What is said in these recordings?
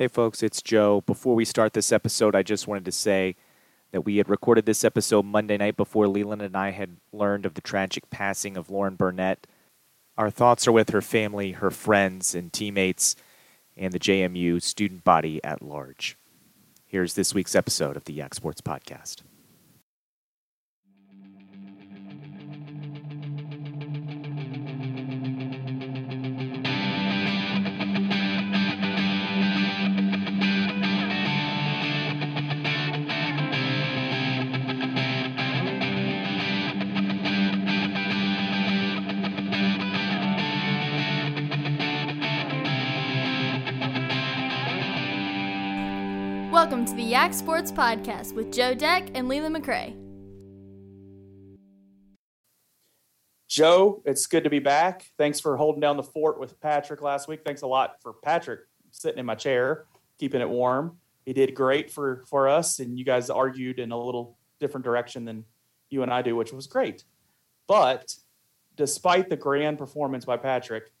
Hey folks, it's Joe. Before we start this episode, I just wanted to say that we had recorded this episode Monday night before Leland and I had learned of the tragic passing of Lauren Burnett. Our thoughts are with her family, her friends and teammates, and the JMU student body at large. Here's this week's episode of the Yak Sports Podcast. Welcome to the Yak Sports Podcast with Joe Deck and Leland McRae. Joe, it's good to be back. Thanks for holding down the fort with Patrick last week. Thanks a lot for Patrick sitting in my chair, keeping it warm. He did great for us, and you guys argued in a little different direction than you and I do, which was great. But despite the grand performance by Patrick,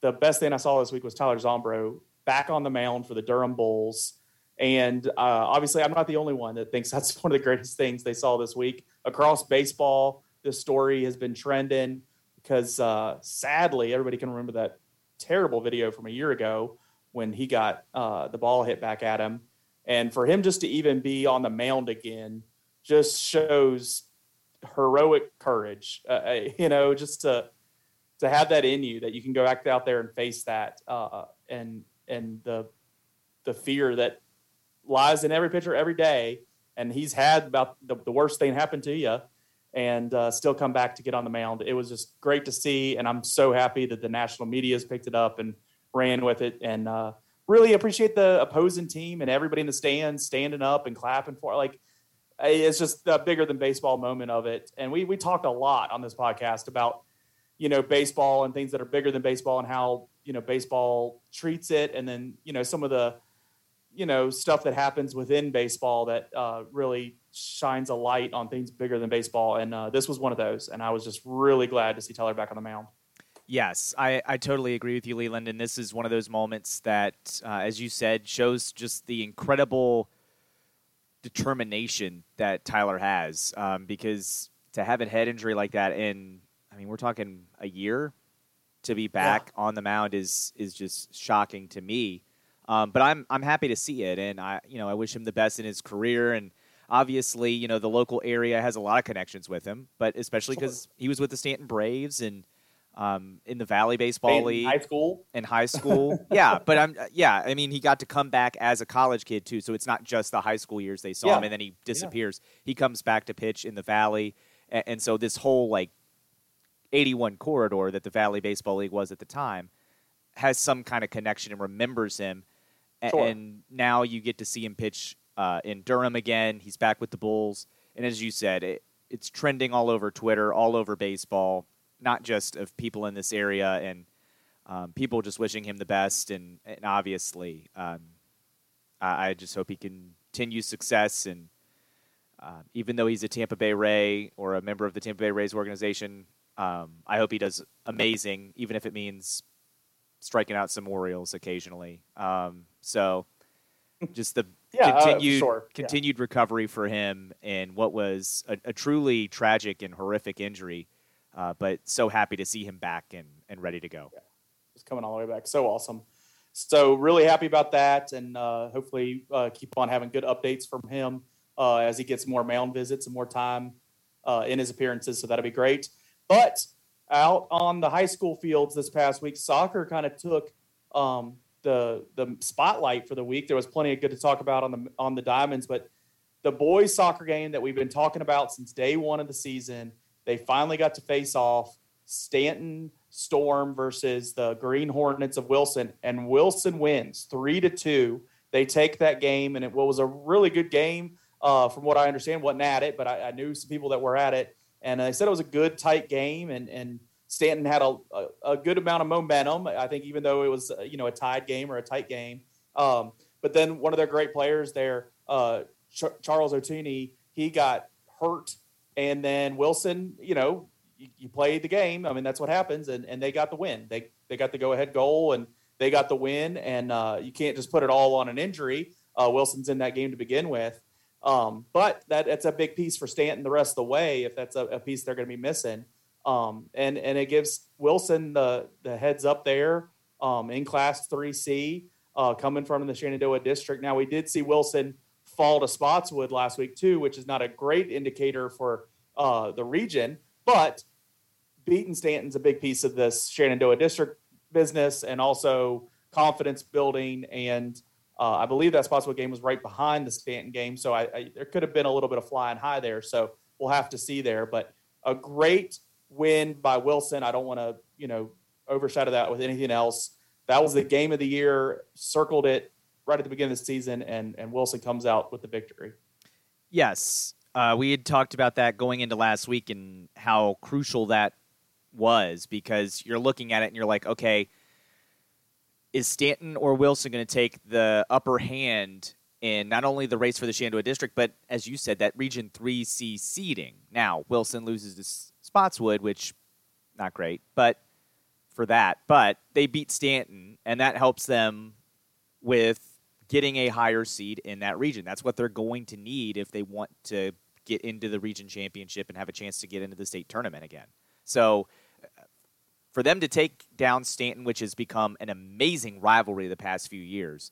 the best thing I saw this week was Tyler Zombro back on the mound for the Durham Bulls. And obviously, I'm not the only one that thinks that's one of the greatest things they saw this week. Across baseball, this story has been trending because sadly, everybody can remember that terrible video from a year ago when he got the ball hit back at him. And for him just to even be on the mound again just shows heroic courage, just to have that in you, that you can go back out there and face that and the fear that lies in every pitcher every day, and he's had about the worst thing happen to you and still come back to get on the mound. It was just great to see, and I'm so happy that the national media has picked it up and ran with it, and really appreciate the opposing team and everybody in the stands standing up and clapping for it. Like, it's just a bigger than baseball moment of it. And we talked a lot on this podcast about, baseball and things that are bigger than baseball and how, baseball treats it, and then, some of the stuff that happens within baseball that really shines a light on things bigger than baseball. And this was one of those. And I was just really glad to see Tyler back on the mound. Yes, I totally agree with you, Leland. And this is one of those moments that, as you said, shows just the incredible determination that Tyler has. Because to have a head injury like that in, we're talking a year to be back on the mound is just shocking to me. But I'm happy to see it, and I wish him the best in his career. And obviously, the local area has a lot of connections with him, but especially because he was with the Stanton Braves and in the Valley Baseball League, in high school. Yeah, but he got to come back as a college kid too, so it's not just the high school years they saw him, and then he disappears. Yeah. He comes back to pitch in the Valley, and so this whole 81 corridor that the Valley Baseball League was at the time has some kind of connection and remembers him. Sure. And now you get to see him pitch in Durham again. He's back with the Bulls. And as you said, it's trending all over Twitter, all over baseball, not just of people in this area, and people just wishing him the best. And obviously, I just hope he continues success. And even though he's a Tampa Bay Ray or a member of the Tampa Bay Rays organization, I hope he does amazing, even if it means striking out some Orioles occasionally. So just the continued recovery for him in what was a truly tragic and horrific injury, but so happy to see him back and ready to go. Yeah. He's coming all the way back. So awesome. So really happy about that, and hopefully keep on having good updates from him as he gets more mound visits and more time in his appearances, so that'll be great. But out on the high school fields this past week, soccer kind of took the spotlight for the week. There was plenty of good to talk about on the Diamonds, but the boys' soccer game that we've been talking about since day one of the season, they finally got to face off Stanton Storm versus the Green Hornets of Wilson, and Wilson wins 3-2. They take that game, and it was a really good game from what I understand. Wasn't at it, but I knew some people that were at it. And they said it was a good, tight game, and Stanton had a good amount of momentum, I think, even though it was, a tied game or a tight game. But then one of their great players there, Charles Otuni, he got hurt. And then Wilson, you played the game. That's what happens. And they got the win. They got the go-ahead goal, and they got the win, and you can't just put it all on an injury. Wilson's in that game to begin with. But that's a big piece for Stanton the rest of the way, if that's a piece they're going to be missing. And it gives Wilson the heads up there in Class 3C coming from the Shenandoah District. Now, we did see Wilson fall to Spotswood last week too, which is not a great indicator for the region, but beating Stanton's a big piece of this Shenandoah District business and also confidence building. And I believe that Spotswood game was right behind the Stanton game. So there could have been a little bit of flying high there. So we'll have to see there, but a great win by Wilson. I don't want to, overshadow that with anything else. That was the game of the year, circled it right at the beginning of the season, and Wilson comes out with the victory. Yes. We had talked about that going into last week and how crucial that was, because you're looking at it and you're like, okay, is Stanton or Wilson going to take the upper hand in not only the race for the Shenandoah District, but as you said, that Region 3C seeding? Now, Wilson loses to Spotswood, which not great, but for that, but they beat Stanton, and that helps them with getting a higher seed in that region. That's what they're going to need if they want to get into the region championship and have a chance to get into the state tournament again. So for them to take down Stanton, which has become an amazing rivalry the past few years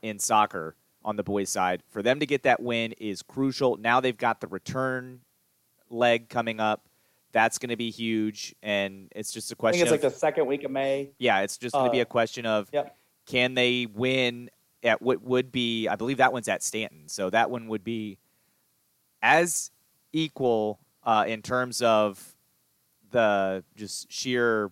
in soccer on the boys' side, for them to get that win is crucial. Now they've got the return leg coming up. That's going to be huge, and it's just a question. I think it's like the second week of May. Yeah, it's just going to be a question of can they win at what would be, I believe that one's at Stanton, so that one would be as equal in terms of the just sheer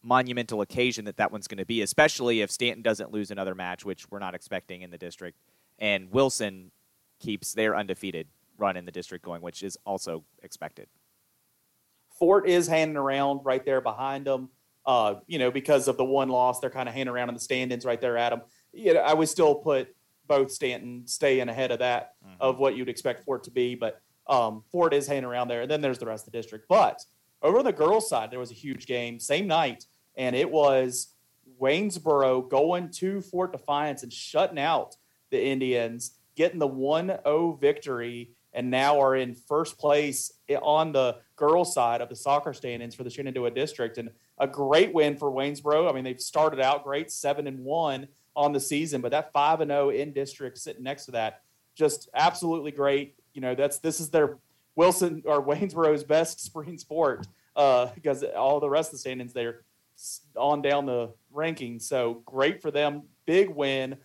monumental occasion that one's going to be, especially if Stanton doesn't lose another match, which we're not expecting in the district, and Wilson keeps their undefeated run in the district going, which is also expected. Fort is hanging around right there behind them, because of the one loss, they're kind of hanging around in the standings right there at them. I would still put both Stanton staying ahead of that, of what you'd expect Fort to be, but Fort is hanging around there, and then there's the rest of the district. But over on the girls' side, there was a huge game, same night, and it was Waynesboro going to Fort Defiance and shutting out the Indians, getting the 1-0 victory, and now are in first place on the girls' side of the soccer standings for the Shenandoah District. And a great win for Waynesboro. I mean, they've started out great, 7-1 on the season, but that 5-0 in district sitting next to that, just absolutely great. This is their Wilson or Waynesboro's best spring sport because all the rest of the standings, they're on down the rankings. So great for them. Big win,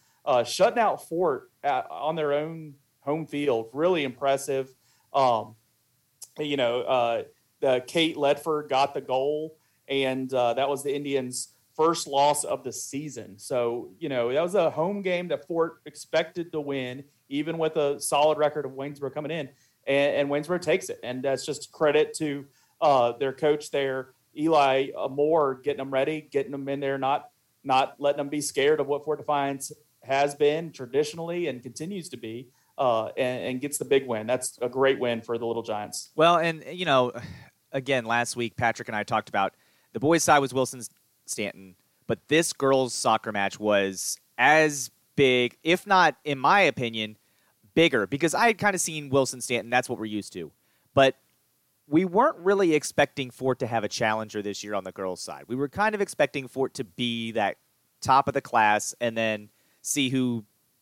shutting out Fort on their own home field, really impressive. The Kate Ledford got the goal, and that was the Indians' first loss of the season. So, that was a home game that Fort expected to win, even with a solid record of Waynesboro coming in, and Waynesboro takes it. And that's just credit to their coach there, Eli Moore, getting them ready, getting them in there, not letting them be scared of what Fort Defiance has been traditionally and continues to be. And gets the big win. That's a great win for the Little Giants. Well, and, again, last week, Patrick and I talked about the boys' side was Wilson Stanton, but this girls' soccer match was as big, if not, in my opinion, bigger, because I had kind of seen Wilson Stanton. That's what we're used to. But we weren't really expecting Fort to have a challenger this year on the girls' side. We were kind of expecting Fort to be that top of the class and then see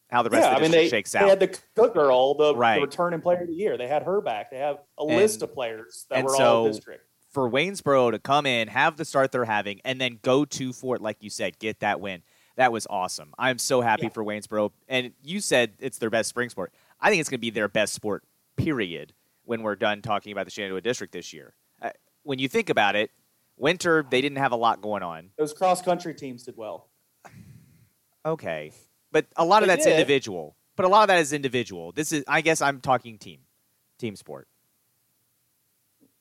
how the rest of the district shakes out. They had the Cook girl, the returning player of the year. They had her back. They have a list of players that were all in the district. For Waynesboro to come in, have the start they're having, and then go to Fort, like you said, get that win. That was awesome. I'm so happy for Waynesboro. And you said it's their best spring sport. I think it's going to be their best sport, period, when we're done talking about the Shenandoah District this year. When you think about it, winter, they didn't have a lot going on. Those cross-country teams did well. Okay. But a lot of that's individual. But a lot of that is individual. This is, I guess I'm talking team sport.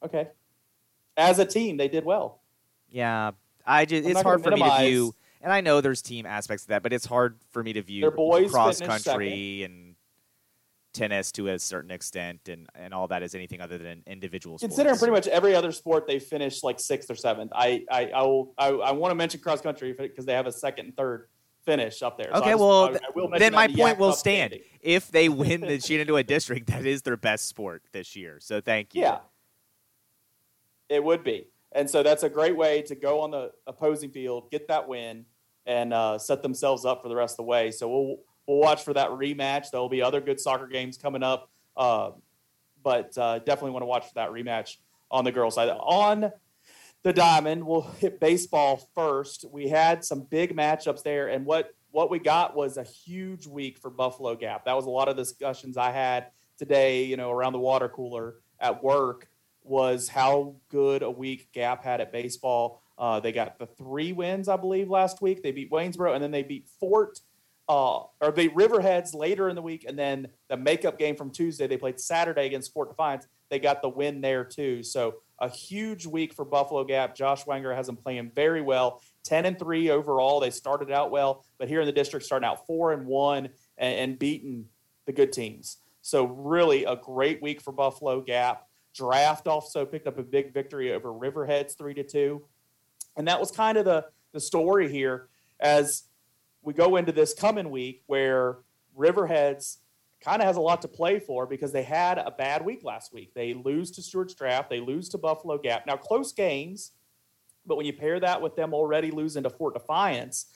Okay. As a team, they did well. Yeah. It's hard for me to view. And I know there's team aspects of that, but it's hard for me to view cross country and tennis to a certain extent and all that is anything other than individual sports. Considering pretty much every other sport, they finish like 6th or 7th. I want to mention cross country because they have a 2nd and 3rd finish up there. Okay, so then my point will stand. If they win the Shenandoah District, that is their best sport this year. So thank you. Yeah, it would be. And so that's a great way to go on the opposing field, get that win, and set themselves up for the rest of the way. So we'll watch for that rematch. There will be other good soccer games coming up, but definitely want to watch for that rematch on the girls' side. On the diamond, we'll hit baseball first. We had some big matchups there, and what we got was a huge week for Buffalo Gap. That was a lot of discussions I had today, around the water cooler at work, was how good a week Gap had at baseball. They got the 3 wins, I believe, last week. They beat Waynesboro, and then they beat Riverheads later in the week, and then the makeup game from Tuesday, they played Saturday against Fort Defiance. They got the win there too. So a huge week for Buffalo Gap. Josh Wanger has them playing very well, 10-3 overall. They started out well, but here in the district, starting out 4-1 and beating the good teams. So really a great week for Buffalo Gap. Draft also picked up a big victory over Riverheads 3-2. And that was kind of the story here as we go into this coming week where Riverheads kind of has a lot to play for because they had a bad week last week. They lose to Stewart's Draft. They lose to Buffalo Gap. Now, close games, but when you pair that with them already losing to Fort Defiance,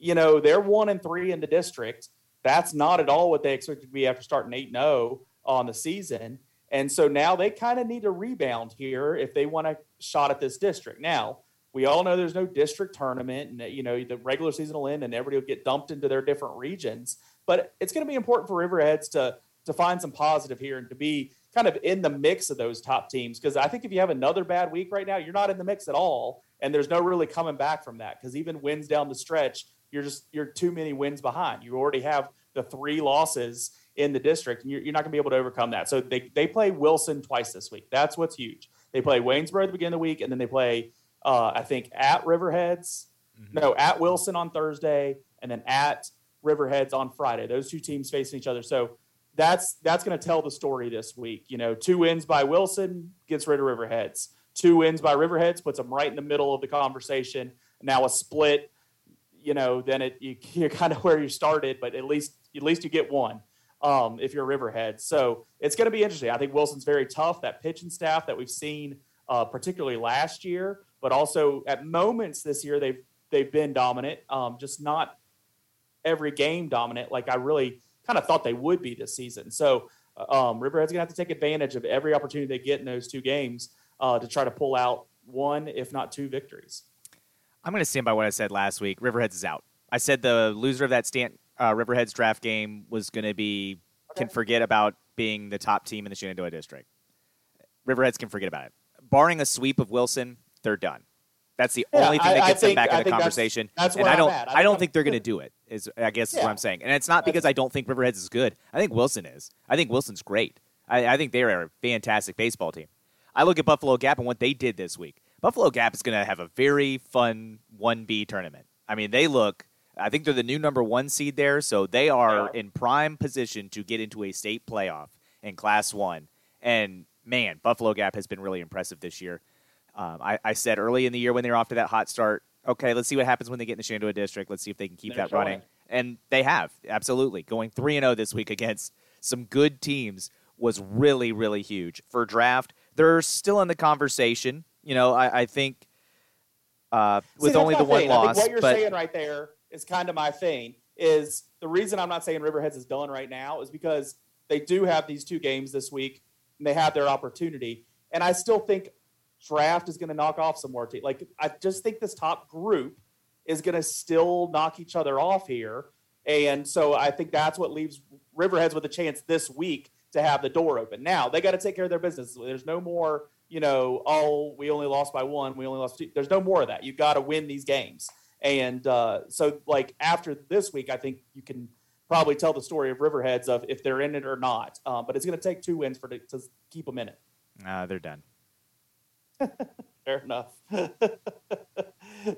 they're 1-3 in the district. That's not at all what they expected to be after starting 8-0 on the season. And so now they kind of need a rebound here if they want a shot at this district. Now, we all know there's no district tournament and, the regular season will end and everybody will get dumped into their different regions. But it's going to be important for Riverheads to find some positive here and to be kind of in the mix of those top teams. Because I think if you have another bad week right now, you're not in the mix at all. And there's no really coming back from that because even wins down the stretch, you're too many wins behind. You already have the 3 losses in the district, and you're not going to be able to overcome that. So they play Wilson twice this week. That's what's huge. They play Waynesboro at the beginning of the week, and then they play, I think, at Riverheads. Mm-hmm. No, at Wilson on Thursday, and then at Riverheads on Friday. Those 2 teams facing each other. So that's going to tell the story this week. 2 wins by Wilson gets rid of Riverheads. 2 wins by Riverheads puts them right in the middle of the conversation. Now a split, then you're kind of where you started, but at least you get 1. If you're Riverhead. So it's going to be interesting. I think Wilson's very tough. That pitching staff that we've seen, particularly last year, but also at moments this year, they've been dominant, just not every game dominant. Like I really kind of thought they would be this season. So Riverhead's going to have to take advantage of every opportunity they get in those 2 games to try to pull out 1, if not 2 victories. I'm going to stand by what I said last week. Riverheads is out. I said the loser of that Riverhead's draft game was going to be, can forget about being the top team in the Shenandoah District. Riverheads can forget about it. Barring a sweep of Wilson, they're done. That's the only thing that gets them back in the conversation. That's and I don't think they're going to do it, is what I'm saying. And it's not because I don't think Riverheads is good. I think Wilson is. I think Wilson's great. I think they are a fantastic baseball team. I look at Buffalo Gap and what they did this week. Buffalo Gap is going to have a very fun 1B tournament. I mean, I think they're the new number 1 seed there, so they are in prime position to get into a state playoff in Class 1. And, man, Buffalo Gap has been really impressive this year. I said early in the year when they were off to that hot start, okay, let's see what happens when they get in the Shenandoah District. Let's see if they can keep that running. And they have, absolutely. Going 3-0 this week against some good teams was really, really huge. For draft, they're still in the conversation. I think with only the 1 loss. I think what you're saying right there is kind of my thing, is the reason I'm not saying Riverheads is done right now is because they do have these 2 games this week, and they have their opportunity. And I still think draft is going to knock off some more teams. Like, I just think this top group is going to still knock each other off here. And so I think that's what leaves Riverheads with a chance this week to have the door open. Now, they got to take care of their business. There's no more, we only lost by 1, we only lost 2. There's no more of that. You've got to win these games. And so, after this week, I think you can probably tell the story of Riverheads of if they're in it or not. But it's going to take 2 wins to keep them in it. They're done. Fair enough.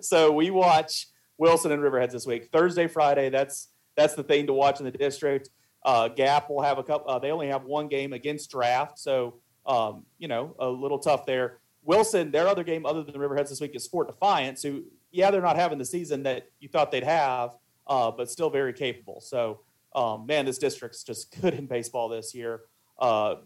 So we watch Wilson and Riverheads this week. Thursday, Friday, that's the thing to watch in the district. Gap will have a couple. They only have one game against Draft, so a little tough there. Wilson, their other game other than Riverheads this week is Fort Defiance, who, yeah, they're not having the season that you thought they'd have, but still very capable. So, man, this district's just good in baseball this year.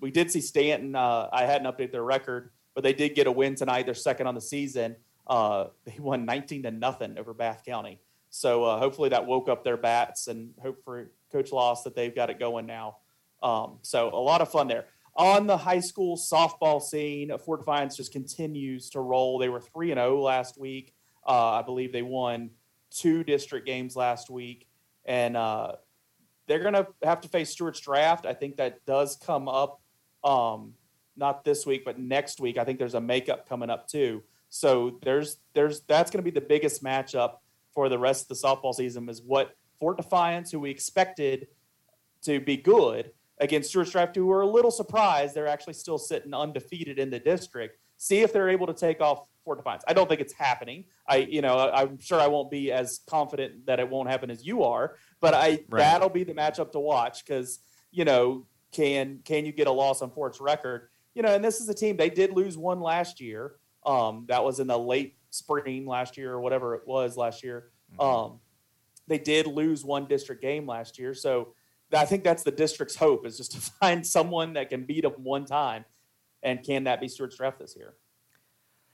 We did see Stanton. I hadn't updated their record, but they did get a win tonight. They're second on the season. They won 19-0 over Bath County. So hopefully that woke up their bats, and hope for Coach Loss that they've got it going now. So a lot of fun there. On the high school softball scene, Fort Defiance just continues to roll. They were 3-0 last week. I believe they won 2 district games last week. And they're going to have to face Stewart's Draft. I think that does come up, not this week, but next week. I think there's a makeup coming up too. So that's going to be the biggest matchup for the rest of the softball season, is what Fort Defiance, who we expected to be good, against Stewart's Draft, who were a little surprised they're actually still sitting undefeated in the district. See if they're able to take off Fort Defiance. I don't think it's happening. I'm sure I won't be as confident that it won't happen as you are, but that'll be the matchup to watch, because can you get a loss on Fort's record? And this is a team, they did lose one last year. That was in the late spring last year, or whatever it was last year. They did lose one district game last year, so I think that's the district's hope, is just to find someone that can beat them one time. And can that be Stewart's Draft this year?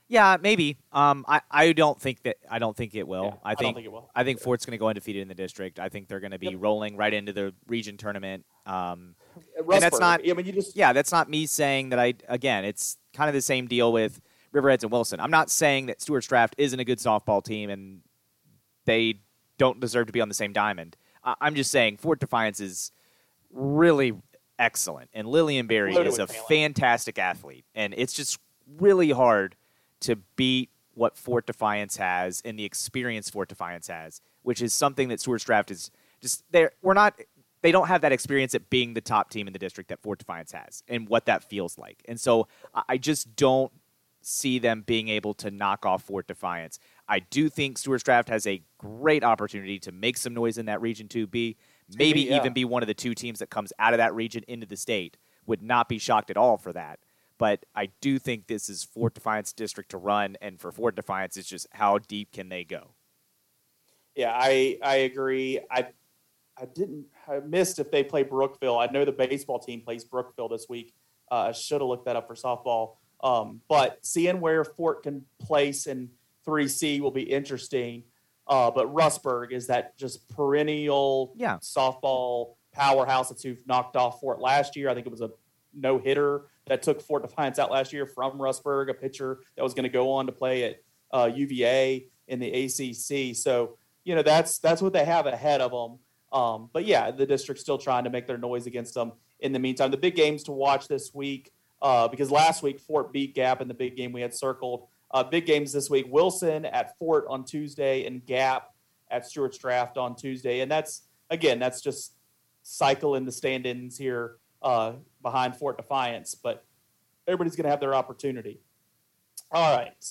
Yeah, maybe. I don't think it will. Yeah, I don't think it will. I think Fort's going to go undefeated in the district. I think they're going to be rolling right into the region tournament. And that's not. I mean, that's not me saying that. It's kind of the same deal with Riverheads and Wilson. I'm not saying that Stewart's Draft isn't a good softball team and they don't deserve to be on the same diamond. I'm just saying Fort Defiance is really excellent, and Lillian Berry is a fantastic athlete, and it's just really hard to beat what Fort Defiance has and the experience Fort Defiance has, which is something that Stewart's Draft is just there. They don't have that experience at being the top team in the district that Fort Defiance has, and what that feels like. And so I just don't see them being able to knock off Fort Defiance. I do think Stewart's Draft has a great opportunity to make some noise in that Region 2B, even be one of the 2 teams that comes out of that region into the state. Would not be shocked at all for that. But I do think this is Fort Defiance district to run, and for Fort Defiance, it's just how deep can they go? Yeah, I agree. I missed if they play Brookville. I know the baseball team plays Brookville this week. I should have looked that up for softball. But seeing where Fort can place in 3C will be interesting. But Rustburg is that just perennial softball powerhouse that's who knocked off Fort last year. I think it was a no-hitter that took Fort Defiance out last year from Rustburg, a pitcher that was going to go on to play at UVA in the ACC. So, that's what they have ahead of them. But, yeah, the district's still trying to make their noise against them. In the meantime, the big games to watch this week, because last week Fort beat Gap in the big game we had circled. Big games this week: Wilson at Fort on Tuesday and Gap at Stewart's Draft on Tuesday. And that's just cycling the stand-ins here behind Fort Defiance. But everybody's going to have their opportunity. All right,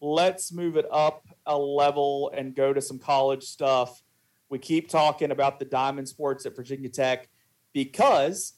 let's move it up a level and go to some college stuff. We keep talking about the Diamond Sports at Virginia Tech because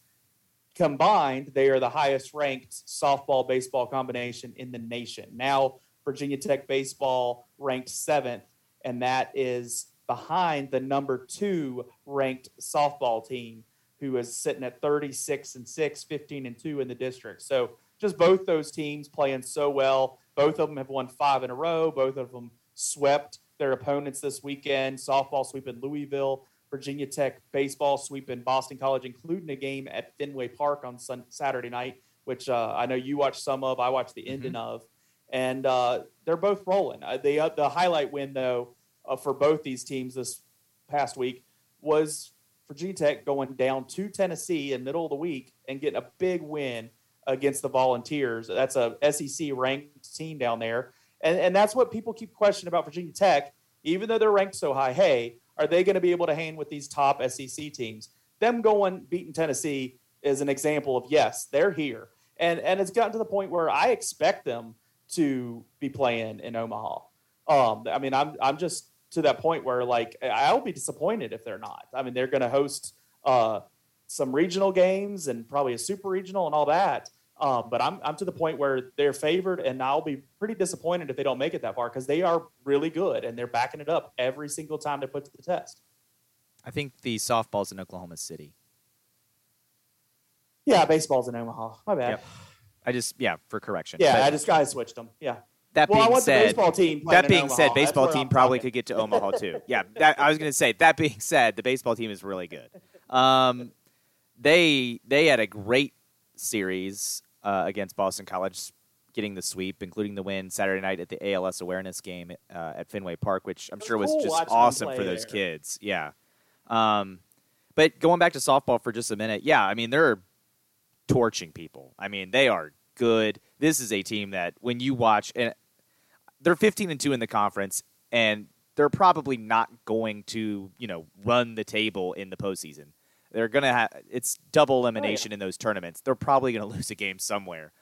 combined, they are the highest-ranked softball-baseball combination in the nation. Now, Virginia Tech baseball ranked 7th, and that is behind the number 2 ranked softball team, who is sitting at 36-6, 15-2 in the district. So just both those teams playing so well. Both of them have won 5 in a row. Both of them swept their opponents this weekend. Softball sweeping Louisville. Virginia Tech baseball sweep in Boston College, including a game at Fenway Park on Saturday night, which I know you watched some of. I watched the ending of. And they're both rolling. The highlight win, though, for both these teams this past week was Virginia Tech going down to Tennessee in the middle of the week and getting a big win against the Volunteers. That's a SEC-ranked team down there. And that's what people keep questioning about Virginia Tech, even though they're ranked so high. Hey, are they going to be able to hang with these top SEC teams? Them beating Tennessee is an example of, yes, they're here. And it's gotten to the point where I expect them to be playing in Omaha. I mean, I'm just to that point where, like, I'll be disappointed if they're not. I mean, they're going to host some regional games and probably a super regional and all that. But I'm to the point where they're favored, and I'll be pretty disappointed if they don't make it that far because they are really good, and they're backing it up every single time they're put to the test. I think the softball's in Oklahoma City. Yeah, baseball's in Omaha. My bad. Yep. For correction. Yeah, but I switched them. Yeah. That being said, baseball team probably could get to Omaha too. Yeah, I was going to say. That being said, the baseball team is really good. They had a great series against Boston College, getting the sweep, including the win Saturday night at the ALS awareness game at Fenway Park, which I'm sure was just awesome for those kids. Yeah. But going back to softball for just a minute, yeah, I mean they're torching people. I mean they are good. This is a team that when you watch, and they're 15-2 in the conference, and they're probably not going to, run the table in the postseason. They're going to have it's double elimination in those tournaments. They're probably going to lose a game somewhere.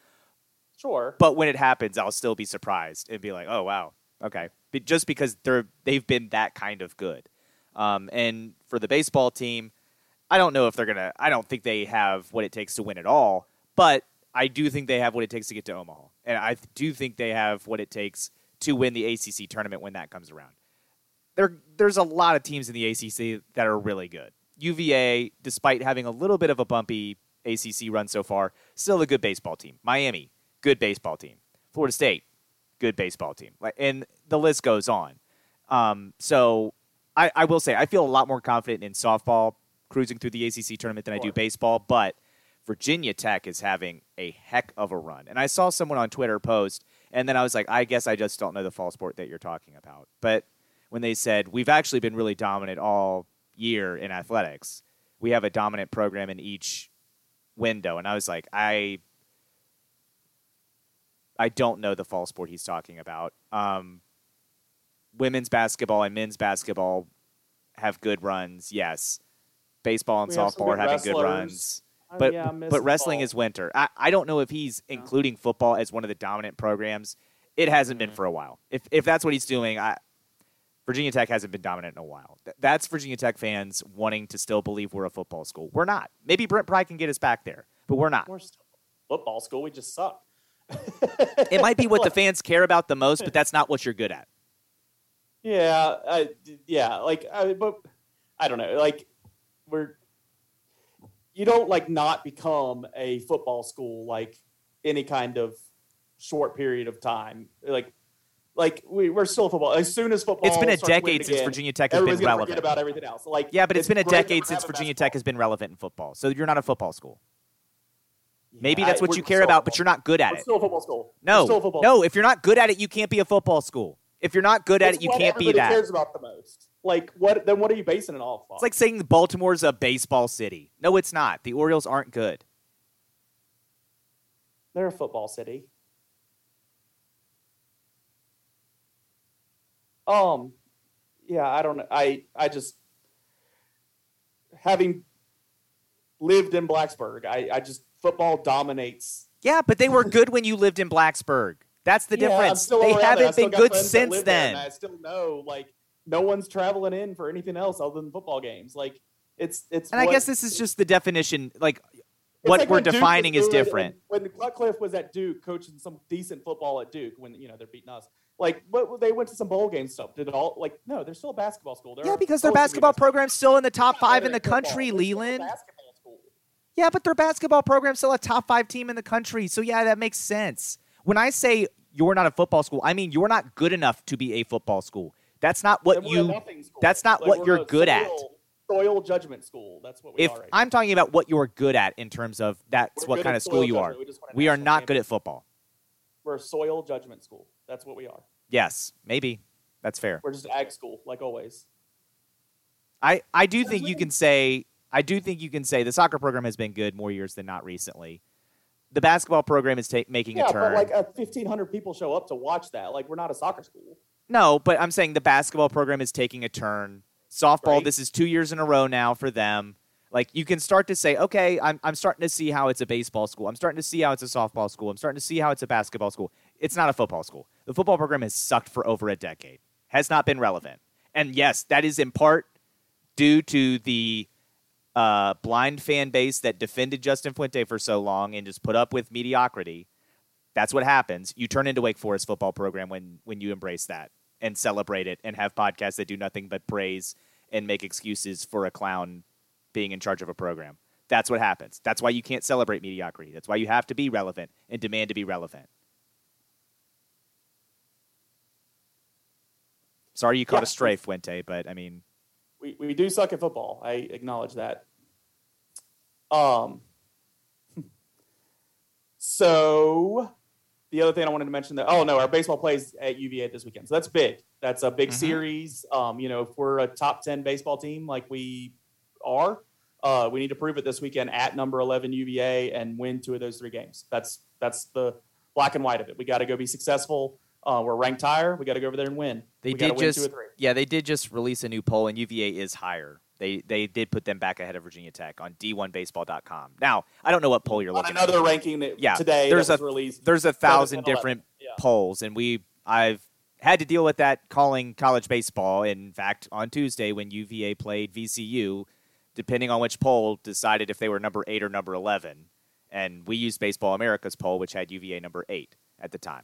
Sure. But when it happens, I'll still be surprised and be like, "Oh wow, okay." But just because they've been that kind of good. And for the baseball team, I don't know if they're gonna. I don't think they have what it takes to win at all. But I do think they have what it takes to get to Omaha, and I do think they have what it takes to win the ACC tournament when that comes around. There's a lot of teams in the ACC that are really good. UVA, despite having a little bit of a bumpy ACC run so far, still a good baseball team. Miami, good baseball team. Florida State, good baseball team. And the list goes on. So I will say I feel a lot more confident in softball cruising through the ACC tournament than I do baseball, but Virginia Tech is having a heck of a run. And I saw someone on Twitter post, and then I was like, I guess I just don't know the fall sport that you're talking about. But when they said, we've actually been really dominant all year in athletics, we have a dominant program in each window. And I was like, I don't know the fall sport he's talking about. Women's basketball and men's basketball have good runs, yes. Baseball and softball are having good runs. But wrestling is winter. I don't know if he's including football as one of the dominant programs. It hasn't been for a while. If that's what he's doing, Virginia Tech hasn't been dominant in a while. That's Virginia Tech fans wanting to still believe we're a football school. We're not. Maybe Brent Pry can get us back there, but we're not. We're still football school. We just suck. It might be what the fans care about the most, but that's not what you're good at. Yeah. But I don't know. You don't not become a football school any kind of short period of time. We're still football. As soon as football, it's been a decade since Virginia Tech has been relevant. Forget about everything else. But it's been a decade since Virginia Tech has been relevant in football. So you're not a football school. Yeah, maybe that's what you care about, but you're not good at it. We're still a football school. No. If you're not good at it, you can't be a football school. If you're not good at it, you can't be that. Everybody cares about the most. Then what are you basing it off of? It's like saying Baltimore's a baseball city. No, it's not. The Orioles aren't good. They're a football city. I don't know. I just, having lived in Blacksburg, I just, football dominates. Yeah, but they were good when you lived in Blacksburg. That's the difference. They haven't been good since then. I still know, no one's traveling in for anything else other than football games. It's. And I guess this is just the definition. What we're defining is different. When Cliff was at Duke, coaching some decent football at Duke, when they're beating us, they went to some bowl game stuff. Did it all? No, they're still a basketball school. Yeah, because their basketball program's still in the top five in the country, Leland. Yeah, but their basketball program's still a top 5 team in the country. So yeah, that makes sense. When I say you're not a football school, I mean you're not good enough to be a football school. That's not what that's not what you're good at. Soil judgment school. That's what we are. If I'm talking about what you're good at in terms of that's what kind of school you are. We are not good at football. We're a soil judgment school. That's what we are. Yes, maybe. That's fair. We're just ag school, like always. I do think you can say the soccer program has been good more years than not recently. The basketball program is making a turn. But 1,500 people show up to watch that. We're not a soccer school. No, but I'm saying the basketball program is taking a turn. Softball, right. This is 2 years in a row now for them. You can start to say, okay, I'm starting to see how it's a baseball school. I'm starting to see how it's a softball school. I'm starting to see how it's a basketball school. It's not a football school. The football program has sucked for over a decade. Has not been relevant. And yes, that is in part due to the blind fan base that defended Justin Fuente for so long and just put up with mediocrity. That's what happens. You turn into Wake Forest football program when you embrace that and celebrate it and have podcasts that do nothing but praise and make excuses for a clown being in charge of a program. That's what happens. That's why you can't celebrate mediocrity. That's why you have to be relevant and demand to be relevant. Sorry you caught a stray, Fuente, but I mean... We do suck at football. I acknowledge that. So the other thing I wanted to mention, our baseball plays at UVA this weekend. So that's big. That's a big series. If we're a top 10 baseball team like we are, we need to prove it this weekend at number 11 UVA and win 2 of those 3 games. That's the black and white of it. We got to go be successful. We're ranked higher. We got to go over there and win. They did just release a new poll, and UVA is higher. They did put them back ahead of Virginia Tech on D1Baseball.com. Now, I don't know what poll you're looking at. Another ranking today that was released. There's 1,000 different polls, and I've had to deal with that calling college baseball. In fact, on Tuesday when UVA played VCU, depending on which poll, decided if they were number 8 or number 11. And we used Baseball America's poll, which had UVA number 8 at the time.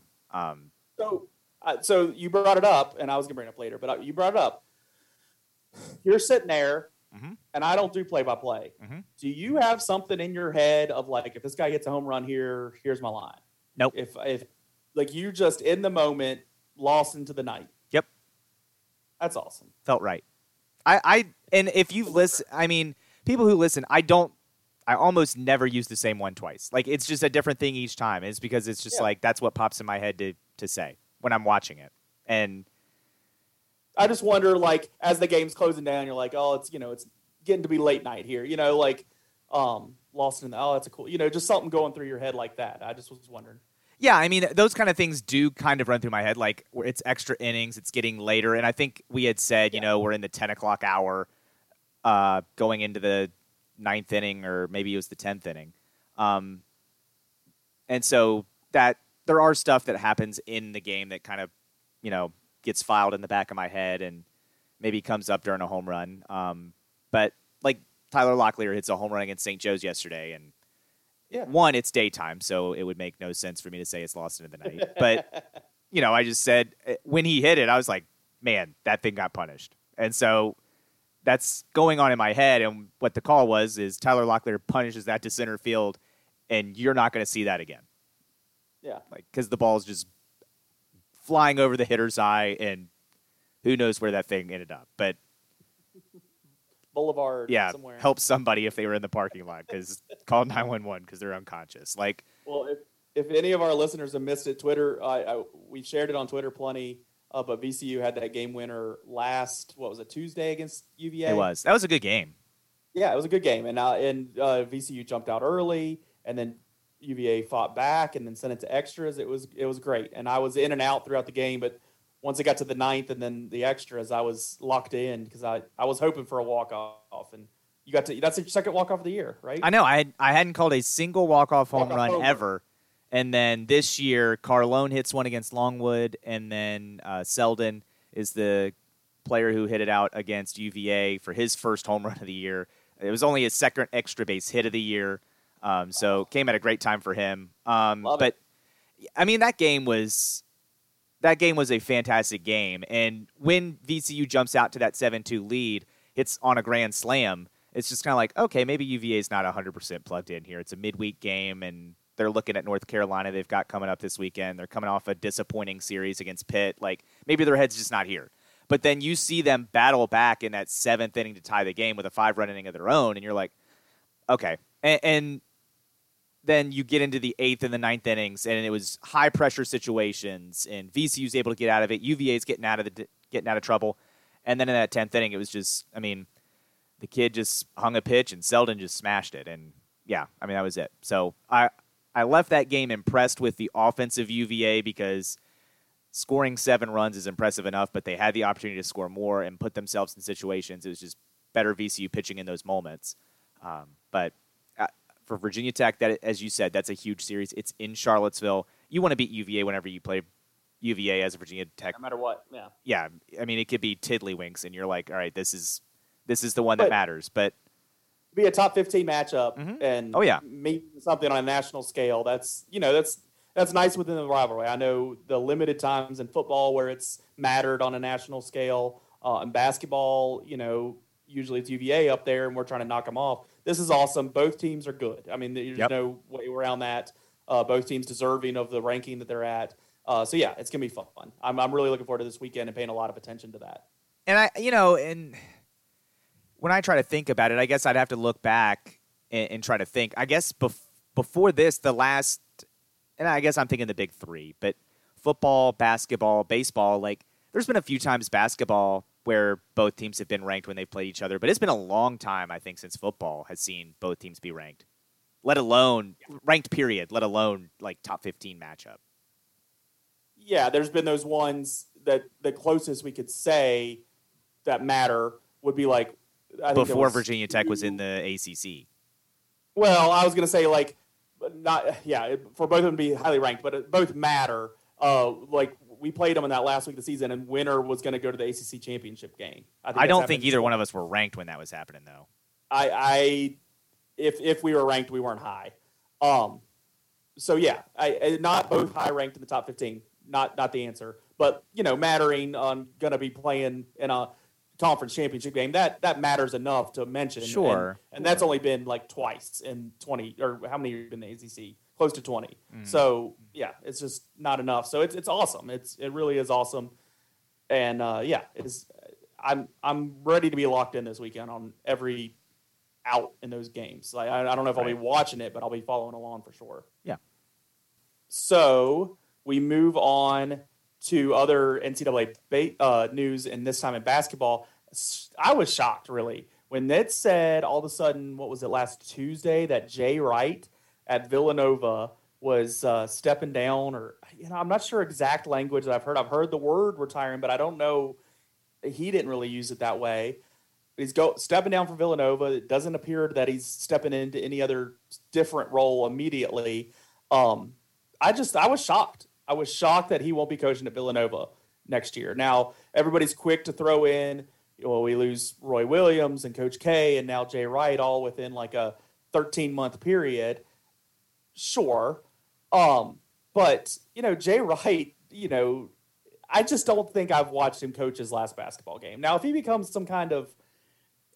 So you brought it up, and I was going to bring it up later, but you brought it up. You're sitting there, and I don't do play-by-play. Do you have something in your head of, like, if this guy gets a home run here, here's my line? Nope. If like, you just, in the moment, lost into the night. Yep. That's awesome. Felt right. And if you've listened, I mean, people who listen, I almost never use the same one twice. Like, it's just a different thing each time. It's because it's just like, that's what pops in my head to say when I'm watching it. And I just wonder, like, as the game's closing down, you're like, oh, it's getting to be late night here. Lost in the, oh, that's a cool, just something going through your head like that. I just was wondering. Yeah, I mean, those kind of things do kind of run through my head. Like, it's extra innings, it's getting later. And I think we had said, we're in the 10 o'clock hour going into the 9th inning, or maybe it was the 10th inning. And so that there are stuff that happens in the game that kind of, gets filed in the back of my head and maybe comes up during a home run. But like Tyler Locklear hits a home run against St. Joe's yesterday, and one, it's daytime, so it would make no sense for me to say it's lost into the night. But, I just said when he hit it, I was like, man, that thing got punished. And so that's going on in my head, and what the call was is Tyler Locklear punishes that to center field, and you're not going to see that again. Yeah. Because the ball's just flying over the hitter's eye, and who knows where that thing ended up. But Boulevard somewhere. Help somebody if they were in the parking lot, because call 911 because they're unconscious. Well, if any of our listeners have missed it, Twitter, we shared it on Twitter plenty. But VCU had that game winner Tuesday against UVA? It was. That was a good game. Yeah, it was a good game. And VCU jumped out early, and then UVA fought back and then sent it to extras. It was great. And I was in and out throughout the game, but once it got to the 9th and then the extras, I was locked in because I was hoping for a walk-off. And that's your second walk-off of the year, right? I know. I hadn't called a single walk-off home run ever. And then this year, Carlone hits one against Longwood, and then Selden is the player who hit it out against UVA for his first home run of the year. It was only his second extra base hit of the year, so came at a great time for him. I mean, that game was a fantastic game, and when VCU jumps out to that 7-2 lead, hits on a grand slam, it's just kind of like, okay, maybe UVA's not 100% plugged in here. It's a midweek game, and they're looking at North Carolina they've got coming up this weekend. They're coming off a disappointing series against Pitt. Like, maybe their head's just not here. But then you see them battle back in that 7th inning to tie the game with a 5-run inning of their own, and you're like, okay. And then you get into the 8th and the 9th innings, and it was high-pressure situations, and VCU's able to get out of it. UVA's getting out of trouble. And then in that 10th inning, it was just, I mean, the kid just hung a pitch, and Selden just smashed it. And, yeah, I mean, that was it. So I left that game impressed with the offense of UVA because scoring 7 runs is impressive enough, but they had the opportunity to score more and put themselves in situations. It was just better VCU pitching in those moments. But for Virginia Tech, that, as you said, that's a huge series. It's in Charlottesville. You want to beat UVA whenever you play UVA as a Virginia Tech. No matter what, yeah. Yeah, I mean, it could be tiddlywinks, and you're like, all right, this is the one that matters. But be a top 15 matchup and meet something on a national scale. That's, you know, that's nice within the rivalry. I know the limited times in football where it's mattered on a national scale. In basketball, you know, usually it's UVA up there and we're trying to knock them off. This is awesome. Both teams are good. I mean, there's no way around that. Both teams deserving of the ranking that they're at. So yeah, it's going to be fun. I'm really looking forward to this weekend and paying a lot of attention to that. And I, you know, and when I try to think about it, I guess I'd have to look back and try to think, I guess before this, the last, and I guess I'm thinking the big three, but football, basketball, baseball, like there's been a few times basketball where both teams have been ranked when they played each other, but it's been a long time, I think, since football has seen both teams be ranked, let alone ranked period, let alone like top 15 matchup. Yeah. There's been those ones that the closest we could say that matter would be like, I think before Virginia Tech was in the ACC. Well, I was going to say, like, for both of them to be highly ranked, but both matter. Like, we played them in that last week of the season, and winner was going to go to the ACC championship game. I don't think either one of us were ranked when that was happening, though. If we were ranked, we weren't high. So, yeah, not both high ranked in the top 15. Not the answer. But, you know, mattering on going to be playing in a conference championship game, that matters enough to mention. Sure. And that's only been like twice in 20 or how many have been in the ACC? Close to 20. So yeah, it's just not enough. So it's awesome. It really is awesome. And I'm ready to be locked in this weekend on every out in those games. Like I don't know if I'll be watching it, but I'll be following along for sure. Yeah. So we move on to other NCAA news, and this time in basketball. I was shocked, really, when it said all of a sudden, what was it, last Tuesday, that Jay Wright at Villanova was stepping down, or, you know, I'm not sure exact language that I've heard. I've heard the word retiring, but I don't know. He didn't really use it that way. He's stepping down for Villanova. It doesn't appear that he's stepping into any other different role immediately. I was shocked. I was shocked that he won't be coaching at Villanova next year. Now, everybody's quick to throw in, well, we lose Roy Williams and Coach K and now Jay Wright all within like a 13-month period. Sure. But, you know, Jay Wright, you know, I just don't think I've watched him coach his last basketball game. Now, if he becomes some kind of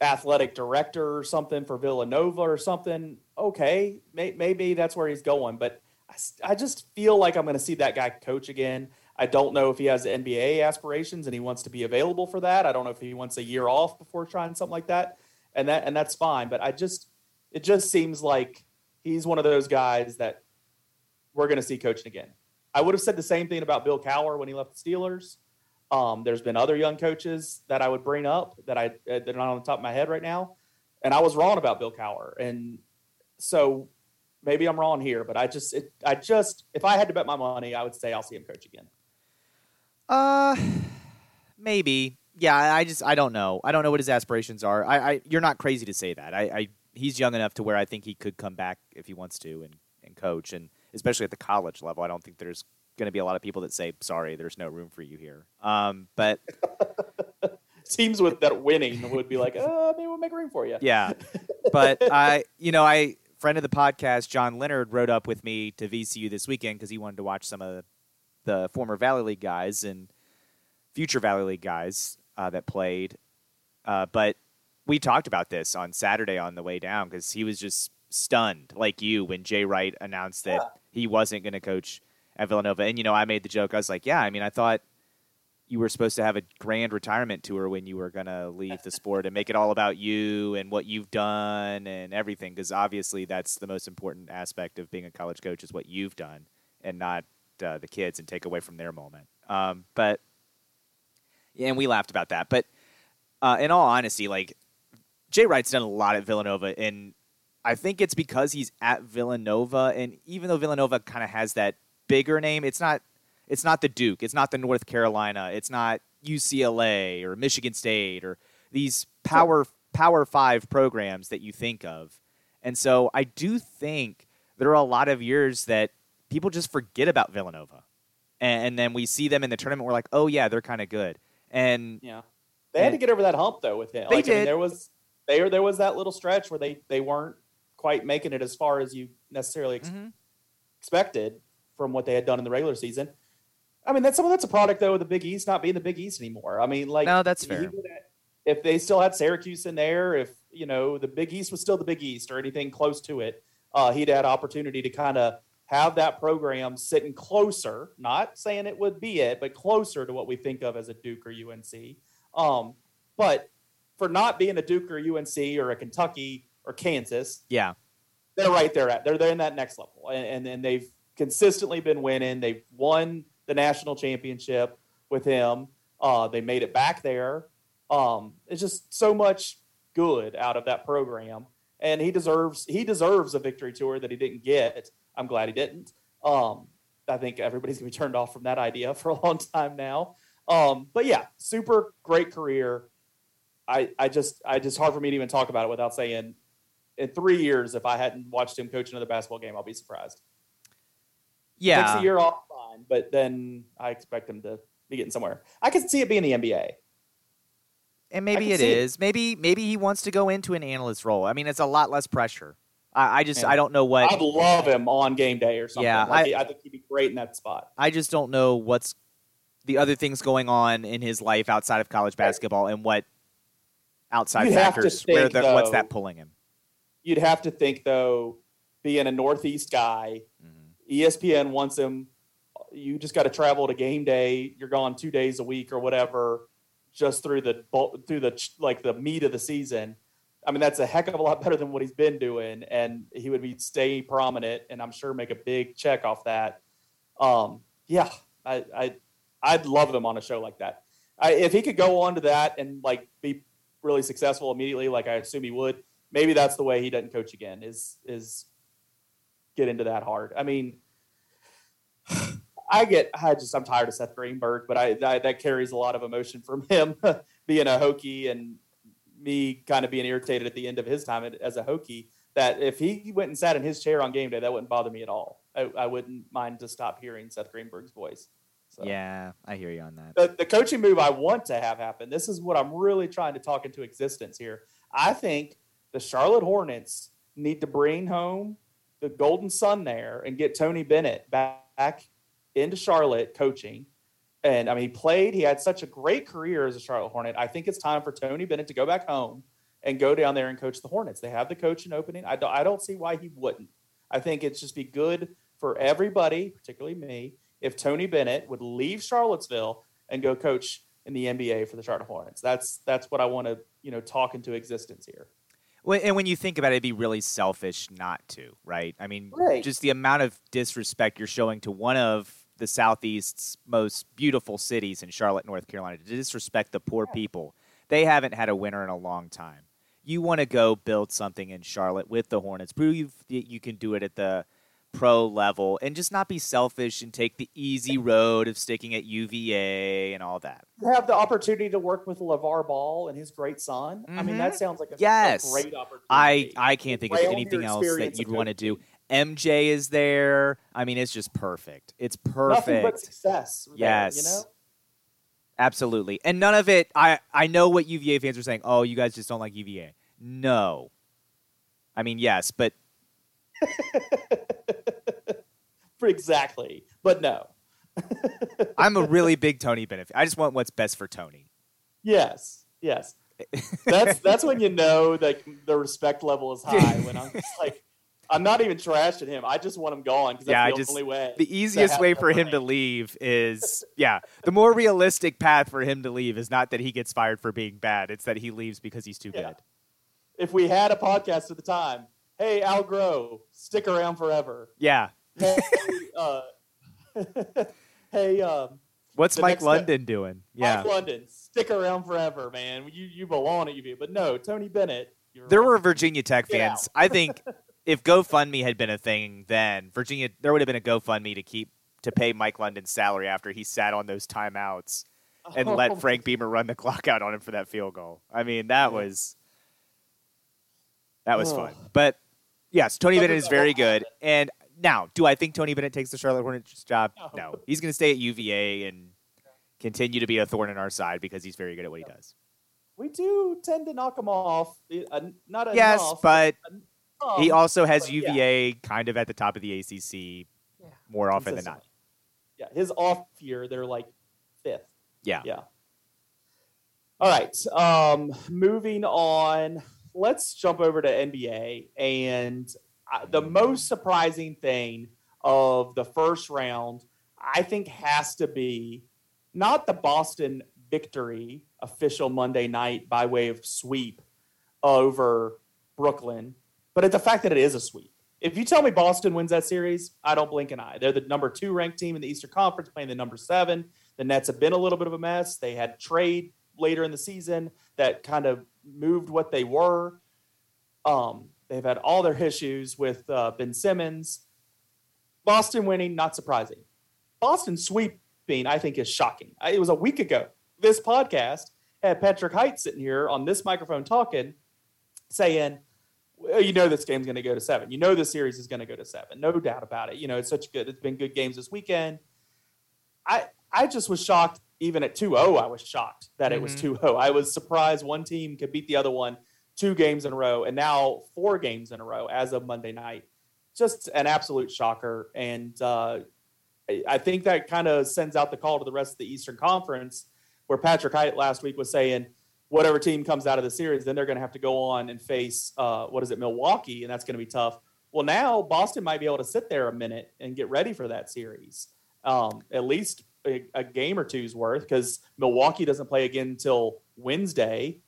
athletic director or something for Villanova or something, okay, maybe that's where he's going. But I just feel like I'm going to see that guy coach again. I don't know if he has NBA aspirations and he wants to be available for that. I don't know if he wants a year off before trying something like that, and that's fine. But it just seems like he's one of those guys that we're going to see coaching again. I would have said the same thing about Bill Cowher when he left the Steelers. There's been other young coaches that I would bring up that are not on the top of my head right now, and I was wrong about Bill Cowher, and so. Maybe I'm wrong here, but if I had to bet my money, I would say I'll see him coach again. Maybe. Yeah, I don't know. I don't know what his aspirations are. You're not crazy to say that. He's young enough to where I think he could come back if he wants to and coach, and especially at the college level. I don't think there's going to be a lot of people that say, sorry, there's no room for you here. But teams with that winning would be like, maybe we'll make room for you. Yeah. But friend of the podcast, John Leonard, rode up with me to VCU this weekend because he wanted to watch some of the former Valley League guys and future Valley League guys that played. But we talked about this on Saturday on the way down because he was just stunned, like you, when Jay Wright announced that he wasn't going to coach at Villanova. And, you know, I made the joke. I was like, yeah, I mean, I thought you were supposed to have a grand retirement tour when you were going to leave the sport and make it all about you and what you've done and everything. Cause obviously that's the most important aspect of being a college coach is what you've done and not the kids and take away from their moment. But yeah, and we laughed about that, but in all honesty, like Jay Wright's done a lot at Villanova, and I think it's because he's at Villanova. And even though Villanova kind of has that bigger name, it's not the Duke. It's not the North Carolina. It's not UCLA or Michigan State or these Power 5 programs that you think of. And so I do think there are a lot of years that people just forget about Villanova. And then we see them in the tournament. We're like, oh, yeah, they're kind of good. And yeah, they had to get over that hump, though, with him. They did. I mean, there was there was that little stretch where they weren't quite making it as far as you necessarily expected from what they had done in the regular season. I mean, that's a product, though, of the Big East not being the Big East anymore. I mean, like, no, that's fair. If they still had Syracuse in there, if, you know, the Big East was still the Big East or anything close to it, he'd had opportunity to kind of have that program sitting closer, not saying it would be it, but closer to what we think of as a Duke or UNC. But for not being a Duke or UNC or a Kentucky or Kansas, yeah, they're right there at. They're in that next level. And they've consistently been winning. They've won the national championship with him. They made it back there. It's just so much good out of that program. And he deserves a victory tour that he didn't get. I'm glad he didn't. I think everybody's going to be turned off from that idea for a long time now. But yeah, super great career. I just hard for me to even talk about it without saying in 3 years, if I hadn't watched him coach another basketball game, I'll be surprised. Yeah. Takes a year off fine, but then I expect him to be getting somewhere. I could see it being the NBA. And maybe it is. Maybe he wants to go into an analyst role. I mean, it's a lot less pressure. I don't know what. I'd love him on game day or something. Yeah, like, I think he'd be great in that spot. I just don't know what's the other things going on in his life outside of college basketball and what outside you'd factors. Think, what's that pulling him? You'd have to think, though, being a Northeast guy, ESPN wants him. You just got to travel to game day. You're gone 2 days a week or whatever, just through the meat of the season. I mean, that's a heck of a lot better than what he's been doing, and he would be stay prominent, and I'm sure make a big check off that. I'd love him on a show like that. If he could go on to that and like be really successful immediately, like I assume he would, maybe that's the way he doesn't coach again. Is get into that hard. I mean, I'm tired of Seth Greenberg, but I that carries a lot of emotion from him being a Hokie and me kind of being irritated at the end of his time as a Hokie, that if he went and sat in his chair on game day, that wouldn't bother me at all. I wouldn't mind to stop hearing Seth Greenberg's voice. So, yeah, I hear you on that. The coaching move I want to have happen, this is what I'm really trying to talk into existence here. I think the Charlotte Hornets need to bring home the Golden Sun there and get Tony Bennett back into Charlotte coaching. And, I mean, he had such a great career as a Charlotte Hornet. I think it's time for Tony Bennett to go back home and go down there and coach the Hornets. They have the coaching opening. I don't see why he wouldn't. I think it'd just be good for everybody, particularly me, if Tony Bennett would leave Charlottesville and go coach in the NBA for the Charlotte Hornets. That's what I want to, talk into existence here. Well, and when you think about it, it'd be really selfish not to, right? I mean, just the amount of disrespect you're showing to one of the Southeast's most beautiful cities in Charlotte, North Carolina, to disrespect the poor people. They haven't had a winner in a long time. You want to go build something in Charlotte with the Hornets. Prove you can do it at the pro level and just not be selfish and take the easy road of sticking at UVA and all that. You have the opportunity to work with LeVar Ball and his great son. Mm-hmm. I mean, that sounds like a great opportunity. I can't think of anything else that you'd want to do. MJ is there. I mean, it's just perfect. It's perfect. Nothing but success. Yes. There, Absolutely. And none of it, I know what UVA fans are saying. Oh, you guys just don't like UVA. No. I mean, yes, but. Exactly. But no. I'm a really big Tony Bennett. I just want what's best for Tony. Yes. Yes. That's when you know that the respect level is high, when I'm just like. I'm not even trashing him. I just want him gone because that's the only way. The easiest way for him to leave is, the more realistic path for him to leave is not that he gets fired for being bad. It's that he leaves because he's too good. If we had a podcast at the time, hey, Al Groh, stick around forever. Yeah. Hey, what's Mike London doing? Yeah. Mike London, stick around forever, man. You belong at UVA. But no, Tony Bennett. There were Virginia Tech fans. I think... If GoFundMe had been a thing then, Virginia, there would have been a GoFundMe to pay Mike London's salary after he sat on those timeouts and let Frank Beamer run the clock out on him for that field goal. I mean, that was fun. But, yes, Tony Bennett is very good. And now, do I think Tony Bennett takes the Charlotte Hornets job? No. He's going to stay at UVA and continue to be a thorn in our side because he's very good at what he does. we do tend to knock him off. He also has UVA kind of at the top of the ACC more often than not. Yeah, his off year, they're like fifth. Yeah. All right. Moving on, let's jump over to NBA. And the most surprising thing of the first round, I think, has to be not the Boston victory, official Monday night by way of sweep over Brooklyn, but it's the fact that it is a sweep. If you tell me Boston wins that series, I don't blink an eye. They're the number 2 ranked team in the Eastern Conference, playing the number 7. The Nets have been a little bit of a mess. They had trade later in the season that kind of moved what they were. They've had all their issues with Ben Simmons. Boston winning, not surprising. Boston sweeping, I think, is shocking. It was a week ago. This podcast had Patrick Height sitting here on this microphone talking, saying, you know, this game's going to go to 7. You know, this series is going to go to 7. No doubt about it. You know, it's been good games this weekend. I just was shocked. Even at 2-0, I was shocked that it was 2-0. I was surprised one team could beat the other one 2 games in a row, and now 4 games in a row as of Monday night. Just an absolute shocker. And I think that kind of sends out the call to the rest of the Eastern Conference, where Patrick Height last week was saying, whatever team comes out of the series, then they're going to have to go on and face, Milwaukee, and that's going to be tough. Well, now Boston might be able to sit there a minute and get ready for that series, at least a game or two's worth, because Milwaukee doesn't play again until Wednesday.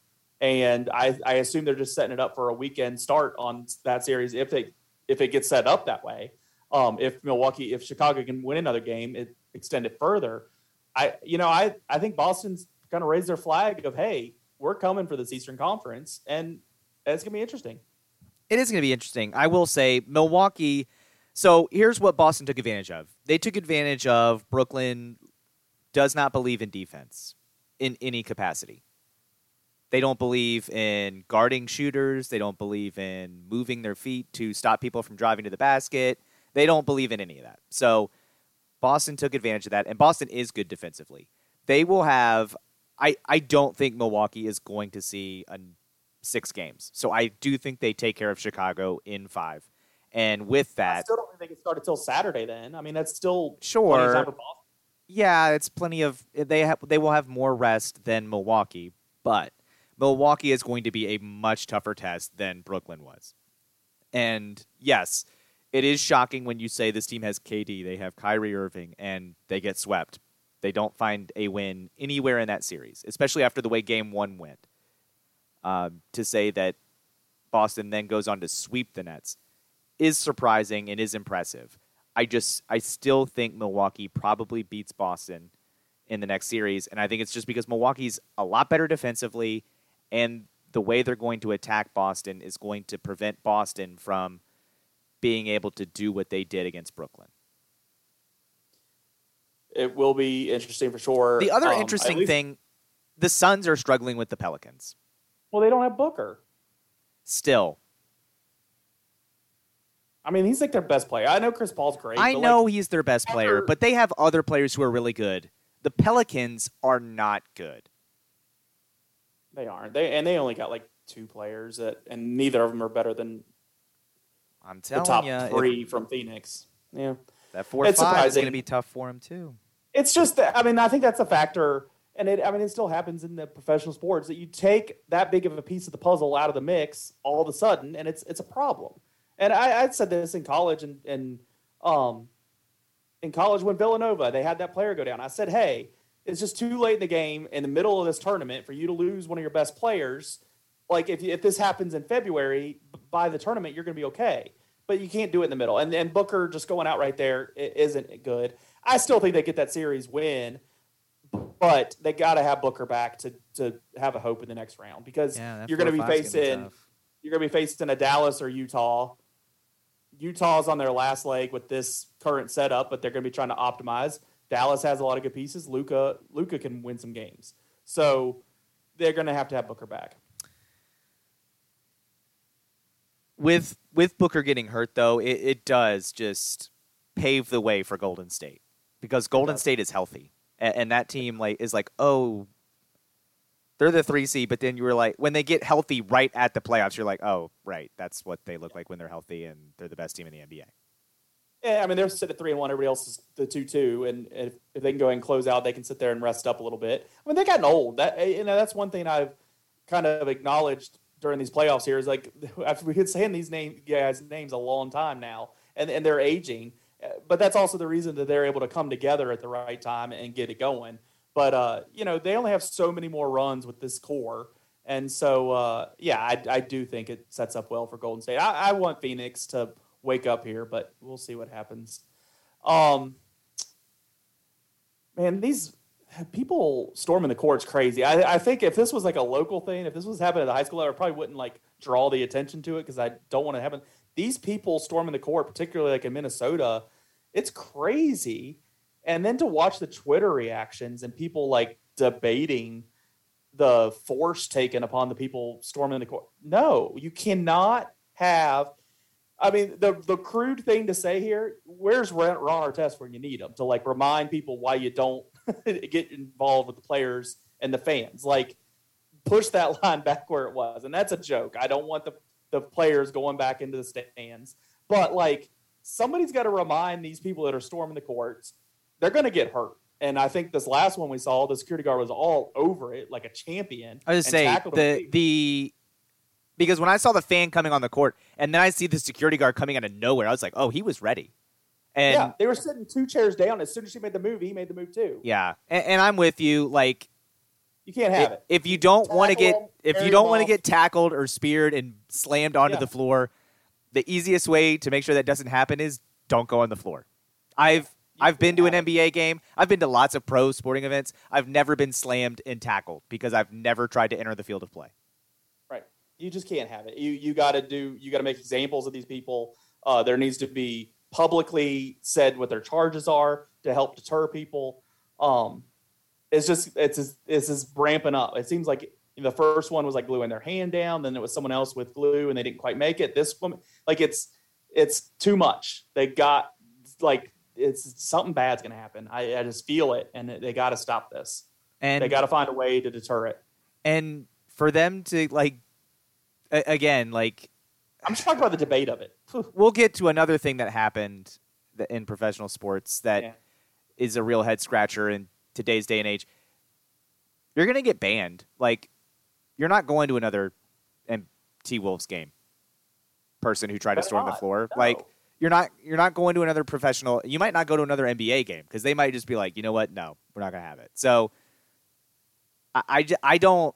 And I assume they're just setting it up for a weekend start on that series if it gets set up that way. If Chicago can win another game, it extend it further. I think Boston's kind of raised their flag of, hey, we're coming for this Eastern Conference, and it's going to be interesting. It is going to be interesting. I will say Milwaukee. So here's what Boston took advantage of. They took advantage of Brooklyn does not believe in defense in any capacity. They don't believe in guarding shooters. They don't believe in moving their feet to stop people from driving to the basket. They don't believe in any of that. So Boston took advantage of that, and Boston is good defensively. They will have – I don't think Milwaukee is going to see 6 games. So I do think they take care of Chicago in 5. And with that, I still don't think they can start until Saturday. Then I mean, that's still plenty of time for Boston. Yeah, it's plenty of they will have more rest than Milwaukee, but Milwaukee is going to be a much tougher test than Brooklyn was. And yes, it is shocking when you say this team has KD, they have Kyrie Irving, and they get swept. They don't find a win anywhere in that series, especially after the way Game 1 went. To say that Boston then goes on to sweep the Nets is surprising and is impressive. I still think Milwaukee probably beats Boston in the next series, and I think it's just because Milwaukee's a lot better defensively, and the way they're going to attack Boston is going to prevent Boston from being able to do what they did against Brooklyn. It will be interesting for sure. The other interesting thing, the Suns are struggling with the Pelicans. Well, they don't have Booker. Still. I mean, he's like their best player. I know Chris Paul's great. I know he's their best player, but they have other players who are really good. The Pelicans are not good. They aren't. They only got like 2 players, and neither of them are better than the top 3 from Phoenix. Yeah, that 4-5 is going to be tough for him too. It's just that, I mean, I think that's a factor, and it still happens in the professional sports that you take that big of a piece of the puzzle out of the mix all of a sudden, and it's a problem. And I said this in college, and in college when Villanova, they had that player go down. I said, hey, it's just too late in the game, in the middle of this tournament, for you to lose one of your best players. Like, if this happens in February, by the tournament, you're going to be okay. But you can't do it in the middle. And Booker just going out right there isn't good. I still think they get that series win, but they got to have Booker back to have a hope in the next round, because you're going to be facing a Dallas or Utah. Utah's on their last leg with this current setup, but they're going to be trying to optimize. Dallas has a lot of good pieces. Luka can win some games. So they're going to have Booker back. With Booker getting hurt, though, it does just pave the way for Golden State, because Golden State is healthy. And that team is like, oh, They're the 3 seed, but then you were like, when they get healthy right at the playoffs, you're like, oh, right, that's what they look like when they're healthy, and they're the best team in the NBA. Yeah, I mean, they're set at 3-1. Everybody else is the 2-2, and if they can go and close out, they can sit there and rest up a little bit. I mean, they've gotten old. That's one thing I've kind of acknowledged during these playoffs here is, like, we've been saying these guys' names a long time now, and they're aging. But that's also the reason that they're able to come together at the right time and get it going. But, they only have so many more runs with this core. And so, I do think it sets up well for Golden State. I want Phoenix to wake up here, but we'll see what happens. Man, these people storming the court's crazy. I think if this was like a local thing, if this was happening at the high school level, I probably wouldn't like draw the attention to it because I don't want it to happen. These people storming the court, particularly like in Minnesota, it's crazy. And then to watch the Twitter reactions and people like debating the force taken upon the people storming the court. No, you cannot have. I mean, the crude thing to say here, where's Ron Artest when you need him to like remind people why you don't get involved with the players and the fans? Like, push that line back where it was. And that's a joke. I don't want the players going back into the stands. But like, somebody's got to remind these people that are storming the courts. They're going to get hurt. And I think this last one we saw, the security guard was all over it like a champion. I was saying, because when I saw the fan coming on the court and then I see the security guard coming out of nowhere, I was like, oh, he was ready. And yeah, they were sitting 2 chairs down. As soon as she made the move, he made the move too. Yeah, and I'm with you. Like, you can't have it. If you don't want to get tackled or speared and slammed onto the floor, the easiest way to make sure that doesn't happen is don't go on the floor. I've been to an NBA game. I've been to lots of pro sporting events. I've never been slammed and tackled because I've never tried to enter the field of play. Right. You just can't have it. You got to make examples of these people. There needs to be publicly said what their charges are to help deter people. It's just ramping up. It seems like the first one was like gluing their hand down. Then it was someone else with glue and they didn't quite make it. This one, like it's too much. They got like, it's something bad's going to happen. I just feel it. And they got to stop this and they got to find a way to deter it. And for them to like, again, like I'm just talking about the debate of it. We'll get to another thing that happened in professional sports that is a real head scratcher in today's day and age. You're going to get banned. Like you're not going to another T-Wolves game person who tried to storm the floor. No. Like, You're not going to another professional. You might not go to another NBA game because they might just be like, you know what? No, we're not going to have it. So I don't.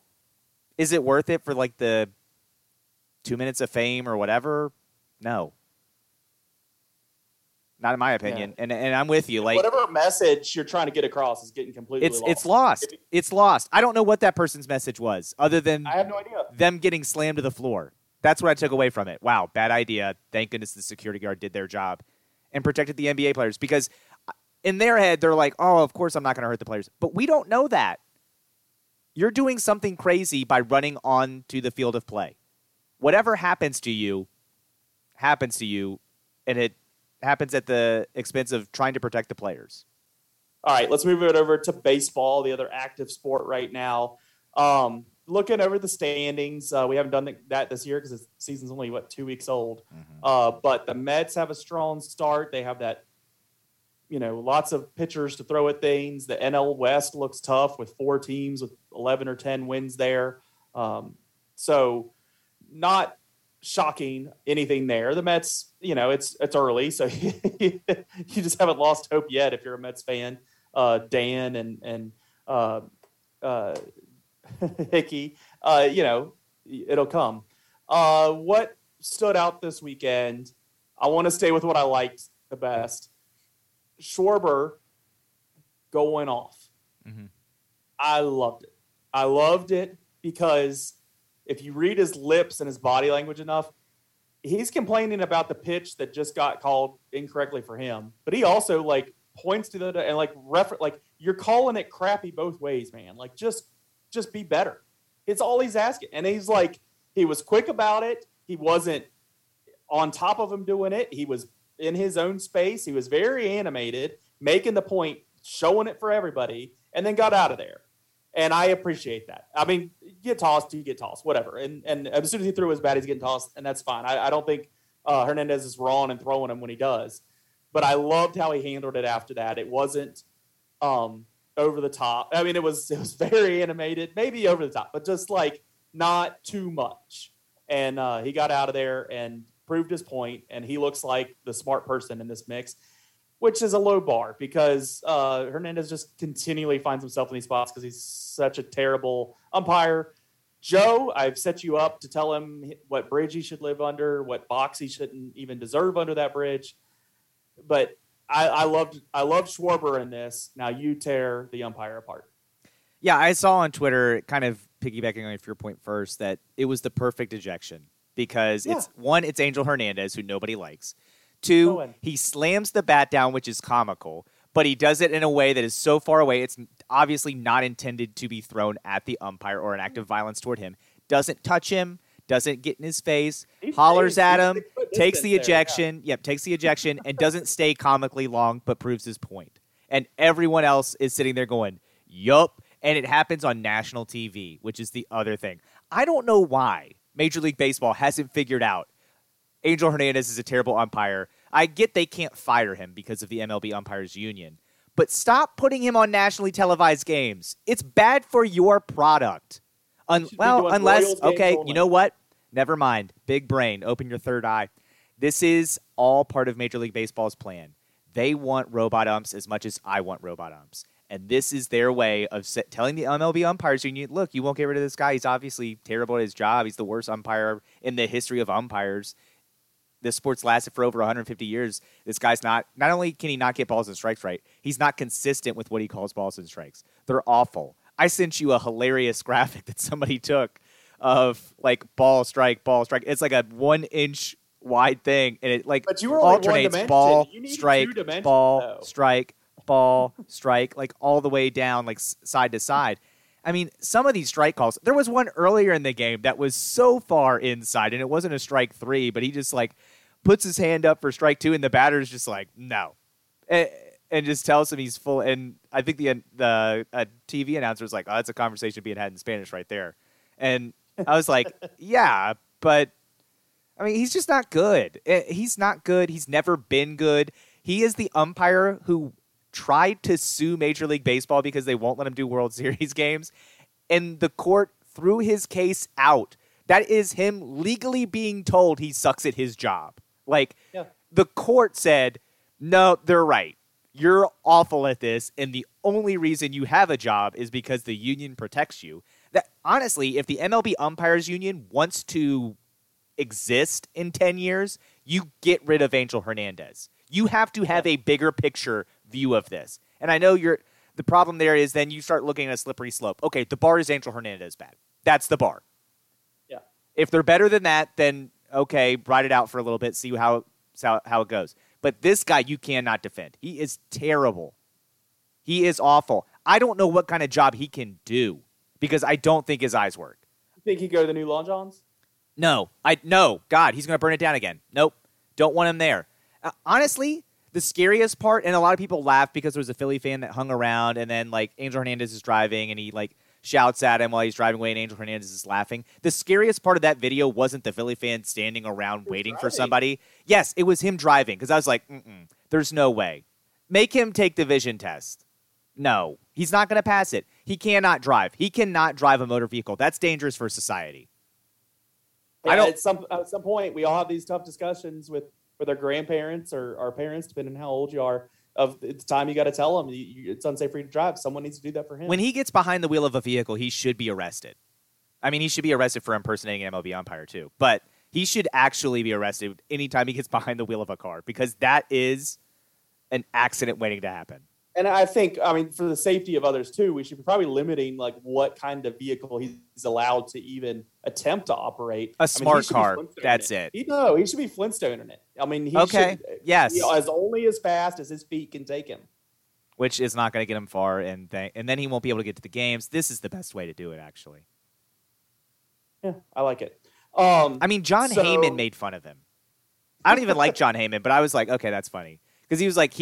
Is it worth it for like the 2 minutes of fame or whatever? No. Not in my opinion. Yeah. And I'm with you. Like whatever message you're trying to get across is getting completely lost. It's lost. I don't know what that person's message was other than I have no idea. Them getting slammed to the floor. That's what I took away from it. Wow, bad idea. Thank goodness the security guard did their job and protected the NBA players because in their head, they're like, oh, of course I'm not going to hurt the players. But we don't know that. You're doing something crazy by running onto the field of play. Whatever happens to you, and it happens at the expense of trying to protect the players. All right, let's move it over to baseball, the other active sport right now. Looking over the standings, we haven't done that this year because the season's only, 2 weeks old. Mm-hmm. But the Mets have a strong start. They have that, lots of pitchers to throw at things. The NL West looks tough with 4 teams with 11 or 10 wins there. So not shocking anything there. The Mets, it's early, so you just haven't lost hope yet if you're a Mets fan. Dan and Hickey, it'll come. What stood out this weekend? I want to stay with what I liked the best. Schwarber going off. Mm-hmm. I loved it because if you read his lips and his body language enough, he's complaining about the pitch that just got called incorrectly for him. But he also like points to the and like reference like you're calling it crappy both ways, man. Like just be better. It's all he's asking. And he's like, he was quick about it. He wasn't on top of him doing it. He was in his own space. He was very animated, making the point, showing it for everybody, and then got out of there. And I appreciate that. I mean, you get tossed, whatever. And as soon as he threw his bat, he's getting tossed, and that's fine. I don't think Hernandez is wrong in throwing him when he does. But I loved how he handled it after that. It wasn't over the top. I mean, it was very animated, maybe over the top, but just like not too much. And he got out of there and proved his point, and he looks like the smart person in this mix, which is a low bar because Hernandez just continually finds himself in these spots because he's such a terrible umpire. Joe, I've set you up to tell him what bridge he should live under, what box he shouldn't even deserve under that bridge. But I loved Schwarber in this. Now you tear the umpire apart. Yeah, I saw on Twitter, kind of piggybacking on your point first, that it was the perfect ejection because it's one, it's Angel Hernandez, who nobody likes. Two, he slams the bat down, which is comical, but he does it in a way that is so far away. It's obviously not intended to be thrown at the umpire or an act of violence toward him. Doesn't touch him. Doesn't get in his face. Hollers at him. Takes the ejection. Yep, takes the ejection and doesn't stay comically long, but proves his point. And everyone else is sitting there going, yup. And it happens on national TV, which is the other thing. I don't know why Major League Baseball hasn't figured out Angel Hernandez is a terrible umpire. I get they can't fire him because of the MLB Umpires Union, but stop putting him on nationally televised games. It's bad for your product. You know what? Never mind. Big brain. Open your third eye. This is all part of Major League Baseball's plan. They want robot umps as much as I want robot umps. And this is their way of telling the MLB Umpires Union, look, you won't get rid of this guy. He's obviously terrible at his job. He's the worst umpire in the history of umpires. This sport's lasted for over 150 years. This guy's not only can he not get balls and strikes right, he's not consistent with what he calls balls and strikes. They're awful. I sent you a hilarious graphic that somebody took of like ball, strike, ball, strike. It's like a 1-inch wide thing, and it like alternates ball, strike, ball, strike, ball, strike, like all the way down, like side to side. I mean, some of these strike calls, there was one earlier in the game that was so far inside, and it wasn't a strike three, but he just like puts his hand up for strike two, and the batter's just like, no, and just tells him he's full. And I think the TV announcer was like, oh, that's a conversation being had in Spanish right there. And I was like, yeah, but I mean, he's just not good. He's not good. He's never been good. He is the umpire who tried to sue Major League Baseball because they won't let him do World Series games, and the court threw his case out. That is him legally being told he sucks at his job. Like, The court said, no, they're right. You're awful at this, and the only reason you have a job is because the union protects you. That honestly, if the MLB Umpires Union wants to exist in 10 years, you get rid of Angel Hernandez. You have to have a bigger picture view of this. And I know the problem there is then you start looking at a slippery slope. Okay, the bar is Angel Hernandez bad. That's the bar. Yeah. If they're better than that, then okay, ride it out for a little bit, see how it goes. But this guy you cannot defend. He is terrible. He is awful. I don't know what kind of job he can do because I don't think his eyes work. You think he'd go to the new Long Johns? No. God, he's going to burn it down again. Nope. Don't want him there. Honestly, the scariest part, and a lot of people laughed because there was a Philly fan that hung around, and then like Angel Hernandez is driving, and he like shouts at him while he's driving away, and Angel Hernandez is laughing. The scariest part of that video wasn't the Philly fan standing around waiting for somebody. Yes, it was him driving, because I was like, there's no way. Make him take the vision test. No, he's not going to pass it. He cannot drive. He cannot drive a motor vehicle. That's dangerous for society. Yeah, at some point, we all have these tough discussions with our grandparents or our parents, depending on how old you are, of the time you got to tell them it's unsafe for you to drive. Someone needs to do that for him. When he gets behind the wheel of a vehicle, he should be arrested. I mean, he should be arrested for impersonating an MLB umpire too, but he should actually be arrested anytime he gets behind the wheel of a car because that is an accident waiting to happen. And I think, I mean, for the safety of others too, we should be probably limiting like what kind of vehicle he's allowed to even attempt to operate. A smart car. That's it. He should be Flintstoning it. I mean, he should, as only as fast as his feet can take him, which is not going to get him far. And then he won't be able to get to the games. This is the best way to do it, actually. Yeah, I like it. John Heyman made fun of him. I don't even like John Heyman, but I was like, okay, that's funny because he was like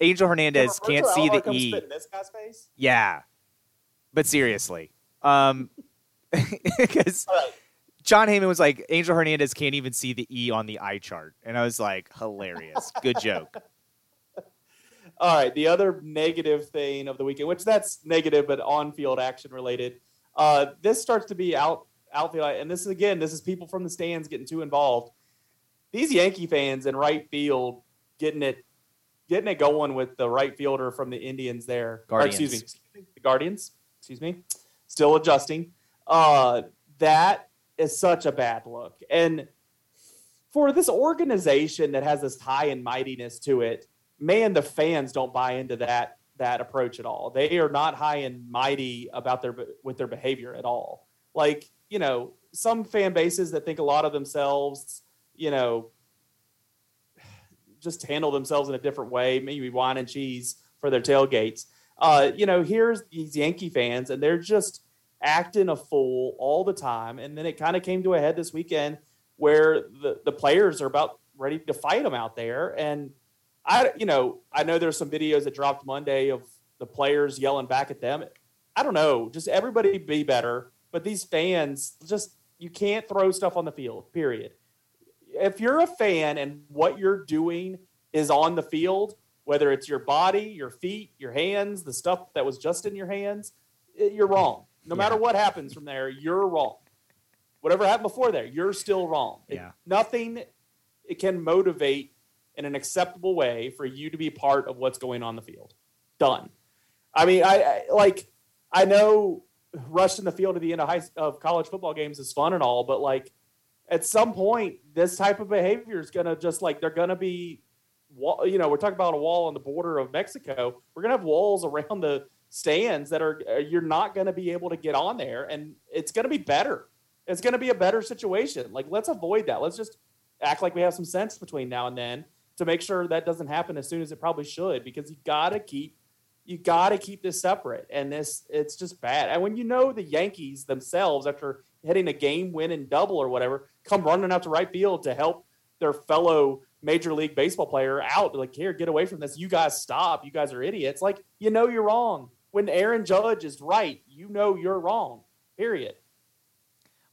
Angel Hernandez can't see the E. Yeah. But seriously, because John Heyman was like, Angel Hernandez can't even see the E on the eye chart. And I was like, hilarious. Good joke. All right. The other negative thing of the weekend, which that's negative, but on-field action related. This starts to be outfield. And this is, again, this is people from the stands getting too involved. These Yankee fans in right field getting it going with the right fielder from the Indians there. Guardians. Excuse me. The Guardians. Excuse me. Still adjusting. That is such a bad look. And for this organization that has this high and mightiness to it, man, the fans don't buy into that approach at all. They are not high and mighty about their behavior at all. Like, you know, some fan bases that think a lot of themselves, you know, just handle themselves in a different way, maybe wine and cheese for their tailgates. You know, here's these Yankee fans, and they're just acting a fool all the time. And then it kind of came to a head this weekend where the players are about ready to fight them out there. And I know there's some videos that dropped Monday of the players yelling back at them. I don't know, just everybody be better. But these fans, just, you can't throw stuff on the field, period. If you're a fan and what you're doing is on the field, whether it's your body, your feet, your hands, the stuff that was just in your hands, you're wrong. No matter what happens from there, you're wrong. Whatever happened before there, you're still wrong. Yeah. It can motivate in an acceptable way for you to be part of what's going on the field. Done. I mean, I know rushing the field at the end of college football games is fun and all, but like, at some point, this type of behavior is going to just like, they're going to be, you know, we're talking about a wall on the border of Mexico. We're going to have walls around the stands that are, you're not going to be able to get on there, and it's going to be better. It's going to be a better situation. Like, let's avoid that. Let's just act like we have some sense between now and then to make sure that doesn't happen as soon as it probably should, because you got to keep this separate. And it's just bad. And when, you know, the Yankees themselves, after hitting a game-winning double or whatever, come running out to right field to help their fellow Major League Baseball player out. Like, here, get away from this. You guys stop. You guys are idiots. Like, you know you're wrong. When Aaron Judge is right, you know you're wrong, period.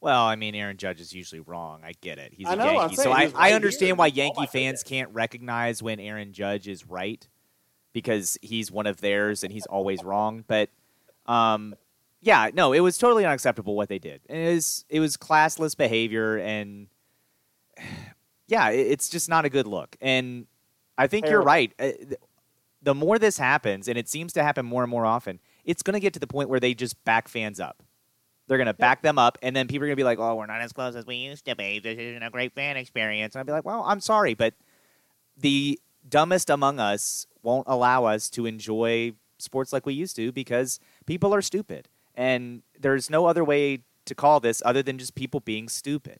Well, I mean, Aaron Judge is usually wrong. I get it. He's a Yankee. So I understand why Yankee fans can't recognize when Aaron Judge is right, because he's one of theirs and he's always wrong. But, yeah, no, it was totally unacceptable what they did. And it was classless behavior, and yeah, it's just not a good look. And I think you're right. The more this happens, and it seems to happen more and more often, it's going to get to the point where they just back fans up. They're going to back them up, and then people are going to be like, oh, we're not as close as we used to be. This isn't a great fan experience. And I'd be like, well, I'm sorry, but the dumbest among us won't allow us to enjoy sports like we used to, because people are stupid. And there's no other way to call this other than just people being stupid.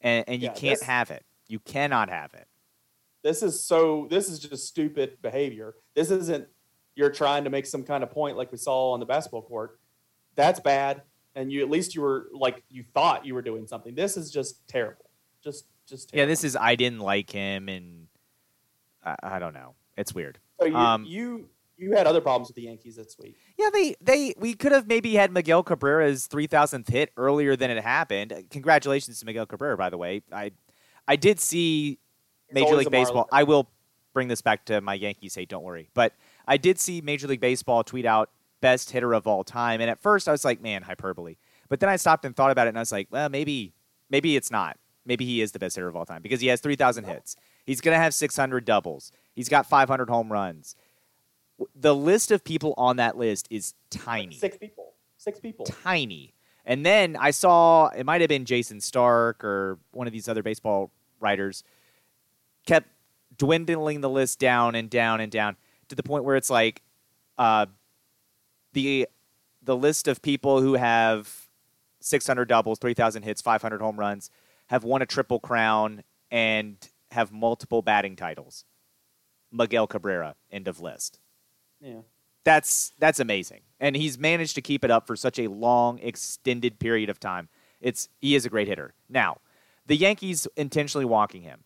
And you can't have it. You cannot have it. This is just stupid behavior. This isn't you're trying to make some kind of point like we saw on the basketball court. That's bad. And you, at least you were like, you thought you were doing something. This is just terrible. Just terrible. Yeah, this is, I didn't like him. And I don't know. It's weird. So you had other problems with the Yankees this week. Yeah, we could have maybe had Miguel Cabrera's 3,000th hit earlier than it happened. Congratulations to Miguel Cabrera, by the way. I did see Major League Baseball. I will bring this back to my Yankees hate, don't worry. But I did see Major League Baseball tweet out best hitter of all time. And at first I was like, man, hyperbole. But then I stopped and thought about it, and I was like, well, maybe it's not. Maybe he is the best hitter of all time, because he has 3,000 hits. He's going to have 600 doubles. He's got 500 home runs. The list of people on that list is tiny. Six people. Tiny. And then I saw, it might have been Jason Stark or one of these other baseball writers, kept dwindling the list down and down and down to the point where it's like the list of people who have 600 doubles, 3,000 hits, 500 home runs, have won a triple crown, and have multiple batting titles. Miguel Cabrera, end of list. Yeah, that's amazing, and he's managed to keep it up for such a long, extended period of time. He is a great hitter. Now, the Yankees intentionally walking him.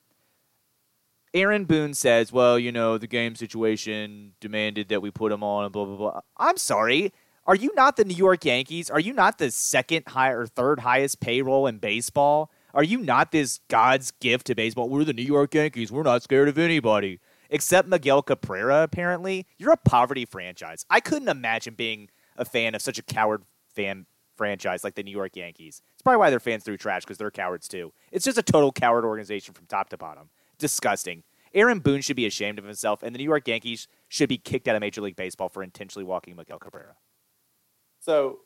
Aaron Boone says, "Well, you know, the game situation demanded that we put him on," and blah blah blah. I'm sorry, Are you not the New York Yankees? Are you not the second high or third highest payroll in baseball? Are you not this God's gift to baseball? We're the New York Yankees. We're not scared of anybody. Except Miguel Cabrera, apparently. You're a poverty franchise. I couldn't imagine being a fan of such a coward fan franchise like the New York Yankees. It's probably why their fans threw trash, because they're cowards too. It's just a total coward organization from top to bottom. Disgusting. Aaron Boone should be ashamed of himself, and the New York Yankees should be kicked out of Major League Baseball for intentionally walking Miguel Cabrera. So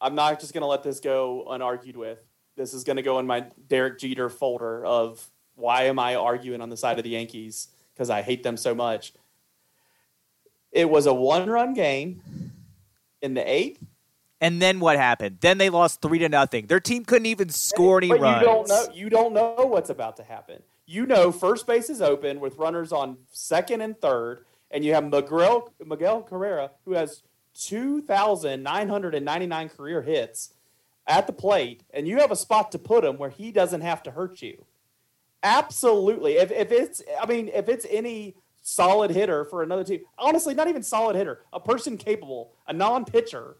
I'm not just going to let this go unargued with. This is going to go in my Derek Jeter folder of why am I arguing on the side of the Yankees, because I hate them so much. It was a one-run game in the eighth. And then what happened? Then they lost 3-0. Their team couldn't even score any runs. You don't know what's about to happen. You know first base is open with runners on second and third, and you have Miguel Cabrera, who has 2,999 career hits at the plate, and you have a spot to put him where he doesn't have to hurt you. Absolutely. If it's any solid hitter for another team, honestly, not even solid hitter, a person capable, a non-pitcher,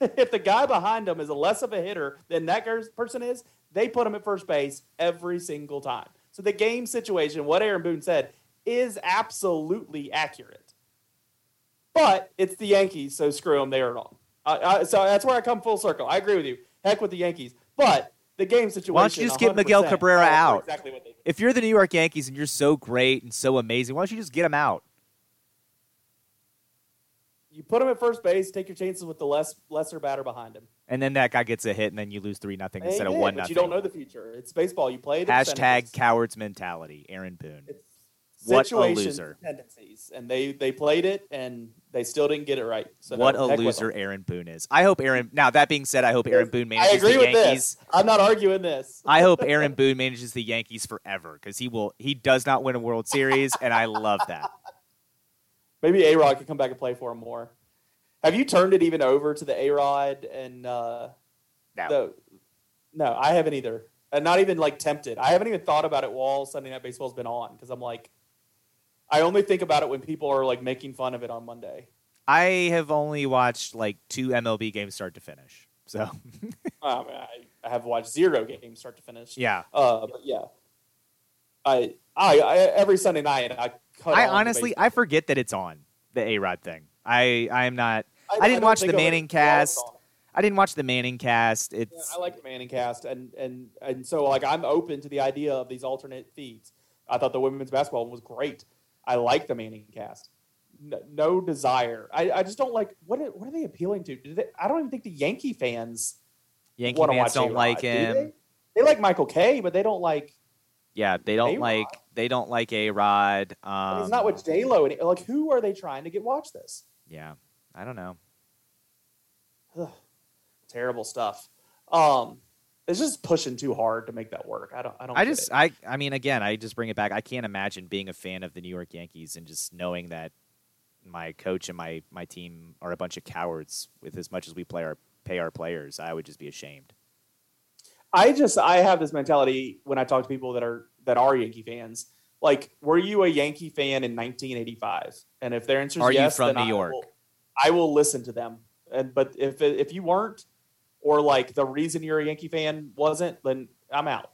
if the guy behind him is less of a hitter than that person is, they put him at first base every single time. So the game situation, what Aaron Boone said, is absolutely accurate. But it's the Yankees, so screw them, they are wrong. So that's where I come full circle. I agree with you. Heck with the Yankees. But the game situation, why don't you just get Miguel Cabrera out? Exactly what they do. If you're the New York Yankees and you're so great and so amazing, why don't you just get him out? You put him at first base, take your chances with the lesser batter behind him. And then that guy gets a hit, and then you lose 3-0 instead of 1-0. But you don't know the future. It's baseball. You play it. # cowards mentality, Aaron Boone. What a loser. Tendencies. And they played it, and they still didn't get it right. So what a loser Aaron Boone is. I hope Aaron – now, that being said, I hope Aaron Boone manages the Yankees. I agree with this. I'm not arguing this. I hope Aaron Boone manages the Yankees forever, because he does not win a World Series, and I love that. Maybe A-Rod could come back and play for him more. Have you turned it even over to the A-Rod and No, I haven't either. I'm not even, tempted. I haven't even thought about it while Sunday Night Baseball's been on, because I'm I only think about it when people are, making fun of it on Monday. I have only watched, 2 MLB games start to finish, so. I have watched 0 games start to finish. Yeah. But, yeah. I every Sunday night, I forget that it's on, the A-Rod thing. I didn't watch the Manning cast. I like the Manning cast, and so I'm open to the idea of these alternate feeds. I thought the women's basketball one was great. I like the Manning cast. No desire. I just don't like. What are they appealing to? I don't even think the Yankee fans. Yankee fans watch don't A-Rod, like him. Do they like Michael K, but they don't like. Yeah, they don't A-Rod. They don't like A-Rod. It's not with J-Lo. Who are they trying to get watch this? Yeah, I don't know. Ugh, terrible stuff. It's just pushing too hard to make that work. I just bring it back. I can't imagine being a fan of the New York Yankees and just knowing that my coach and my team are a bunch of cowards with as much as we pay our players. I would just be ashamed. I have this mentality when I talk to people that are Yankee fans. Were you a Yankee fan in 1985? And if their answer is yes, then I will listen to them. But if you weren't, or the reason you're a Yankee fan wasn't, then I'm out.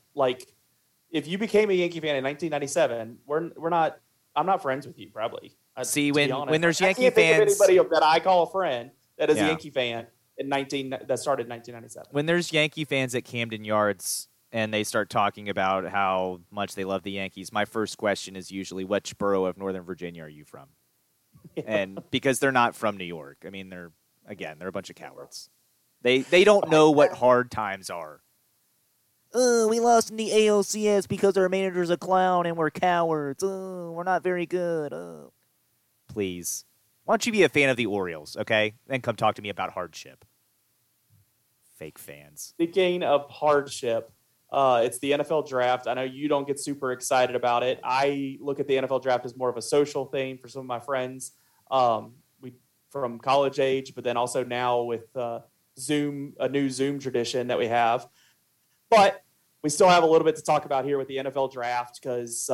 If you became a Yankee fan in 1997, we're not. I'm not friends with you, probably. When there's Yankee fans, I can't think of anybody that I call a friend that is a Yankee fan that started in 1997. When there's Yankee fans at Camden Yards and they start talking about how much they love the Yankees, my first question is usually, which borough of Northern Virginia are you from? Yeah. And because they're not from New York. I mean, they're a bunch of cowards. They don't know what hard times are. Oh, we lost in the ALCS because our manager's a clown and we're cowards. Oh, we're not very good. Oh. Please. Why don't you be a fan of the Orioles, okay? Then come talk to me about hardship. Fake fans. Speaking of hardship, it's the NFL draft. I know you don't get super excited about it. I look at the NFL draft as more of a social thing for some of my friends from college age, but then also now with Zoom, a new Zoom tradition that we have. But we still have a little bit to talk about here with the NFL draft because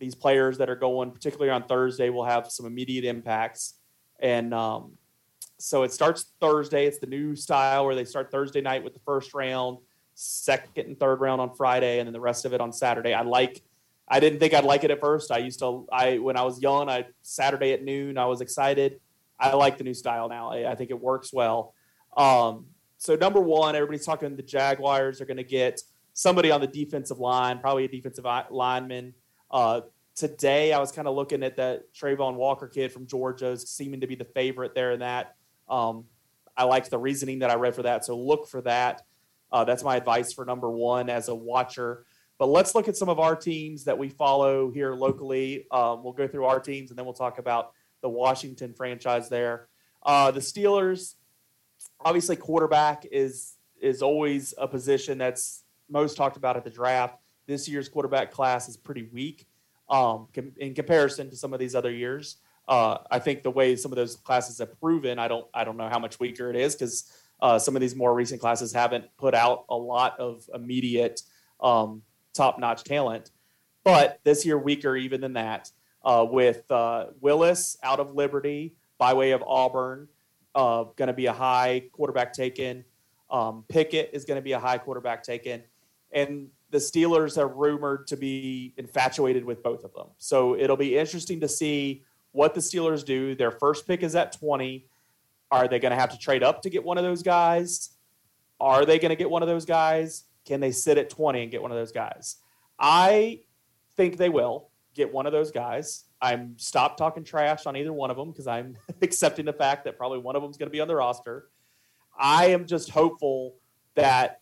these players that are going, particularly on Thursday, will have some immediate impacts. And So it starts Thursday. It's the new style where they start Thursday night with the first round, second and third round on Friday, and then the rest of it on Saturday. I didn't think I'd like it at first. When I was young, Saturday at noon, I was excited. I like the new style now. I think it works well. So number one, everybody's talking the Jaguars are going to get somebody on the defensive line, probably a defensive lineman. Today, I was kind of looking at that Trayvon Walker kid from Georgia seeming to be the favorite there in that. I liked the reasoning that I read for that, so look for that. That's my advice for number one as a watcher. But let's look at some of our teams that we follow here locally. We'll go through our teams, and then we'll talk about the Washington franchise there. The Steelers, obviously quarterback is always a position that's most talked about at the draft. This year's quarterback class is pretty weak in comparison to some of these other years. I think the way some of those classes have proven, I don't know how much weaker it is because some of these more recent classes haven't put out a lot of immediate top-notch talent. But this year, weaker even than that with Willis out of Liberty by way of Auburn, going to be a high quarterback taken. Pickett is going to be a high quarterback taken. And the Steelers are rumored to be infatuated with both of them. So it'll be interesting to see what the Steelers do. Their first pick is at 20. Are they going to have to trade up to get one of those guys? Are they going to get one of those guys? Can they sit at 20 and get one of those guys? I think they will get one of those guys. I'm stopped talking trash on either one of them because I'm accepting the fact that probably one of them is going to be on the roster. I am just hopeful that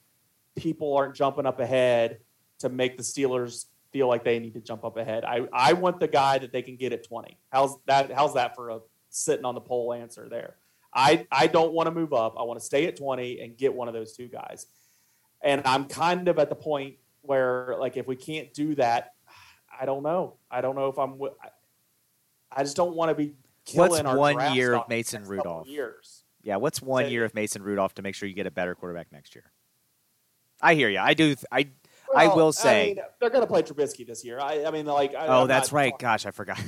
people aren't jumping up ahead to make the Steelers feel like they need to jump up ahead. I want the guy that they can get at 20. How's that for a sitting on the pole answer there? I don't want to move up. I want to stay at 20 and get one of those two guys. And I'm kind of at the point where, like, if we can't do that, I don't know. I don't know if I'm – I just don't want to be killing what's our draft. What's 1 year of Mason Rudolph? Years. Yeah, what's 1 year of Mason Rudolph to make sure you get a better quarterback next year? I hear you. I do I will say. I mean, they're going to play Trubisky this year. That's right. Gosh, I forgot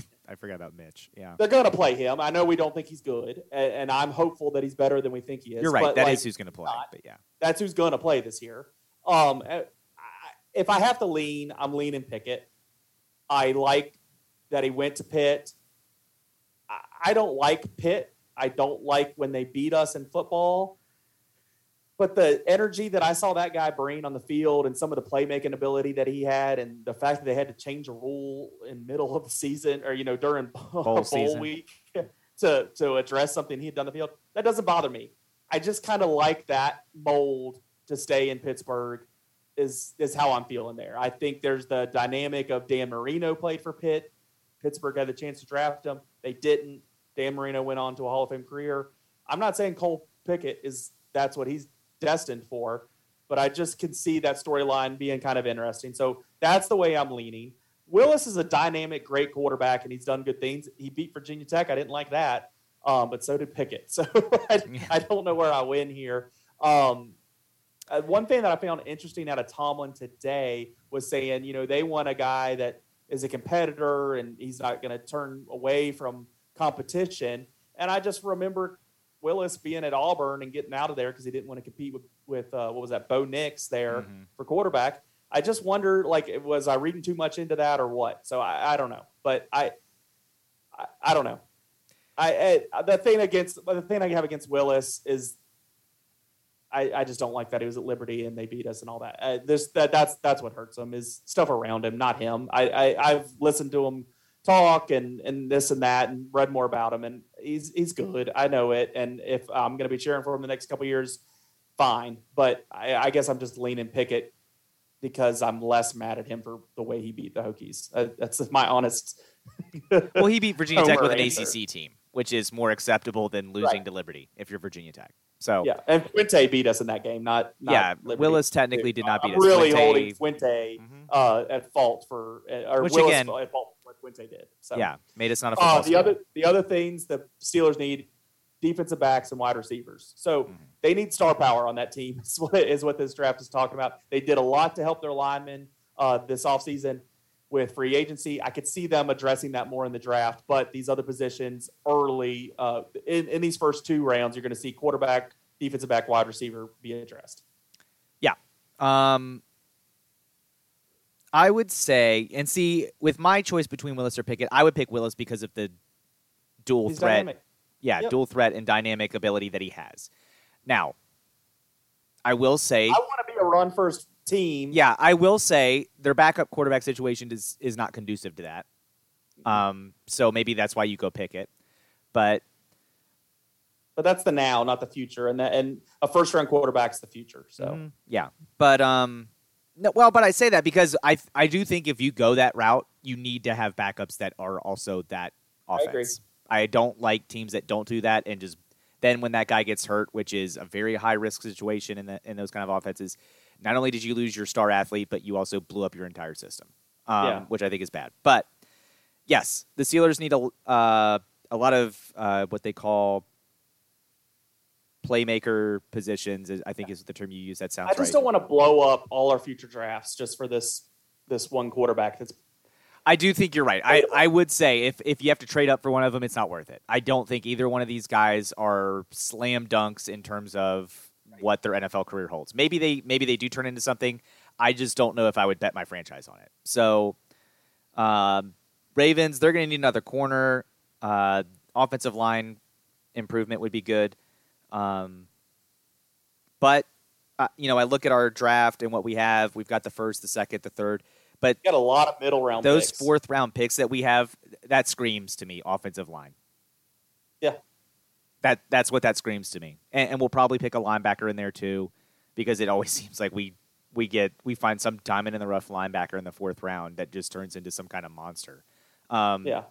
about Mitch. Yeah. They're going to play him. I know we don't think he's good, and I'm hopeful that he's better than we think he is. You're right. But, that is who's going to play. But yeah. That's who's going to play this year. If I have to lean, I'm leaning Pickett. I like that he went to Pitt. I don't like Pitt. I don't like when they beat us in football. But the energy that I saw that guy bring on the field and some of the playmaking ability that he had and the fact that they had to change a rule in middle of the season or, during bowl week to address something he had done on the field, that doesn't bother me. I just kind of like that mold to stay in Pittsburgh is how I'm feeling there. I think there's the dynamic of Dan Marino played for Pitt. Pittsburgh had the chance to draft him. They didn't. Dan Marino went on to a Hall of Fame career. I'm not saying Cole Pickett that's what he's destined for, but I just can see that storyline being kind of interesting. So that's the way I'm leaning. Willis is a dynamic, great quarterback, and he's done good things. He beat Virginia Tech. I didn't like that, but so did Pickett. So I don't know where I win here. One thing that I found interesting out of Tomlin today was saying, they want a guy that is a competitor and he's not going to turn away from competition. And I just remember Willis being at Auburn and getting out of there because he didn't want to compete with what was that, Bo Nix there for quarterback. I just wonder, was I reading too much into that or what? So I don't know. But I don't know. The thing I have against Willis is I just don't like that he was at Liberty and they beat us and all that. That's what hurts him is stuff around him, not him. I've listened to him talk and this and that and read more about him, and he's good. I know it, and if I'm going to be cheering for him the next couple of years, fine. But I guess I'm just leaning Pickett because I'm less mad at him for the way he beat the Hokies. That's my honest. Well, he beat Virginia Tech with an ACC team, which is more acceptable than losing to Liberty if you're Virginia Tech. So yeah, and Fuente beat us in that game, not Liberty. Willis technically did not beat us. Really Fuente, holding Fuente at fault for, or which Willis again, at fault for what Fuente did. So yeah, made us not a football score. The other things the Steelers need: defensive backs and wide receivers. So they need star power on that team. Is what this draft is talking about. They did a lot to help their linemen this offseason. with free agency. I could see them addressing that more in the draft, but these other positions early in these first two rounds, you're going to see quarterback, defensive back, wide receiver be addressed. Yeah. I would say, and see, with my choice between Willis or Pickett, I would pick Willis because of the dual He's threat. Dynamic. Yeah, yep. Dual threat and dynamic ability that he has. Now, I will say... I want to be a run-first team. Yeah, I will say their backup quarterback situation is not conducive to that. So maybe that's why you go Pickett. But that's the now, not the future. And a first-round quarterback's the future. So yeah, but... No, well, but I say that because I do think if you go that route, you need to have backups that are also that offense. I agree. I don't like teams that don't do that, and just then when that guy gets hurt, which is a very high risk situation in those kind of offenses, not only did you lose your star athlete, but you also blew up your entire system, which I think is bad. But yes, the Steelers need a lot of what they call playmaker positions, I think is the term you use. That sounds right. I just don't want to blow up all our future drafts just for this one quarterback. I do think you're right. I would say if you have to trade up for one of them, it's not worth it. I don't think either one of these guys are slam dunks in terms of what their NFL career holds. Maybe they do turn into something. I just don't know if I would bet my franchise on it. So Ravens, they're going to need another corner. Offensive line improvement would be good. But I look at our draft and what we have. We've got the first, the second, the third. But you got a lot of middle round picks. Those fourth round picks that we have, that screams to me offensive line. Yeah. That's what that screams to me. And we'll probably pick a linebacker in there too, because it always seems like we find some diamond in the rough linebacker in the fourth round that just turns into some kind of monster. Yeah.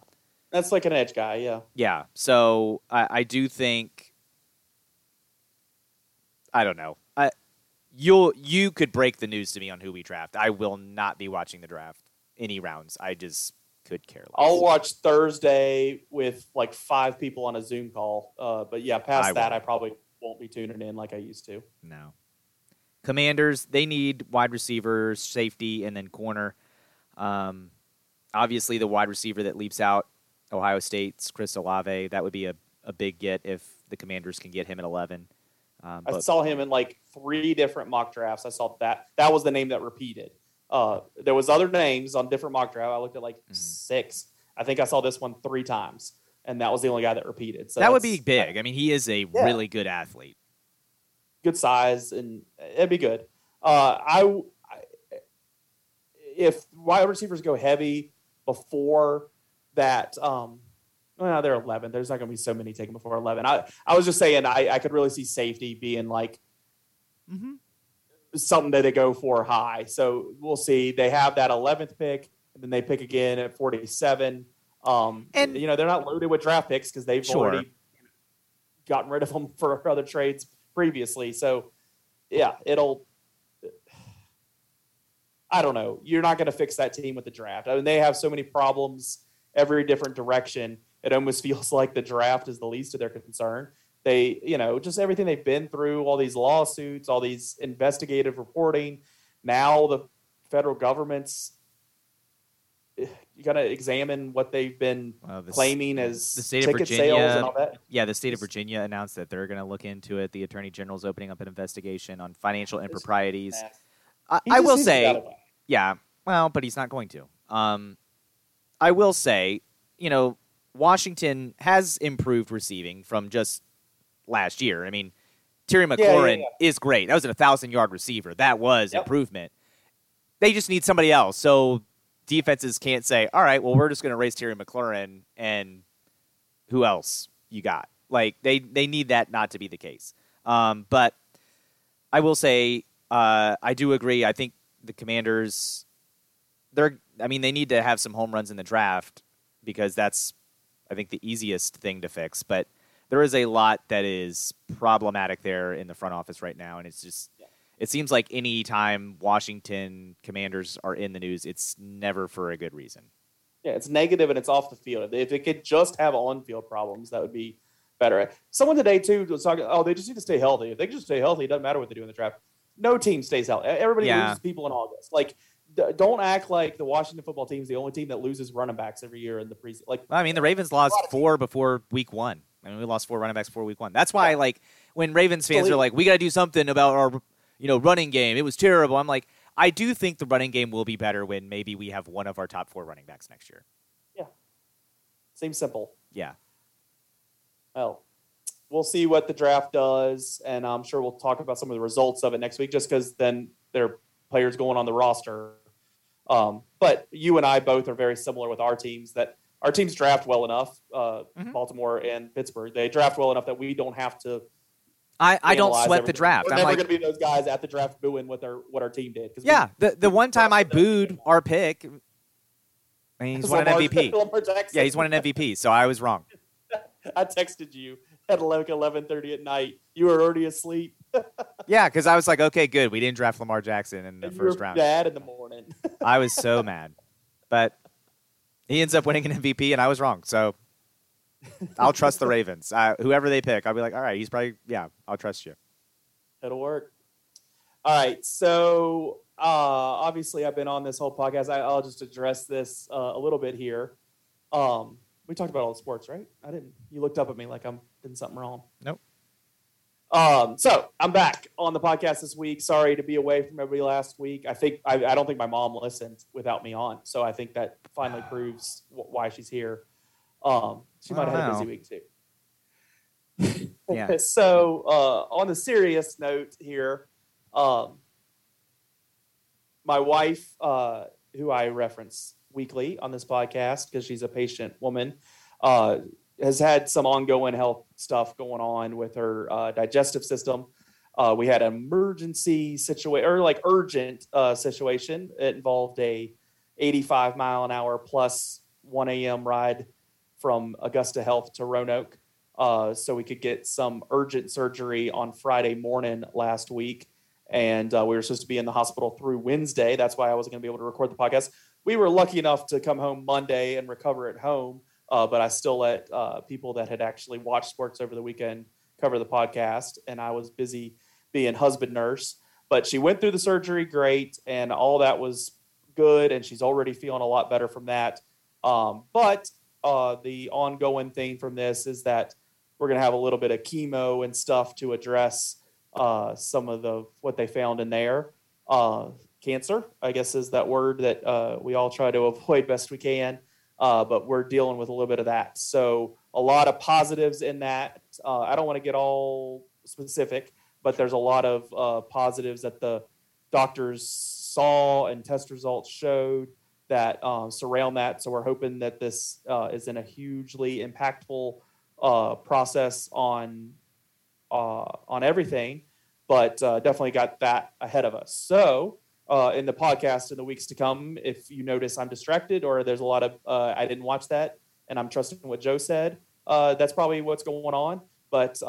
That's like an edge guy, yeah. Yeah. So I do think I don't know. You could break the news to me on who we draft. I will not be watching the draft any rounds. I just could care less. I'll watch Thursday with like 5 people on a Zoom call. But yeah, I probably won't be tuning in like I used to. No. Commanders, they need wide receivers, safety, and then corner. Obviously, the wide receiver that leaps out, Ohio State's Chris Olave, that would be a big get if the Commanders can get him at 11. I saw him in like 3 different mock drafts. I saw that was the name that repeated. There was other names on different mock draft. I looked at like 6. I think I saw this one 3 times, and that was the only guy that repeated. So that would be big. I mean, he is a really good athlete. Good size, and it'd be good. If wide receivers go heavy before that, well, they're 11. There's not going to be so many taken before 11. I was just saying I could really see safety being like something that they go for high. So we'll see. They have that 11th pick, and then they pick again at 47. And they're not loaded with draft picks because they've already gotten rid of them for other trades previously. So, yeah, I don't know. You're not going to fix that team with the draft. I mean, they have so many problems every different direction. It almost feels like the draft is the least of their concern. They, just everything they've been through, all these lawsuits, all these investigative reporting. Now the federal government's got to examine what they've been claiming as the state ticket of Virginia, sales and all that. Yeah, the state of Virginia announced that they're going to look into it. The attorney general's opening up an investigation on financial improprieties. I will say, yeah, well, but he's not going to. I will say, Washington has improved receiving from just last year. I mean, Terry McLaurin is great. That was an 1,000-yard receiver. That was improvement. They just need somebody else. So defenses can't say, all right, well, we're just going to raise Terry McLaurin and who else you got? Like, they need that not to be the case. But I will say I do agree. I think the Commanders, they need to have some home runs in the draft because that's, I think, the easiest thing to fix, but there is a lot that is problematic there in the front office right now, and it's just it seems like any time Washington Commanders are in the news, it's never for a good reason. Yeah, it's negative and it's off the field. If it could just have on-field problems, that would be better. Someone today, too, was talking, they just need to stay healthy. If they can just stay healthy, it doesn't matter what they do in the draft. No team stays healthy. Everybody loses people in August. Like, don't act like the Washington football team is the only team that loses running backs every year in the preseason. Like, I mean, the Ravens lost four before week one. I mean, we lost four running backs before week one. That's why, like, when Ravens fans are like, we got to do something about our, you know, running game. It was terrible. I'm like, I do think the running game will be better when maybe we have one of our top four running backs next year. Yeah. Seems simple. Yeah. Well, we'll see what the draft does, and I'm sure we'll talk about some of the results of it next week just because then there are players going on the roster. But you and I both are very similar with our teams that our teams draft well enough, Baltimore and Pittsburgh. They draft well enough that we don't have to I don't sweat everything. The draft. We're never going to be those guys at the draft booing with what our team did. Yeah, the one time I booed our pick, I mean, he's won an MVP. Yeah, he's won an MVP, so I was wrong. I texted you at like 11:30 at night. You were already asleep. Yeah, because I was like, okay, good. We didn't draft Lamar Jackson in the first round. Dad in the morning. I was so mad. But he ends up winning an MVP, and I was wrong. So I'll trust the Ravens. Whoever they pick, I'll be like, all right, he's probably, yeah, I'll trust you. It'll work. All right. So obviously I've been on this whole podcast. I'll just address this a little bit here. We talked about all the sports, right? I didn't. You looked up at me like I'm did something wrong. Nope. So I'm back on the podcast this week. Sorry to be away from everybody last week. I don't think my mom listened without me on. So I think that finally proves why she's here. She might have had a busy week too. Yeah. So on a serious note here, my wife, who I reference weekly on this podcast because she's a patient woman, has had some ongoing health stuff going on with her digestive system. We had an emergency situation or like urgent situation. It involved a 85 mile an hour plus 1 a.m. ride from Augusta Health to Roanoke. So we could get some urgent surgery on Friday morning last week. And we were supposed to be in the hospital through Wednesday. That's why I wasn't going to be able to record the podcast. We were lucky enough to come home Monday and recover at home. But I still let people that had actually watched sports over the weekend cover the podcast. And I was busy being husband nurse. But she went through the surgery great. And all that was good. And she's already feeling a lot better from that. But the ongoing thing from this is that we're going to have a little bit of chemo and stuff to address some of what they found in there. Cancer, I guess, is that word that we all try to avoid best we can. But we're dealing with a little bit of that. So a lot of positives in that. I don't want to get all specific, but there's a lot of positives that the doctors saw and test results showed that surround that. So we're hoping that this isn't a hugely impactful process on everything, but definitely got that ahead of us. So in the podcast in the weeks to come, if you notice I'm distracted or there's a lot of, I didn't watch that and I'm trusting what Joe said, that's probably what's going on. But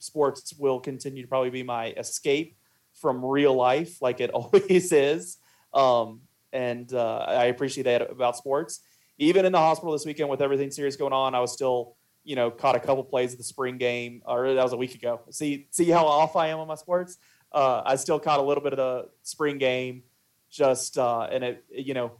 sports will continue to probably be my escape from real life like it always is. And I appreciate that about sports. Even in the hospital this weekend with everything serious going on, I was still, caught a couple plays of the spring game, or that was a week ago. See how off I am on my sports? I still caught a little bit of the spring game just, and it,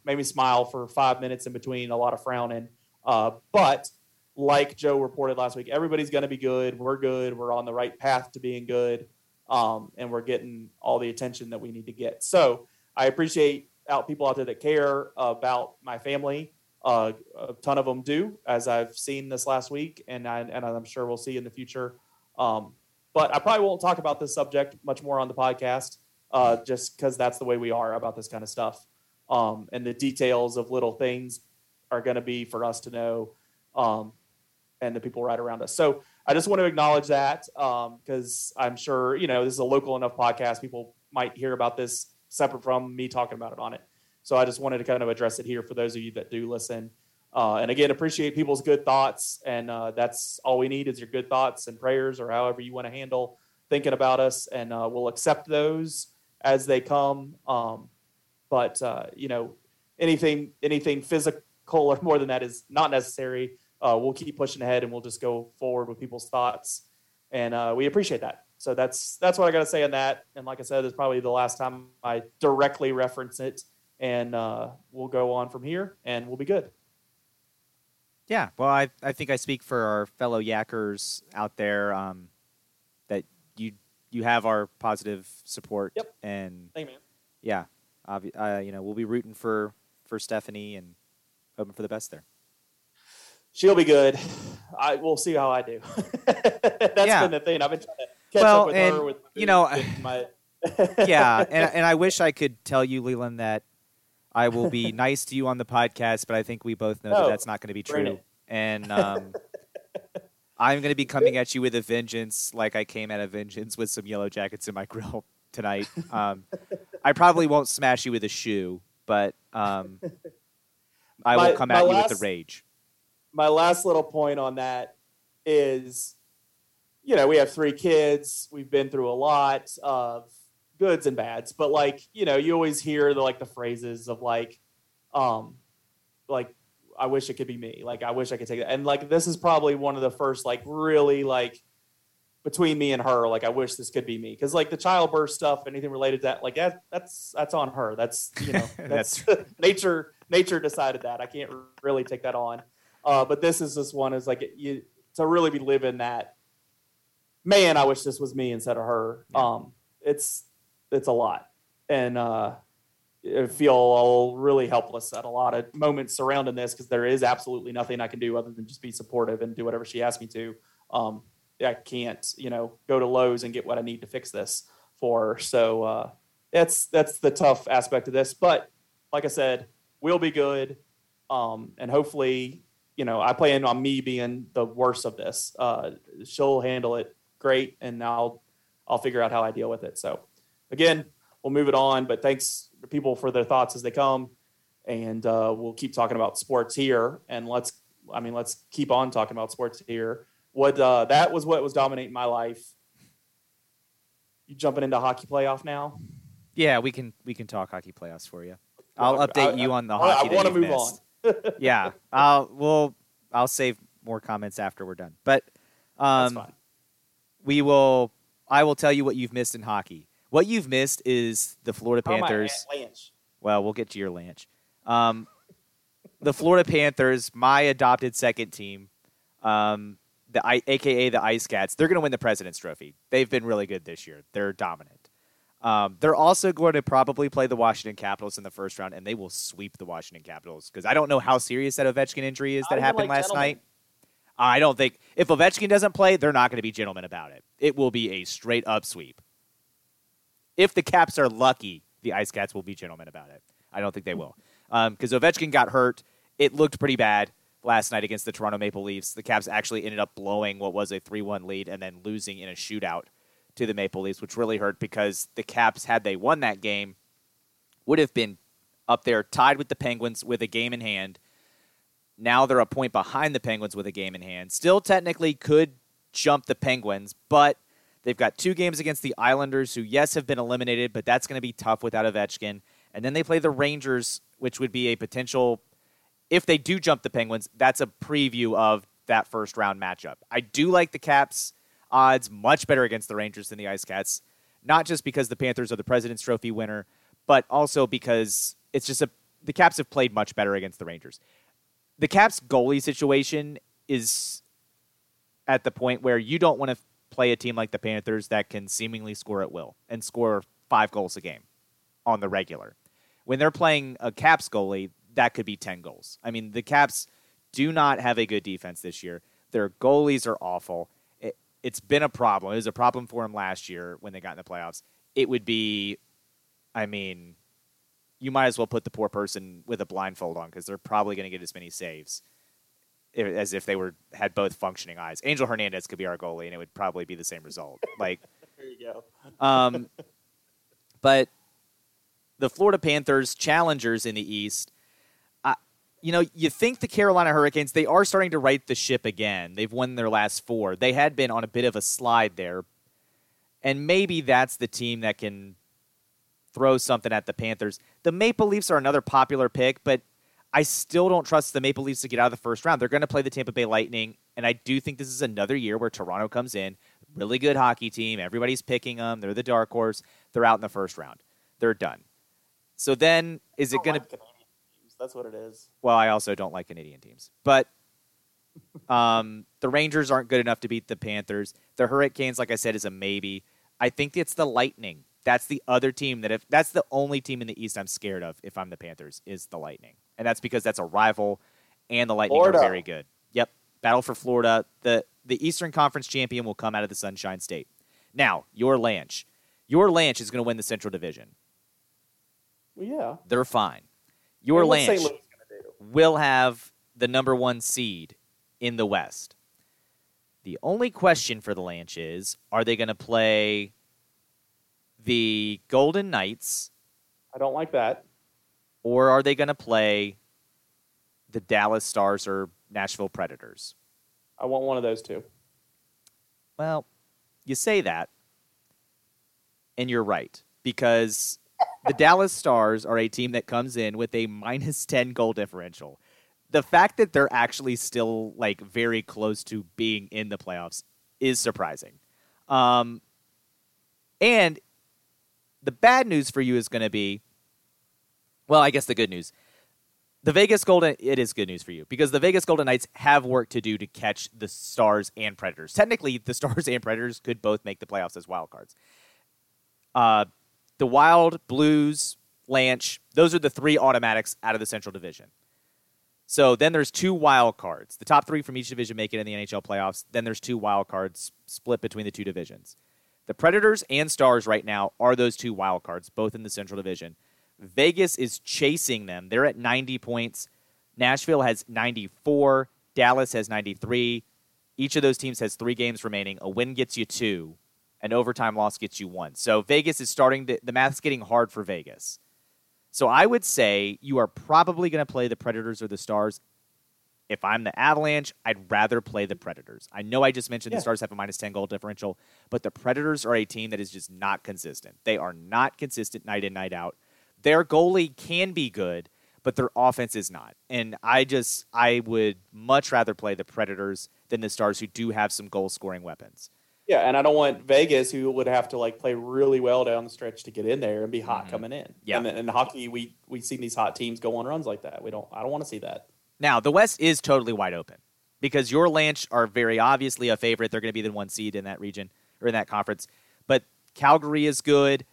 made me smile for 5 minutes in between a lot of frowning. But like Joe reported last week, everybody's going to be good. We're good. We're on the right path to being good. And we're getting all the attention that we need to get. So I appreciate people out there that care about my family. A ton of them do, as I've seen this last week, and I'm sure we'll see in the future. But I probably won't talk about this subject much more on the podcast, just because that's the way we are about this kind of stuff. And the details of little things are going to be for us to know, and the people right around us. So I just want to acknowledge that, because I'm sure, this is a local enough podcast. People might hear about this separate from me talking about it on it. So I just wanted to kind of address it here for those of you that do listen. And again, appreciate people's good thoughts. And that's all we need is your good thoughts and prayers or however you want to handle thinking about us. And we'll accept those as they come. But anything physical or more than that is not necessary. We'll keep pushing ahead and we'll just go forward with people's thoughts. And we appreciate that. So that's what I got to say on that. And like I said, it's probably the last time I directly reference it. and we'll go on from here, and we'll be good. Yeah, well, I think I speak for our fellow Yackers out there that you have our positive support. Yep. And thank you, man. Yeah, we'll be rooting for Stephanie and hoping for the best there. She'll be good. We'll see how I do. That's been the thing. I've been trying to catch up with her. With my yeah, and I wish I could tell you, Leland, that I will be nice to you on the podcast, but I think we both know that's not going to be true. And I'm going to be coming at you with a vengeance, like I came at a vengeance with some Yellow Jackets in my grill tonight. I probably won't smash you with a shoe, but I will come at you with the rage. My last little point on that is, we have 3 kids. We've been through a lot of goods and bads, but you always hear the phrases of I wish it could be me. I wish I could take that. And this is probably one of the first, really between me and her, I wish this could be me. Cause the childbirth stuff, anything related to that, that's on her. That's, that's nature decided that. I can't really take that on. But this one is to really be living that, man, I wish this was me instead of her. Yeah. It's a lot. And I feel all really helpless at a lot of moments surrounding this because there is absolutely nothing I can do other than just be supportive and do whatever she asks me to. I can't, go to Lowe's and get what I need to fix this for her. So that's the tough aspect of this. But like I said, we'll be good. And hopefully... I plan on me being the worst of this. She'll handle it great, and I'll figure out how I deal with it. So, again, we'll move it on, but thanks to people for their thoughts as they come, and we'll keep talking about sports here, and let's keep on talking about sports here. That was what was dominating my life. You jumping into hockey playoff now? Yeah, we can talk hockey playoffs for you. I'll update you on the hockey that you've missed. I want to move on. Yeah, I'll save more comments after we're done. But that's fine. I will tell you what you've missed in hockey. What you've missed is the Florida Panthers. Oh, my Lynch. Well, we'll get to your Lynch. The Florida Panthers, my adopted second team, aka the Ice Cats. They're going to win the President's Trophy. They've been really good this year. They're dominant. They're also going to probably play the Washington Capitals in the first round, and they will sweep the Washington Capitals because I don't know how serious that Ovechkin injury is that happened last night. I don't think – if Ovechkin doesn't play, they're not going to be gentlemen about it. It will be a straight-up sweep. If the Caps are lucky, the Ice Cats will be gentlemen about it. I don't think they will because Ovechkin got hurt. It looked pretty bad last night against the Toronto Maple Leafs. The Caps actually ended up blowing what was a 3-1 lead and then losing in a shootout to the Maple Leafs, which really hurt because the Caps, had they won that game, would have been up there tied with the Penguins with a game in hand. Now they're a point behind the Penguins with a game in hand. Still technically could jump the Penguins, but they've got 2 games against the Islanders, who, yes, have been eliminated, but that's going to be tough without Ovechkin. And then they play the Rangers, which would be a potential, if they do jump the Penguins, that's a preview of that first-round matchup. I do like the Caps' odds much better against the Rangers than the Ice Cats, not just because the Panthers are the President's Trophy winner, but also because it's just the Caps have played much better against the Rangers. The Caps goalie situation is at the point where you don't want to play a team like the Panthers that can seemingly score at will and score 5 goals a game on the regular. When they're playing a Caps goalie, that could be 10 goals. I mean, the Caps do not have a good defense this year. Their goalies are awful. It's been a problem. It was a problem for them last year when they got in the playoffs. It would be, you might as well put the poor person with a blindfold on because they're probably going to get as many saves as if they had both functioning eyes. Angel Hernandez could be our goalie, and it would probably be the same result. There you go. But the Florida Panthers, challengers in the East, you think the Carolina Hurricanes, they are starting to right the ship again. They've won their last 4. They had been on a bit of a slide there. And maybe that's the team that can throw something at the Panthers. The Maple Leafs are another popular pick, but I still don't trust the Maple Leafs to get out of the first round. They're going to play the Tampa Bay Lightning, and I do think this is another year where Toronto comes in. Really good hockey team. Everybody's picking them. They're the dark horse. They're out in the first round. They're done. So then is it going to be – that's what it is. Well, I also don't like Canadian teams. But the Rangers aren't good enough to beat the Panthers. The Hurricanes, like I said, is a maybe. I think it's the Lightning. That's the other team that if – that's the only team in the East I'm scared of if I'm the Panthers is the Lightning. And that's because that's a rival and the Lightning Florida are very good. Yep, battle for Florida. The Eastern Conference champion will come out of the Sunshine State. Now, your Lanch. Your Lanch is going to win the Central Division. Well, yeah. They're fine. Your Lanch will have the number one seed in the West. The only question for the Lanch is, are they going to play the Golden Knights? I don't like that. Or are they going to play the Dallas Stars or Nashville Predators? I want one of those two. Well, you say that, and you're right, because the Dallas Stars are a team that comes in with a minus 10 goal differential. The fact that they're actually still like very close to being in the playoffs is surprising. And the bad news for you is going to be, well, I guess the good news. The Vegas Golden, it is good news for you because the Vegas Golden Knights have work to do to catch the Stars and Predators. Technically, the Stars and Predators could both make the playoffs as wild cards. The Wild, Blues, Lanch, those are the three automatics out of the Central Division. So then there's two wild cards. The top three from each division make it in the NHL playoffs. Then there's two wild cards split between the two divisions. The Predators and Stars right now are those two wild cards, both in the Central Division. Vegas is chasing them. They're at 90 points. Nashville has 94. Dallas has 93. Each of those teams has 3 games remaining. A win gets you 2. An overtime loss gets you 1. So Vegas is starting to, the math's getting hard for Vegas. So I would say you are probably going to play the Predators or the Stars. If I'm the Avalanche, I'd rather play the Predators. I know I just mentioned the Stars have a minus 10 goal differential, but the Predators are a team that is just not consistent. They are not consistent night in, night out. Their goalie can be good, but their offense is not. And I would much rather play the Predators than the Stars, who do have some goal-scoring weapons. Yeah, and I don't want Vegas, who would have to like play really well down the stretch to get in there and be hot coming in. Yeah, and in hockey, we've seen these hot teams go on runs like that. I don't want to see that. Now, the West is totally wide open because your Lanch are very obviously a favorite. They're going to be the one seed in that region or in that conference. But Calgary is good.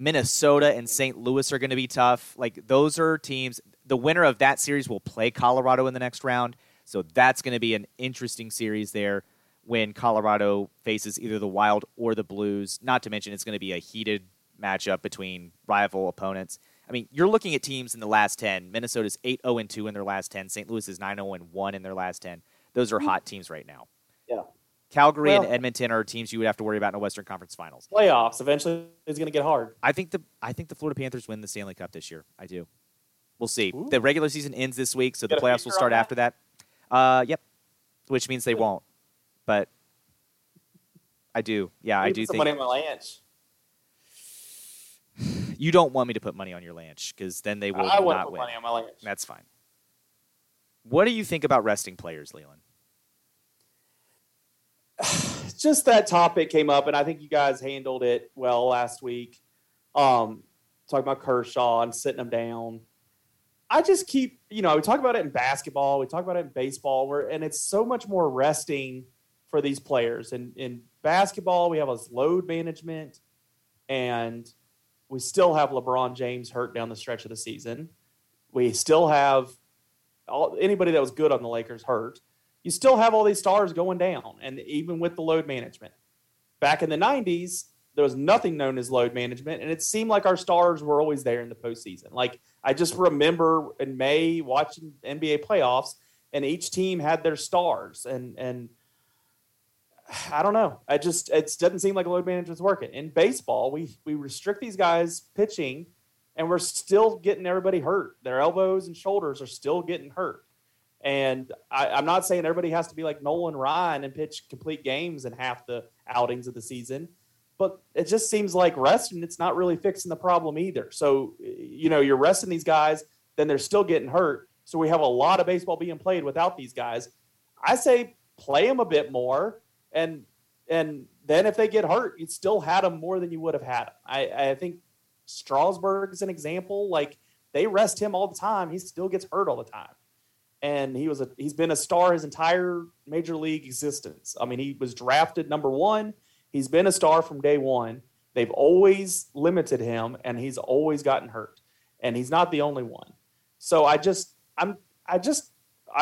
Minnesota and St. Louis are going to be tough. Like, those are teams. The winner of that series will play Colorado in the next round. So that's going to be an interesting series there when Colorado faces either the Wild or the Blues. Not to mention, it's going to be a heated matchup between rival opponents. I mean, you're looking at teams in the last 10. Minnesota's 8-0-2 in their last 10. St. Louis is 9-0-1 in their last 10. Those are hot teams right now. Yeah. Calgary and Edmonton are teams you would have to worry about in the Western Conference Finals. Playoffs eventually is going to get hard. I think the Florida Panthers win the Stanley Cup this year. I do. We'll see. Ooh. The regular season ends this week, so the playoffs will start after that. Yep, which means they won't. But I do. Yeah, I do think. Money on my Lanch. You don't want me to put money on your Lanch because then they will not win. I won't put money on my Lanch. That's fine. What do you think about resting players, Leland? Just that topic came up, and I think you guys handled it well last week. Talking about Kershaw and sitting him down. I just keep, we talk about it in basketball. We talk about it in baseball. And it's so much more resting for these players. And in basketball, we have this load management, and we still have LeBron James hurt down the stretch of the season. We still have anybody that was good on the Lakers hurt. You still have all these stars going down, and even with the load management. Back in the 90s, there was nothing known as load management, and it seemed like our stars were always there in the postseason. Like, I just remember in May watching NBA playoffs, and each team had their stars, and I don't know. It doesn't seem like load management's working. In baseball, we restrict these guys pitching, and we're still getting everybody hurt. Their elbows and shoulders are still getting hurt. And I'm not saying everybody has to be like Nolan Ryan and pitch complete games in half the outings of the season, but it just seems like resting, it's not really fixing the problem either. So, you're resting these guys, then they're still getting hurt. So we have a lot of baseball being played without these guys. I say play them a bit more, and then if they get hurt, you'd still had them more than you would have had them. I think Strasburg's an example. Like, they rest him all the time. He still gets hurt all the time. And he's been a star his entire major league existence. I mean, he was drafted number one. He's been a star from day one. They've always limited him, and he's always gotten hurt. And he's not the only one. So I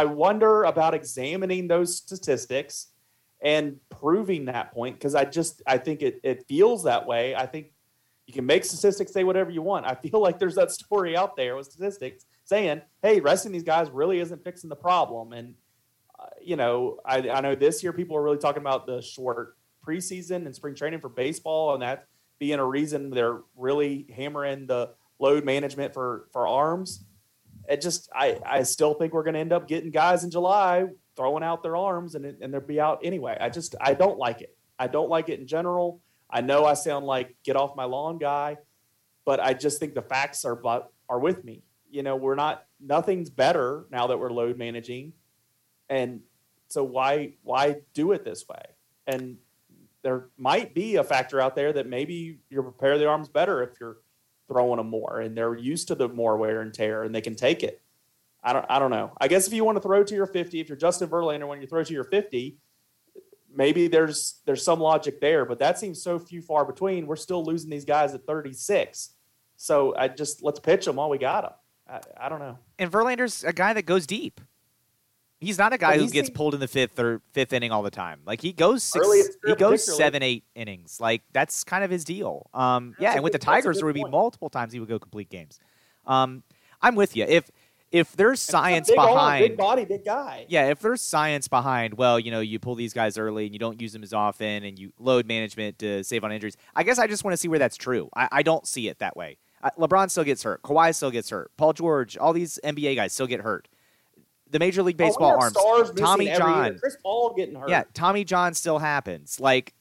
wonder about examining those statistics and proving that point, because I think it feels that way. I think you can make statistics say whatever you want. I feel like there's that story out there with statistics saying, hey, resting these guys really isn't fixing the problem. And, I know this year people are really talking about the short preseason and spring training for baseball, and that being a reason they're really hammering the load management for arms. It just, I still think we're going to end up getting guys in July throwing out their arms and they'll be out anyway. I don't like it. I don't like it in general. I know I sound like get off my lawn guy, but I just think the facts are with me. Nothing's better now that we're load managing. And so why do it this way? And there might be a factor out there that maybe you prepare the arms better if you're throwing them more and they're used to the more wear and tear and they can take it. I don't know. I guess if you want to throw to your 50, if you're Justin Verlander, when you throw to your 50, maybe there's some logic there, but that seems so few far between. We're still losing these guys at 36. So let's pitch them while we got them. I don't know. And Verlander's a guy that goes deep. He's not a guy who gets pulled in the fifth or fifth inning all the time. Like he goes 7-8 innings. Like that's kind of his deal. And with the Tigers, there would be multiple times he would go complete games. I'm with you. If there's science behind big body, big guy. Yeah, if there's science behind, you pull these guys early and you don't use them as often and you load management to save on injuries. I guess I just want to see where that's true. I don't see it that way. LeBron still gets hurt. Kawhi still gets hurt. Paul George, all these NBA guys still get hurt. The Major League Baseball arms. Tommy John. Chris Paul getting hurt. Yeah, Tommy John still happens. Like,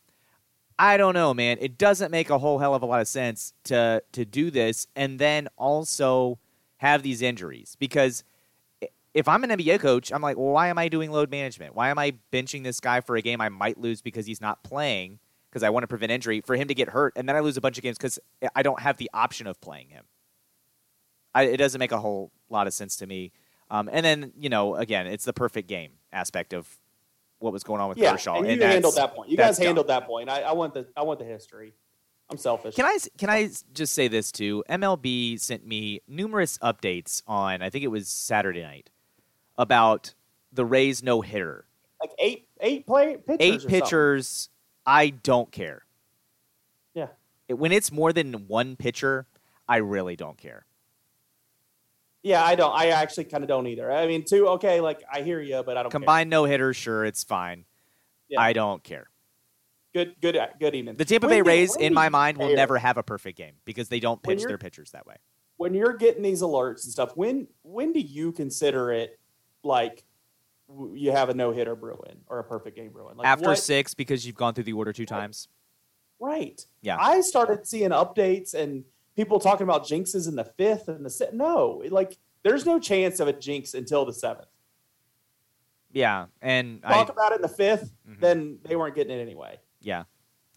I don't know, man. It doesn't make a whole hell of a lot of sense to do this and then also have these injuries, because if I'm an NBA coach, I'm like, well, why am I doing load management? Why am I benching this guy for a game I might lose because he's not playing, because I want to prevent injury for him to get hurt, and then I lose a bunch of games because I don't have the option of playing him. It doesn't make a whole lot of sense to me. And then, again, it's the perfect game aspect of what was going on with Kershaw. And you handled that point. You guys handled that point. I want the history. I'm selfish. Can I just say this too? MLB sent me numerous updates on, I think it was Saturday night, about the Rays no hitter. Like eight pitchers. Eight pitchers. I don't care. Yeah. When it's more than one pitcher, I really don't care. Yeah, I don't. I actually kind of don't either. I mean, two. Okay, like I hear you, but I don't. Combined no hitter, sure, it's fine. Yeah. I don't care. Good evening. The Tampa Bay Rays, in my mind, will never have a perfect game because they don't pitch their pitchers that way. When you're getting these alerts and stuff, when do you consider it like you have a no-hitter brewing or a perfect game brewing? Like after six, because you've gone through the order two times? Right. Yeah. I started seeing updates and people talking about jinxes in the fifth and the sixth. No, like there's no chance of a jinx until the seventh. Yeah. And talk about it in the fifth, then they weren't getting it anyway. Yeah,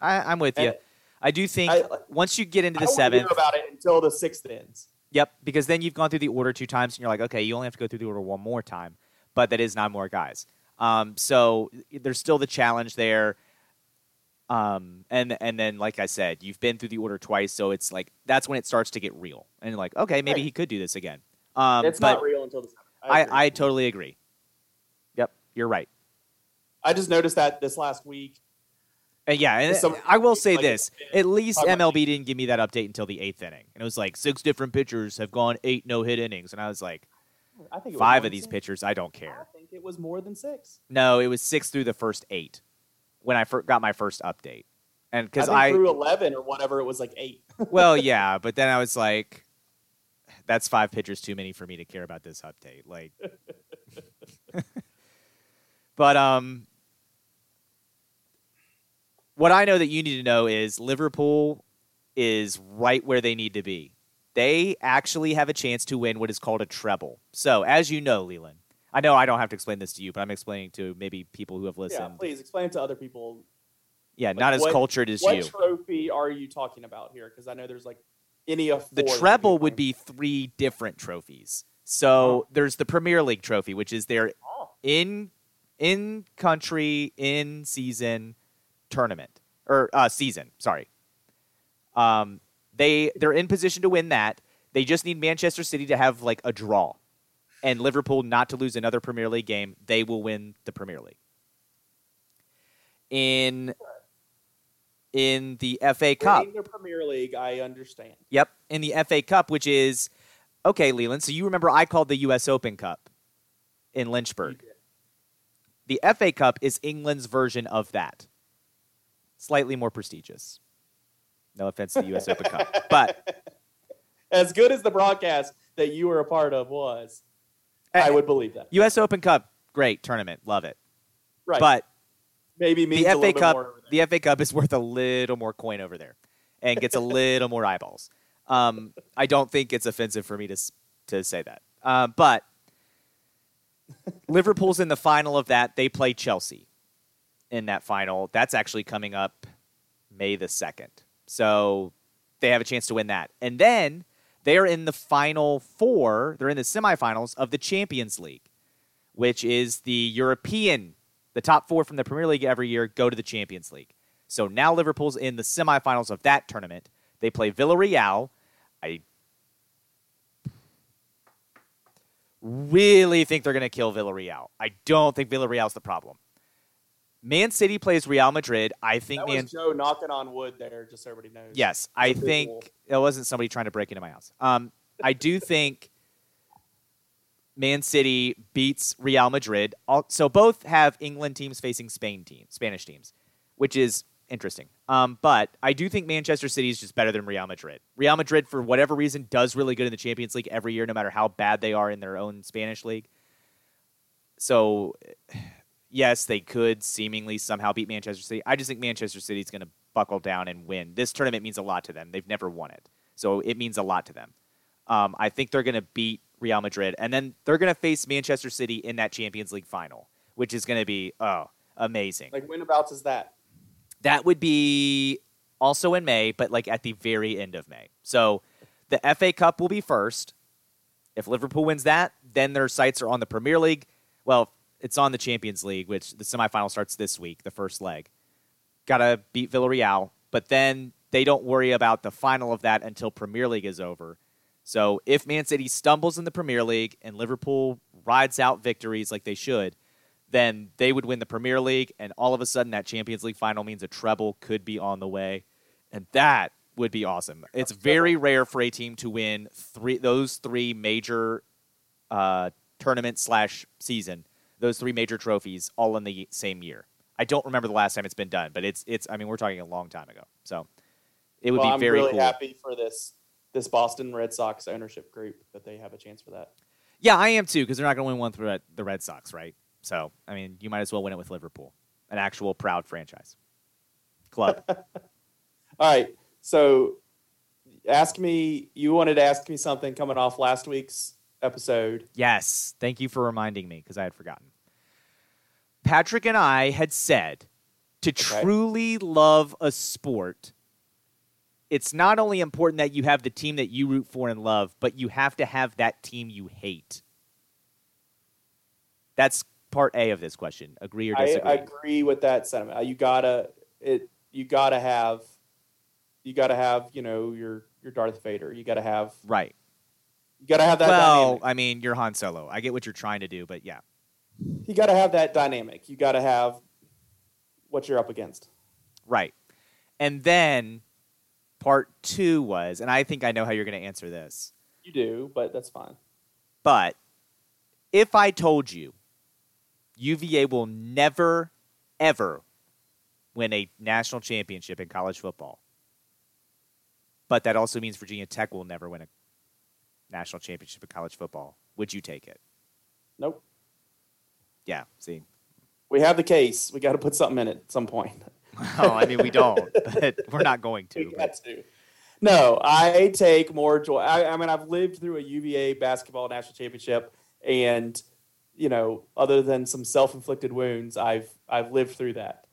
I'm with you. I do think once you get into the seventh, I don't hear about it until the sixth ends. Yep, because then you've gone through the order two times, and you're like, okay, you only have to go through the order one more time, but that is nine more guys. So there's still the challenge there. And then, like I said, you've been through the order twice, so it's like that's when it starts to get real, and you're like, okay, maybe he could do this again. It's not real until the seventh. I totally agree. Yep, you're right. I just noticed that this last week. And I will say this. At least MLB didn't give me that update until the eighth inning. And it was like six different pitchers have gone eight no-hit innings. And I was like, I think five of these pitchers, I don't care. I think it was more than six. No, it was six through the first eight when I got my first update. And because I through 11 or whatever, it was like eight. Well, yeah, but then I was like, that's five pitchers too many for me to care about this update. Like, but what I know that you need to know is Liverpool is right where they need to be. They actually have a chance to win what is called a treble. So, as you know, Leland, I know I don't have to explain this to you, but I'm explaining to maybe people who have listened. Yeah, please explain it to other people. Yeah, like, not as cultured as you. What trophy are you talking about here? Because I know there's like any of four. The treble would be three different trophies. So there's the Premier League trophy, which is their in-country, in-season tournament. Or season, sorry. They're in position to win that. They just need Manchester City to have like a draw and Liverpool not to lose another Premier League game. They will win the Premier League. In the FA Cup. In the Premier League, I understand. Yep, in the FA Cup, which is, okay, Leland, so you remember I called the U.S. Open Cup in Lynchburg. The FA Cup is England's version of that. Slightly more prestigious. No offense to the U.S. Open Cup, but... As good as the broadcast that you were a part of was, I would believe that. U.S. Open Cup, great tournament. Love it. Right. But... Maybe means the FA Cup. More the FA Cup is worth a little more coin over there, and gets a little more eyeballs. I don't think it's offensive for me to say that. But Liverpool's in the final of that. They play Chelsea in that final. That's actually coming up May the 2nd, so they have a chance to win that. And then they are in the final four. They're in the semifinals of the Champions League, which is the European. The top four from the Premier League every year go to the Champions League. So now Liverpool's in the semifinals of that tournament. They play Villarreal. I really think they're going to kill Villarreal. I don't think Villarreal's the problem. Man City plays Real Madrid. I think that was Joe knocking on wood there, just so everybody knows. Yes, I think it wasn't somebody trying to break into my house. I do think... Man City beats Real Madrid. So both have England teams facing Spanish teams, which is interesting. But I do think Manchester City is just better than Real Madrid. Real Madrid, for whatever reason, does really good in the Champions League every year, no matter how bad they are in their own Spanish league. So, yes, they could seemingly somehow beat Manchester City. I just think Manchester City is going to buckle down and win. This tournament means a lot to them. They've never won it. So it means a lot to them. I think they're going to beat Real Madrid, and then they're going to face Manchester City in that Champions League final, which is going to be, amazing. Like, whenabouts is that? That would be also in May, but, like, at the very end of May. So the FA Cup will be first. If Liverpool wins that, then their sights are on the Premier League. Well, it's on the Champions League, which the semifinal starts this week, the first leg. Got to beat Villarreal, but then they don't worry about the final of that until Premier League is over. So if Man City stumbles in the Premier League and Liverpool rides out victories like they should, then they would win the Premier League, and all of a sudden that Champions League final means a treble could be on the way, and that would be awesome. It's very rare for a team to win those three major tournament/season, those three major trophies all in the same year. I don't remember the last time it's been done, but it's. I mean, we're talking a long time ago, so it would be very cool. I'm really happy for this Boston Red Sox ownership group that they have a chance for that. Yeah, I am too, because they're not going to win one through the Red Sox, right? So, I mean, you might as well win it with Liverpool, an actual proud franchise club. All right, so you wanted to ask me something coming off last week's episode. Yes, thank you for reminding me, because I had forgotten. Patrick and I had said to truly love a sport, it's not only important that you have the team that you root for and love, but you have to have that team you hate. That's part A of this question. Agree or disagree? I agree with that sentiment. You gotta have, you know, your Darth Vader. You gotta have You gotta have that dynamic. I mean, you're Han Solo. I get what you're trying to do, but yeah. You gotta have that dynamic. You gotta have what you're up against. Right. And then part two was, and I think I know how you're going to answer this. You do, but that's fine. But if I told you UVA will never, ever win a national championship in college football, but that also means Virginia Tech will never win a national championship in college football, would you take it? Nope. Yeah, see? We have the case. We got to put something in it at some point. Well, I mean, we don't, but we're not going to. We got to. No, I take more joy. I mean, I've lived through a UVA basketball national championship, and, you know, other than some self-inflicted wounds, I've lived through that.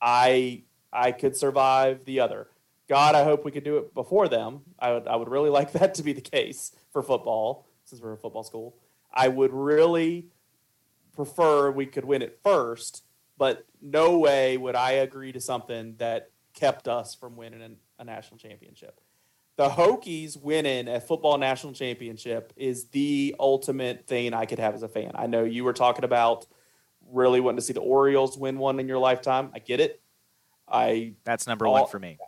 I could survive the other. God, I hope we could do it before them. I would really like that to be the case for football, since we're a football school. I would really prefer we could win it first, but no way would I agree to something that kept us from winning a national championship. The Hokies winning a football national championship is the ultimate thing I could have as a fan. I know you were talking about really wanting to see the Orioles win one in your lifetime. I get it. That's number one for me.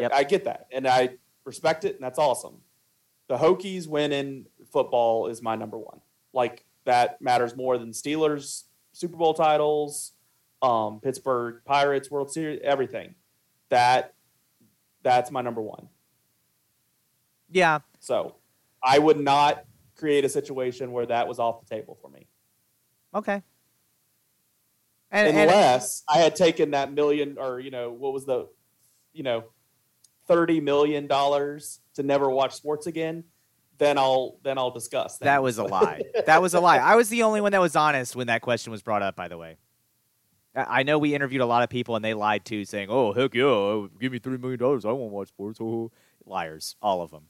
Yep. I get that, and I respect it, and that's awesome. The Hokies winning football is my number one. Like, that matters more than Steelers Super Bowl titles, Pittsburgh Pirates World Series, everything. That's my number one. Yeah. So I would not create a situation where that was off the table for me. Okay. Unless I had taken that million, or, what was the, $30 million to never watch sports again, then I'll discuss that. That was a lie. I was the only one that was honest when that question was brought up, by the way. I know we interviewed a lot of people and they lied too, saying, "Oh, heck yeah, give me $3 million. I won't watch sports." Oh. Liars, all of them.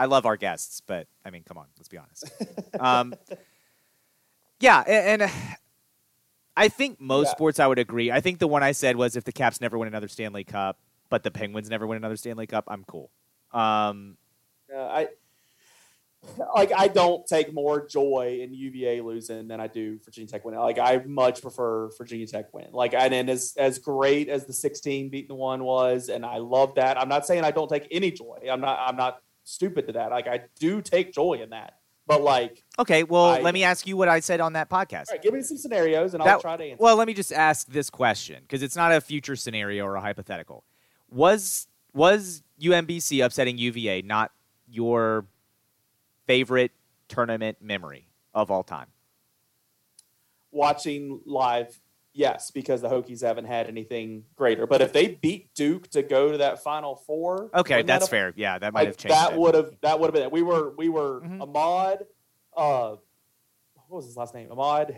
I love our guests, but, come on, let's be honest. Yeah, and I think most sports I would agree. I think the one I said was if the Caps never win another Stanley Cup, but the Penguins never win another Stanley Cup, I'm cool. I don't take more joy in UVA losing than I do Virginia Tech winning. Like, I much prefer Virginia Tech win. Like, and as great as the 16 beating the 1 was, and I love that. I'm not saying I don't take any joy. I'm not stupid to that. Like, I do take joy in that. But, like, okay, well, let me ask you what I said on that podcast. All right, give me some scenarios, and I'll try to answer. Well, let me just ask this question, because it's not a future scenario or a hypothetical. Was UMBC upsetting UVA not your favorite tournament memory of all time? Watching live, yes, because the Hokies haven't had anything greater. But if they beat Duke to go to that Final Four, okay, that's fair. Yeah, that might have changed. That would have been it. We were Ahmad. What was his last name? Ahmad,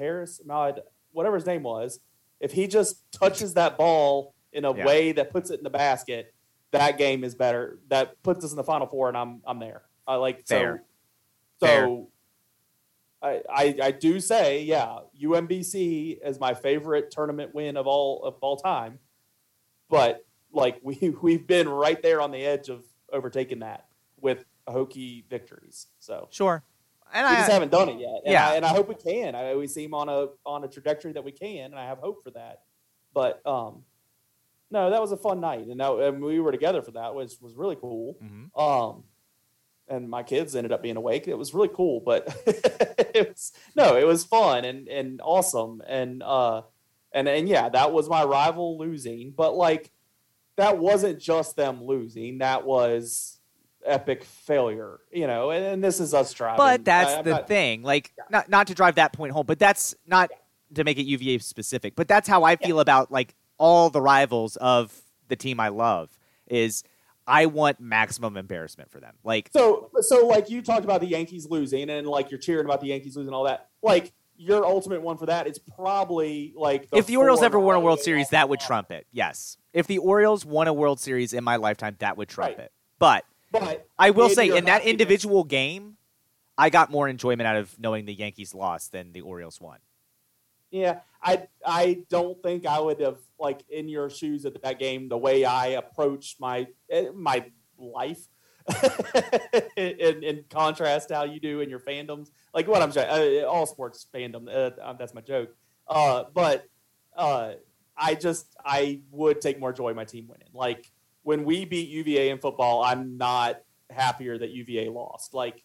whatever his name was. If he just touches that ball in a way that puts it in the basket, that game is better. That puts us in the Final Four, and I'm there. I like fair. So I do say, UMBC is my favorite tournament win of all time. But, like, we've been right there on the edge of overtaking that with Hokie victories. So sure, and we just haven't done it yet. And I hope we can. We seem on a trajectory that we can, and I have hope for that. But no, that was a fun night, and we were together for that, which was really cool. Mm-hmm. And my kids ended up being awake. It was really cool, but it was fun and awesome. And that was my rival losing, but, like, that wasn't just them losing. That was epic failure, and this is us driving. But that's the thing, like, not to drive that point home, but that's not to make it UVA specific, but that's how I feel about, like, all the rivals of the team I love is, I want maximum embarrassment for them. Like, so like you talked about the Yankees losing, and, like, you're cheering about the Yankees losing, all that. Like, your ultimate one for that is probably, like, if the Orioles ever won a World Series, that would trump it. Yes, if the Orioles won a World Series in my lifetime, that would trump it. But I will say, in that individual game, I got more enjoyment out of knowing the Yankees lost than the Orioles won. Yeah, I don't think I would have, like, in your shoes at that game, the way I approached my life in contrast to how you do in your fandoms. Like, what I'm saying, all sports fandom, that's my joke. But I would take more joy in my team winning. Like, when we beat UVA in football, I'm not happier that UVA lost. Like,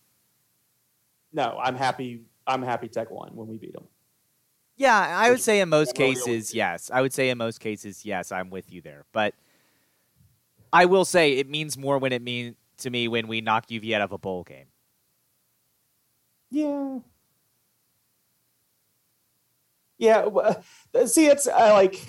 no, I'm happy Tech won when we beat them. Yeah, I would say in most cases, yes. I'm with you there. But I will say it means more when it means to me when we knock UV out of a bowl game. Yeah. Yeah. See, it's like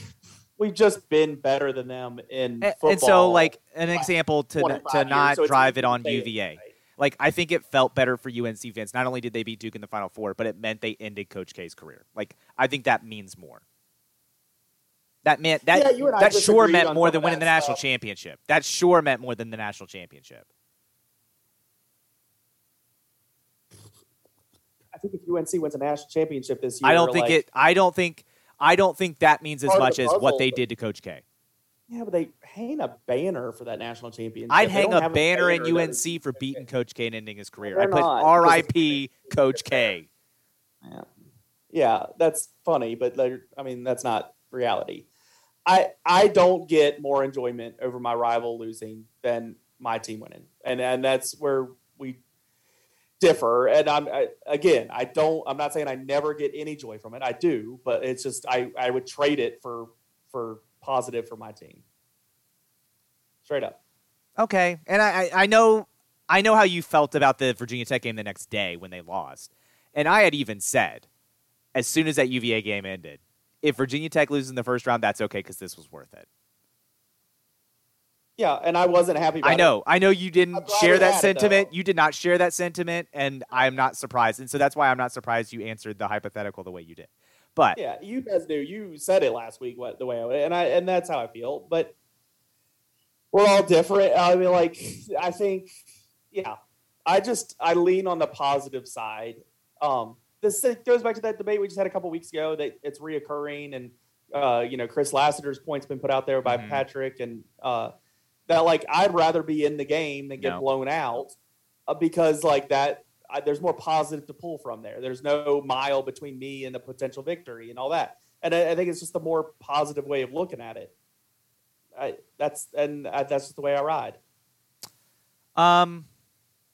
we've just been better than them in football. And so, like, an example to not drive it on UVA. Like, I think it felt better for UNC fans. Not only did they beat Duke in the Final Four, but it meant they ended Coach K's career. Like, I think that means more. That meant that that sure meant more than winning the national championship. That sure meant more than the national championship. I think if UNC wins a national championship this year, I don't think that means as much as what they did to Coach K. Yeah, but they hang a banner for that national championship. I'd hang a banner in UNC for beating Coach K and ending his career. I put R.I.P. Coach K. Yeah, that's funny, but I mean that's not reality. I don't get more enjoyment over my rival losing than my team winning, and that's where we differ. And I'm not saying I never get any joy from it. I do, but it's just I would trade it for positive for my team, straight up. Okay, and I know how you felt about the Virginia Tech game the next day when they lost, and I had even said as soon as that UVA game ended, if Virginia Tech loses in the first round, that's okay because this was worth it. Yeah, and I wasn't happy about it. I know you didn't share that sentiment. You did not share that sentiment, and I'm not surprised. And so that's why I'm not surprised you answered the hypothetical the way you did. But yeah, you guys knew. You said it last week the way I would, and that's how I feel. But we're all different. I mean, like, I think, yeah, I lean on the positive side. This goes back to that debate we just had a couple weeks ago that it's reoccurring, and Chris Lassiter's point's been put out there by Patrick, and that like I'd rather be in the game than get blown out because like that there's more positive to pull from there. There's no mile between me and a potential victory and all that, and I think it's just the more positive way of looking at it. That's just the way I ride.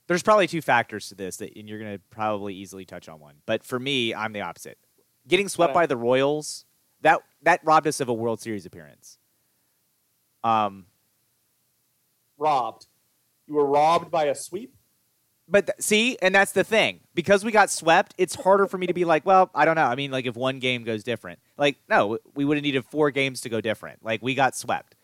There's probably two factors to this, and you're going to probably easily touch on one. But for me, I'm the opposite. Getting swept by the Royals, that robbed us of a World Series appearance. Robbed. You were robbed by a sweep? But see, and that's the thing. Because we got swept, it's harder for me to be like, well, I don't know. I mean, like if one game goes different. Like, no, we would have needed 4 games to go different. Like, we got swept.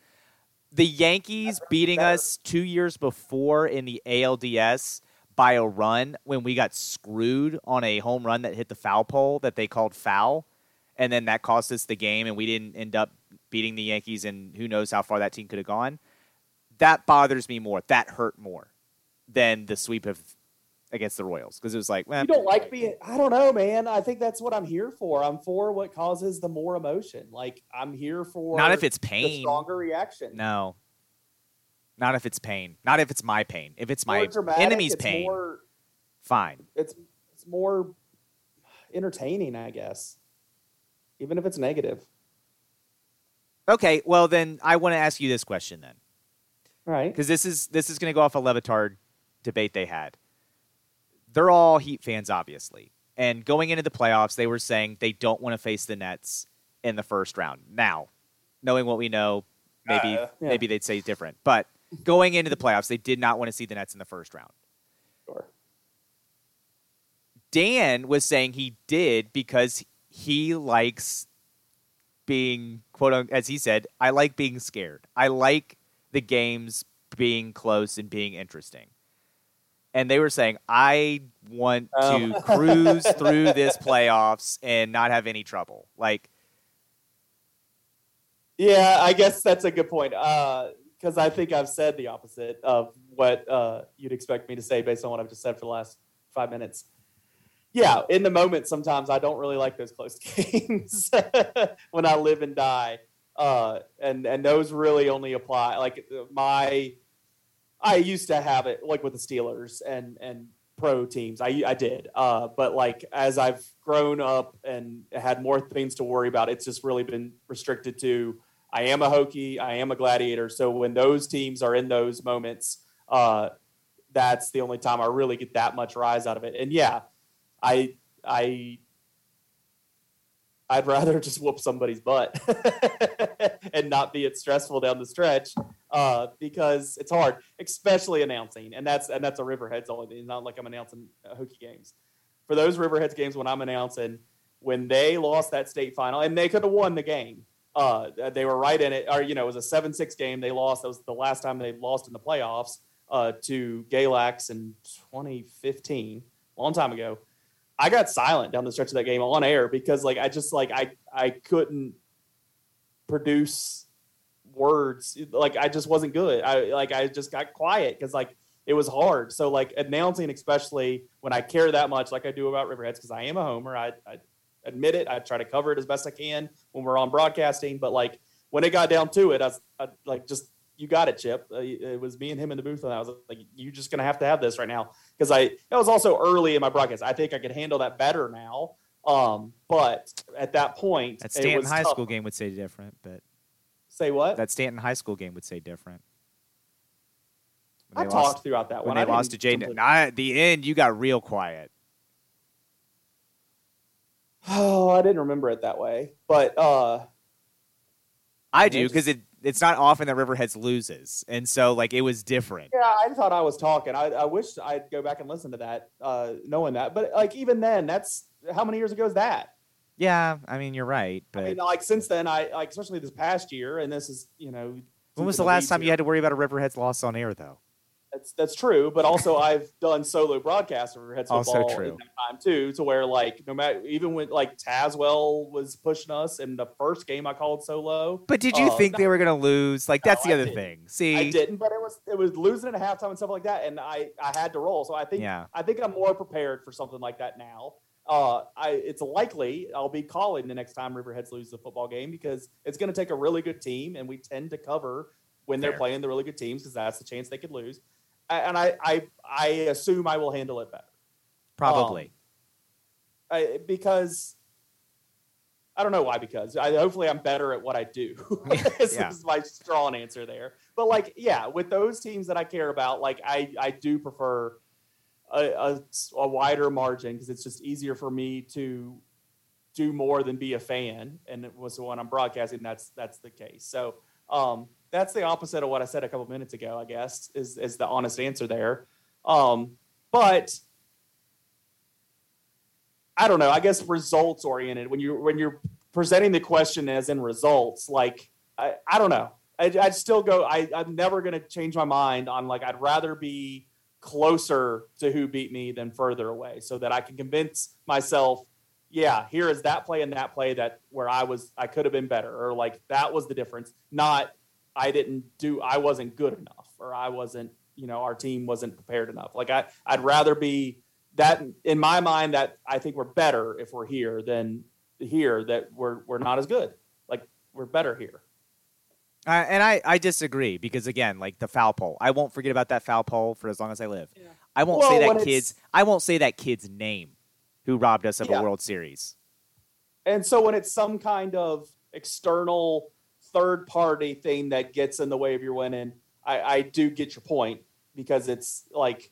The Yankees beating us 2 years before in the ALDS by a run when we got screwed on a home run that hit the foul pole that they called foul, and then that cost us the game, and we didn't end up beating the Yankees, and who knows how far that team could have gone. That bothers me more. That hurt more than the sweep against the Royals because it was like... You don't like being... I don't know, man. I think that's what I'm here for. I'm for what causes the more emotion. Like, I'm here for... Not if it's pain. The stronger reaction. No. Not if it's pain. Not if it's my pain. If it's my enemy's pain, fine. It's more entertaining, I guess. Even if it's negative. Okay, well then, I want to ask you this question then. All right. Because this is going to go off a Levitard debate they had. They're all Heat fans, obviously. And going into the playoffs, they were saying they don't want to face the Nets in the first round. Now, knowing what we know, maybe they'd say different. But going into the playoffs, they did not want to see the Nets in the first round. Sure. Dan was saying he did because he likes being, quote unquote, as he said, I like being scared. I like the games being close and being interesting. And they were saying, I want to cruise through this playoffs and not have any trouble. Like, yeah, I guess that's a good point. Because I think I've said the opposite of what you'd expect me to say based on what I've just said for the last 5 minutes. Yeah, in the moment, sometimes I don't really like those close games when I live and die. And those really only apply. Like, I used to have it like with the Steelers and pro teams. I did. But like, as I've grown up and had more things to worry about, it's just really been restricted to, I am a Hokie, I am a Gladiator. So when those teams are in those moments, that's the only time I really get that much rise out of it. And yeah, I'd rather just whoop somebody's butt and not be it stressful down the stretch because it's hard, especially announcing. And that's a Riverheads only thing. It's not like I'm announcing Hokie games. For those Riverheads games, when I'm announcing, when they lost that state final, and they could have won the game. They were right in it. Or, you know, it was a 7-6 game. They lost. That was the last time they lost in the playoffs to Galax in 2015, long time ago. I got silent down the stretch of that game on air because, like, I just, like, I couldn't produce words. Like, I just wasn't good. I just got quiet because, like, it was hard. So, like, announcing, especially when I care that much like I do about Riverheads, because I am a homer. I admit it. I try to cover it as best I can when we're on broadcasting. But, like, when it got down to it, I like, just, you got it, Chip. It was me and him in the booth, and I was like, you're just going to have this right now. Because that was also early in my broadcast. I think I could handle that better now. But at that point, that Stanton High School game would say different. But say what? That Stanton High School game would say different. I talked throughout that one. When they lost to Jaden. At the end, you got real quiet. Oh, I didn't remember it that way. But I do, because it's not often that Riverheads loses. And so, like, it was different. Yeah, I thought I was talking. I wish I'd go back and listen to that, knowing that. But, like, even then, that's – how many years ago is that? Yeah, I mean, you're right. But I mean, like, since then, I especially this past year, and this is, you know – when was the last time you had to worry about a Riverheads loss on air, though? That's true, but also I've done solo broadcasts of Riverheads football in that time too, to where, like, no matter, even when, like, Tazewell was pushing us in the first game I called solo. But did you think they were going to lose? Like, that's the other thing. See, I didn't, but it was losing at halftime and stuff like that, and I had to roll. So I think I'm more prepared for something like that now. It's likely I'll be calling the next time Riverheads loses a football game, because it's going to take a really good team, and we tend to cover when they're playing the really good teams, because that's the chance they could lose. And I assume I will handle it better. Probably. Because I don't know why, because hopefully I'm better at what I do. This is my strong answer there. But, like, yeah, with those teams that I care about, like, I do prefer – a wider margin, because it's just easier for me to do more than be a fan. And it was when I'm broadcasting, that's the case. So that's the opposite of what I said a couple minutes ago, I guess, is the honest answer there. But I don't know, I guess results oriented, when you're presenting the question as in results, like, I don't know. I'd still go, I'm never going to change my mind on, like, I'd rather be closer to who beat me than further away, so that I can convince myself, yeah, here is that play and that play that where I could have been better, or, like, that was the difference. Not I wasn't good enough, or I wasn't, you know, our team wasn't prepared enough. Like, I'd rather be that in my mind, that I think we're better if we're here than here that we're not as good. Like, we're better here. And I disagree, because, again, like, the foul pole, I won't forget about that foul pole for as long as I live. Yeah. I won't say that kid's name who robbed us of a World Series. And so when it's some kind of external third party thing that gets in the way of your winning, I do get your point, because it's like,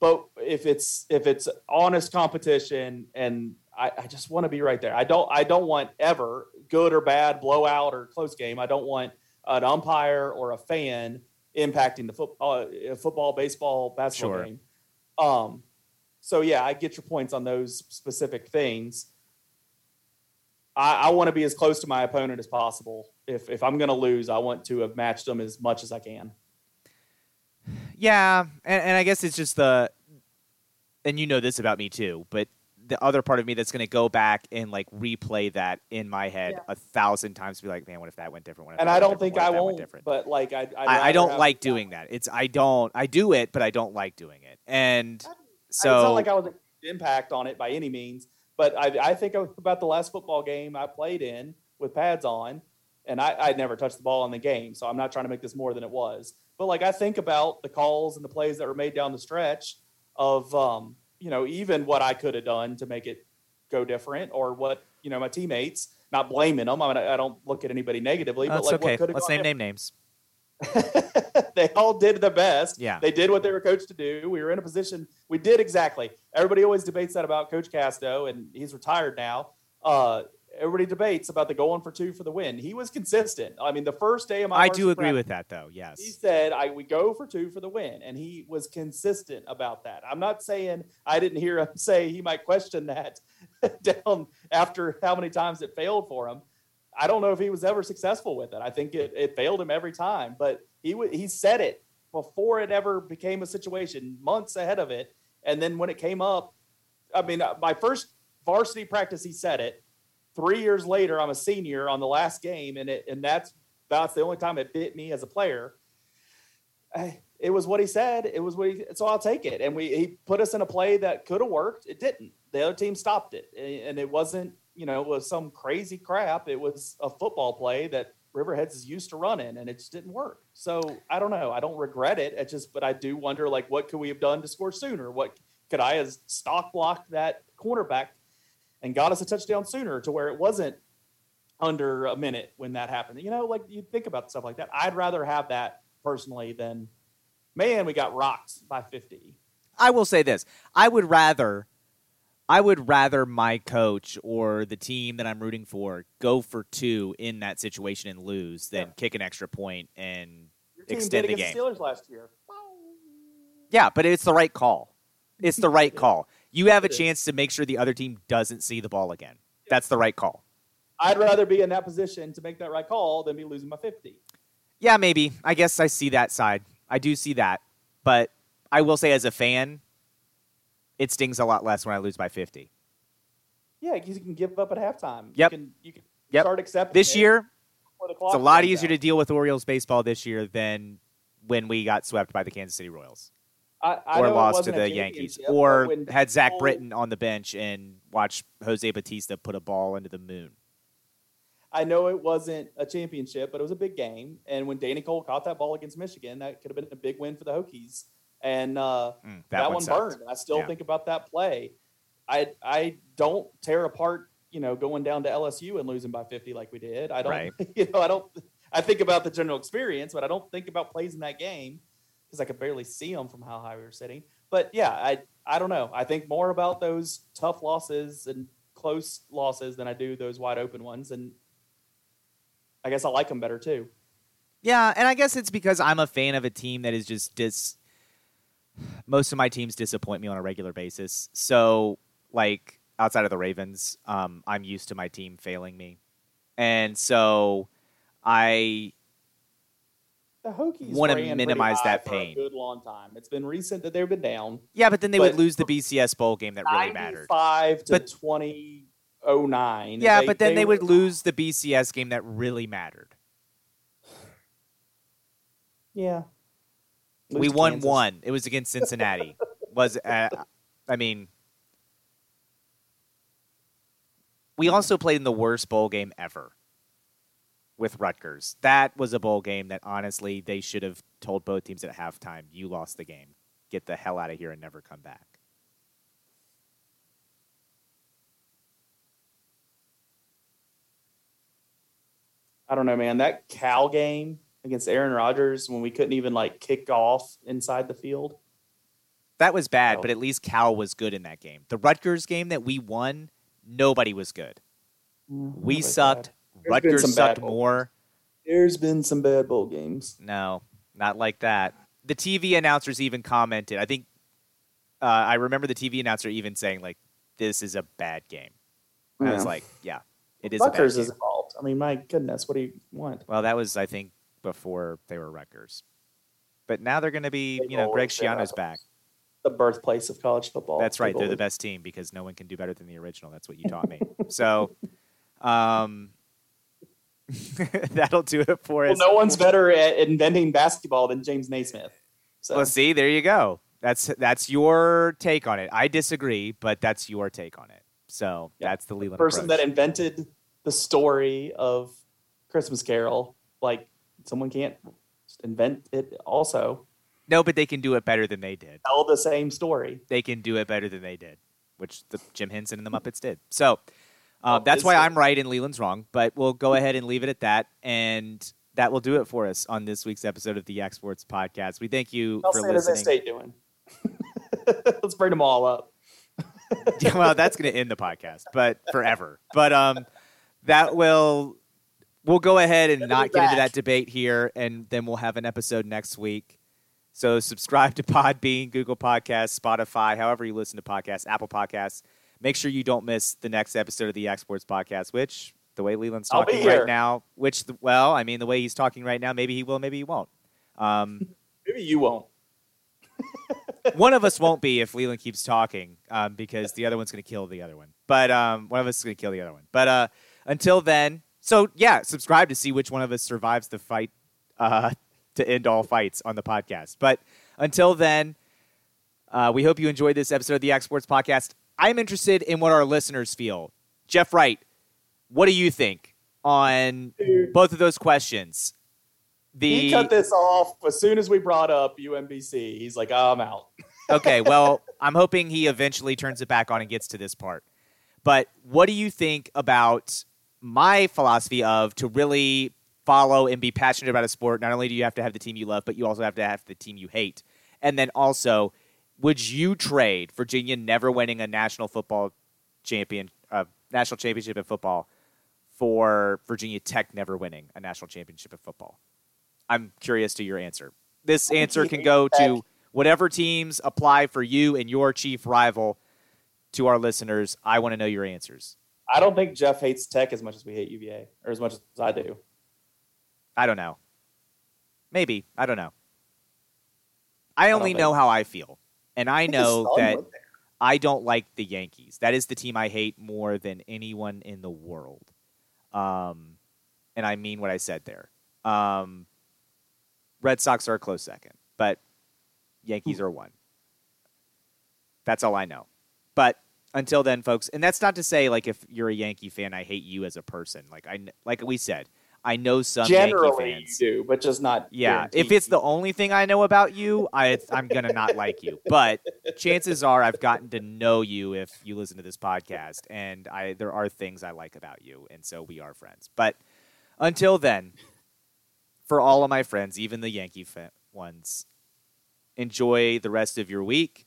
but if it's honest competition, and I just want to be right there. I don't want ever, good or bad, blowout or close game. I don't want an umpire or a fan impacting the football, baseball, basketball game. So, yeah, I get your points on those specific things. I want to be as close to my opponent as possible. If I'm going to lose, I want to have matched them as much as I can. Yeah, and I guess it's just and you know this about me too, but the other part of me that's going to go back and, like, replay that in my head 1,000 times to be like, man, what if that went different? And I don't think I won't, but, like, I don't like doing that. I do it, but I don't like doing it. And so it's not like I was an impact on it by any means, but I think about the last football game I played in with pads on, and I never touched the ball in the game. So I'm not trying to make this more than it was, but, like, I think about the calls and the plays that were made down the stretch of, you know, even what I could have done to make it go different, or what, you know, my teammates, not blaming them. I mean, I don't look at anybody negatively, but, like, okay. What could have gone different? Let's name names. They all did the best. Yeah. They did what they were coached to do. We were in a position. We did exactly. Everybody always debates that about Coach Casto, and he's retired now. Everybody debates about the going for two for the win. He was consistent. I mean, the first day of my – I do agree with that, though, yes. He said, we go for two for the win, and he was consistent about that. I'm not saying I didn't hear him say he might question that down after how many times it failed for him. I don't know if he was ever successful with it. I think it failed him every time, but he said it before it ever became a situation, months ahead of it, and then when it came up – I mean, my first varsity practice, he said it. 3 years later, I'm a senior on the last game, and that's the only time it bit me as a player. It was what he said. It was what he, so I'll take it. And he put us in a play that could have worked. It didn't. The other team stopped it, and it wasn't, you know, it was some crazy crap. It was a football play that Riverheads is used to running, and it just didn't work. So I don't know. I don't regret it. It's just, but I do wonder, like, what could we have done to score sooner? What could I have stock blocked that cornerback and got us a touchdown sooner to where it wasn't under a minute when that happened? You know, like, you think about stuff like that. I'd rather have that personally than, man, we got rocked by 50. I will say this. I would rather my coach or the team that I'm rooting for go for two in that situation and lose than kick an extra point and extend the game. Your team did against the Steelers last year. Yeah, but it's the right call. It's the right call. You have a chance to make sure the other team doesn't see the ball again. That's the right call. I'd rather be in that position to make that right call than be losing by 50. Yeah, maybe. I guess I see that side. I do see that. But I will say, as a fan, it stings a lot less when I lose by 50. Yeah, you can give up at halftime. Yep. You can start accepting this year. It's a lot easier to deal with Orioles baseball this year than when we got swept by the Kansas City Royals or lost to the Yankees, or had Zach Britton on the bench and watched Jose Bautista put a ball into the moon. I know it wasn't a championship, but it was a big game. And when Danny Cole caught that ball against Michigan, that could have been a big win for the Hokies. And that one burned. I still think about that play. I don't tear apart, you know, going down to LSU and losing by 50 like we did. I don't, you know, I think about the general experience, but I don't think about plays in that game because I could barely see them from how high we were sitting. But yeah, I don't know. I think more about those tough losses and close losses than I do those wide open ones. And I guess I like them better, too. Yeah, and I guess it's because I'm a fan of a team that is just most of my teams disappoint me on a regular basis. So, like, outside of the Ravens, I'm used to my team failing me. And so the Hokies want to minimize that pain. A good long time. It's been recent that they've been down. Yeah, but then they would lose the BCS Bowl game that really mattered. 95-20 Yeah, but then they would lose the BCS game that really mattered. Yeah. We won Kansas. One. It was against Cincinnati. We also played in the worst bowl game ever with Rutgers. That was a bowl game that, honestly, they should have told both teams at halftime, you lost the game. Get the hell out of here and never come back. I don't know, man. That Cal game against Aaron Rodgers when we couldn't even, like, kick off inside the field. That was bad, but at least Cal was good in that game. The Rutgers game that we won, nobody was good. We sucked. Rutgers sucked more. There's been some bad bowl games. No, not like that. The TV announcers even commented. I think I remember the TV announcer even saying, like, this is a bad game. Yeah. I was like, yeah, it is a bad game. Rutgers is involved. I mean, my goodness, what do you want? Well, that was, I think, before they were Rutgers. But now they're going to be, you know, Greg Schiano's back. The birthplace of college football. That's right. They're the best team because no one can do better than the original. That's what you taught me. So that'll do it for us. No one's better at inventing basketball than James Naismith. So. Well, see, there you go. That's your take on it. I disagree, but that's your take on it. So that's the Leland person approach. That invented the story of Christmas Carol, like, someone can't invent it also. No, but they can do it better than they did. Tell the same story. They can do it better than they did, which Jim Henson and the Muppets did. So that's why I'm right and Leland's wrong, but we'll go ahead and leave it at that. And that will do it for us on this week's episode of the Yak Sports Podcast. We thank you for listening. How's San Jose State doing? Let's bring them all up. Yeah, well, that's going to end the podcast, but forever. But that will... We'll go ahead and not get into that debate here, and then we'll have an episode next week. So subscribe to Podbean, Google Podcasts, Spotify, however you listen to podcasts, Apple Podcasts. Make sure you don't miss the next episode of the Yak Sports Podcast, which, the way Leland's talking right now, the way he's talking right now, maybe he will, maybe he won't. Maybe you won't. One of us won't be if Leland keeps talking, because the other one's going to kill the other one. But one of us is going to kill the other one. But until then, so yeah, subscribe to see which one of us survives the fight to end all fights on the podcast. But until then, we hope you enjoyed this episode of the Ax Sports Podcast. I'm interested in what our listeners feel. Jeff Wright, what do you think on both of those questions? He cut this off as soon as we brought up UMBC. He's like, oh, I'm out. Okay, well, I'm hoping he eventually turns it back on and gets to this part. But what do you think about my philosophy of to really follow and be passionate about a sport? Not only do you have to have the team you love, but you also have to have the team you hate. And then also, would you trade Virginia never winning a national championship in football for Virginia Tech never winning a national championship in football? I'm curious to your answer. This answer can go to whatever teams apply for you and your chief rival. To our listeners, I want to know your answers. I don't think Jeff hates Tech as much as we hate UVA, or as much as I do. I don't know. Maybe. I don't know. I only know how I feel. And I know that I don't like the Yankees. That is the team I hate more than anyone in the world. And I mean what I said there. Red Sox are a close second, but Yankees are one. That's all I know. But until then, folks, and that's not to say, like, if you're a Yankee fan, I hate you as a person. Like we said, I know some generally Yankee fans. You do, but just not. Yeah, if it's the only thing I know about you, I'm going to not like you. But chances are I've gotten to know you if you listen to this podcast, and there are things I like about you, and so we are friends. But until then, for all of my friends, even the Yankee ones, enjoy the rest of your week.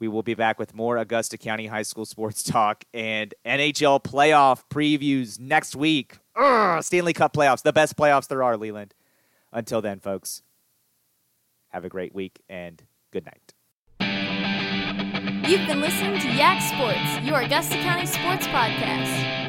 We will be back with more Augusta County High School sports talk and NHL playoff previews next week. Stanley Cup playoffs, the best playoffs there are, Leland. Until then, folks, have a great week and good night. You've been listening to Yak Sports, your Augusta County sports podcast.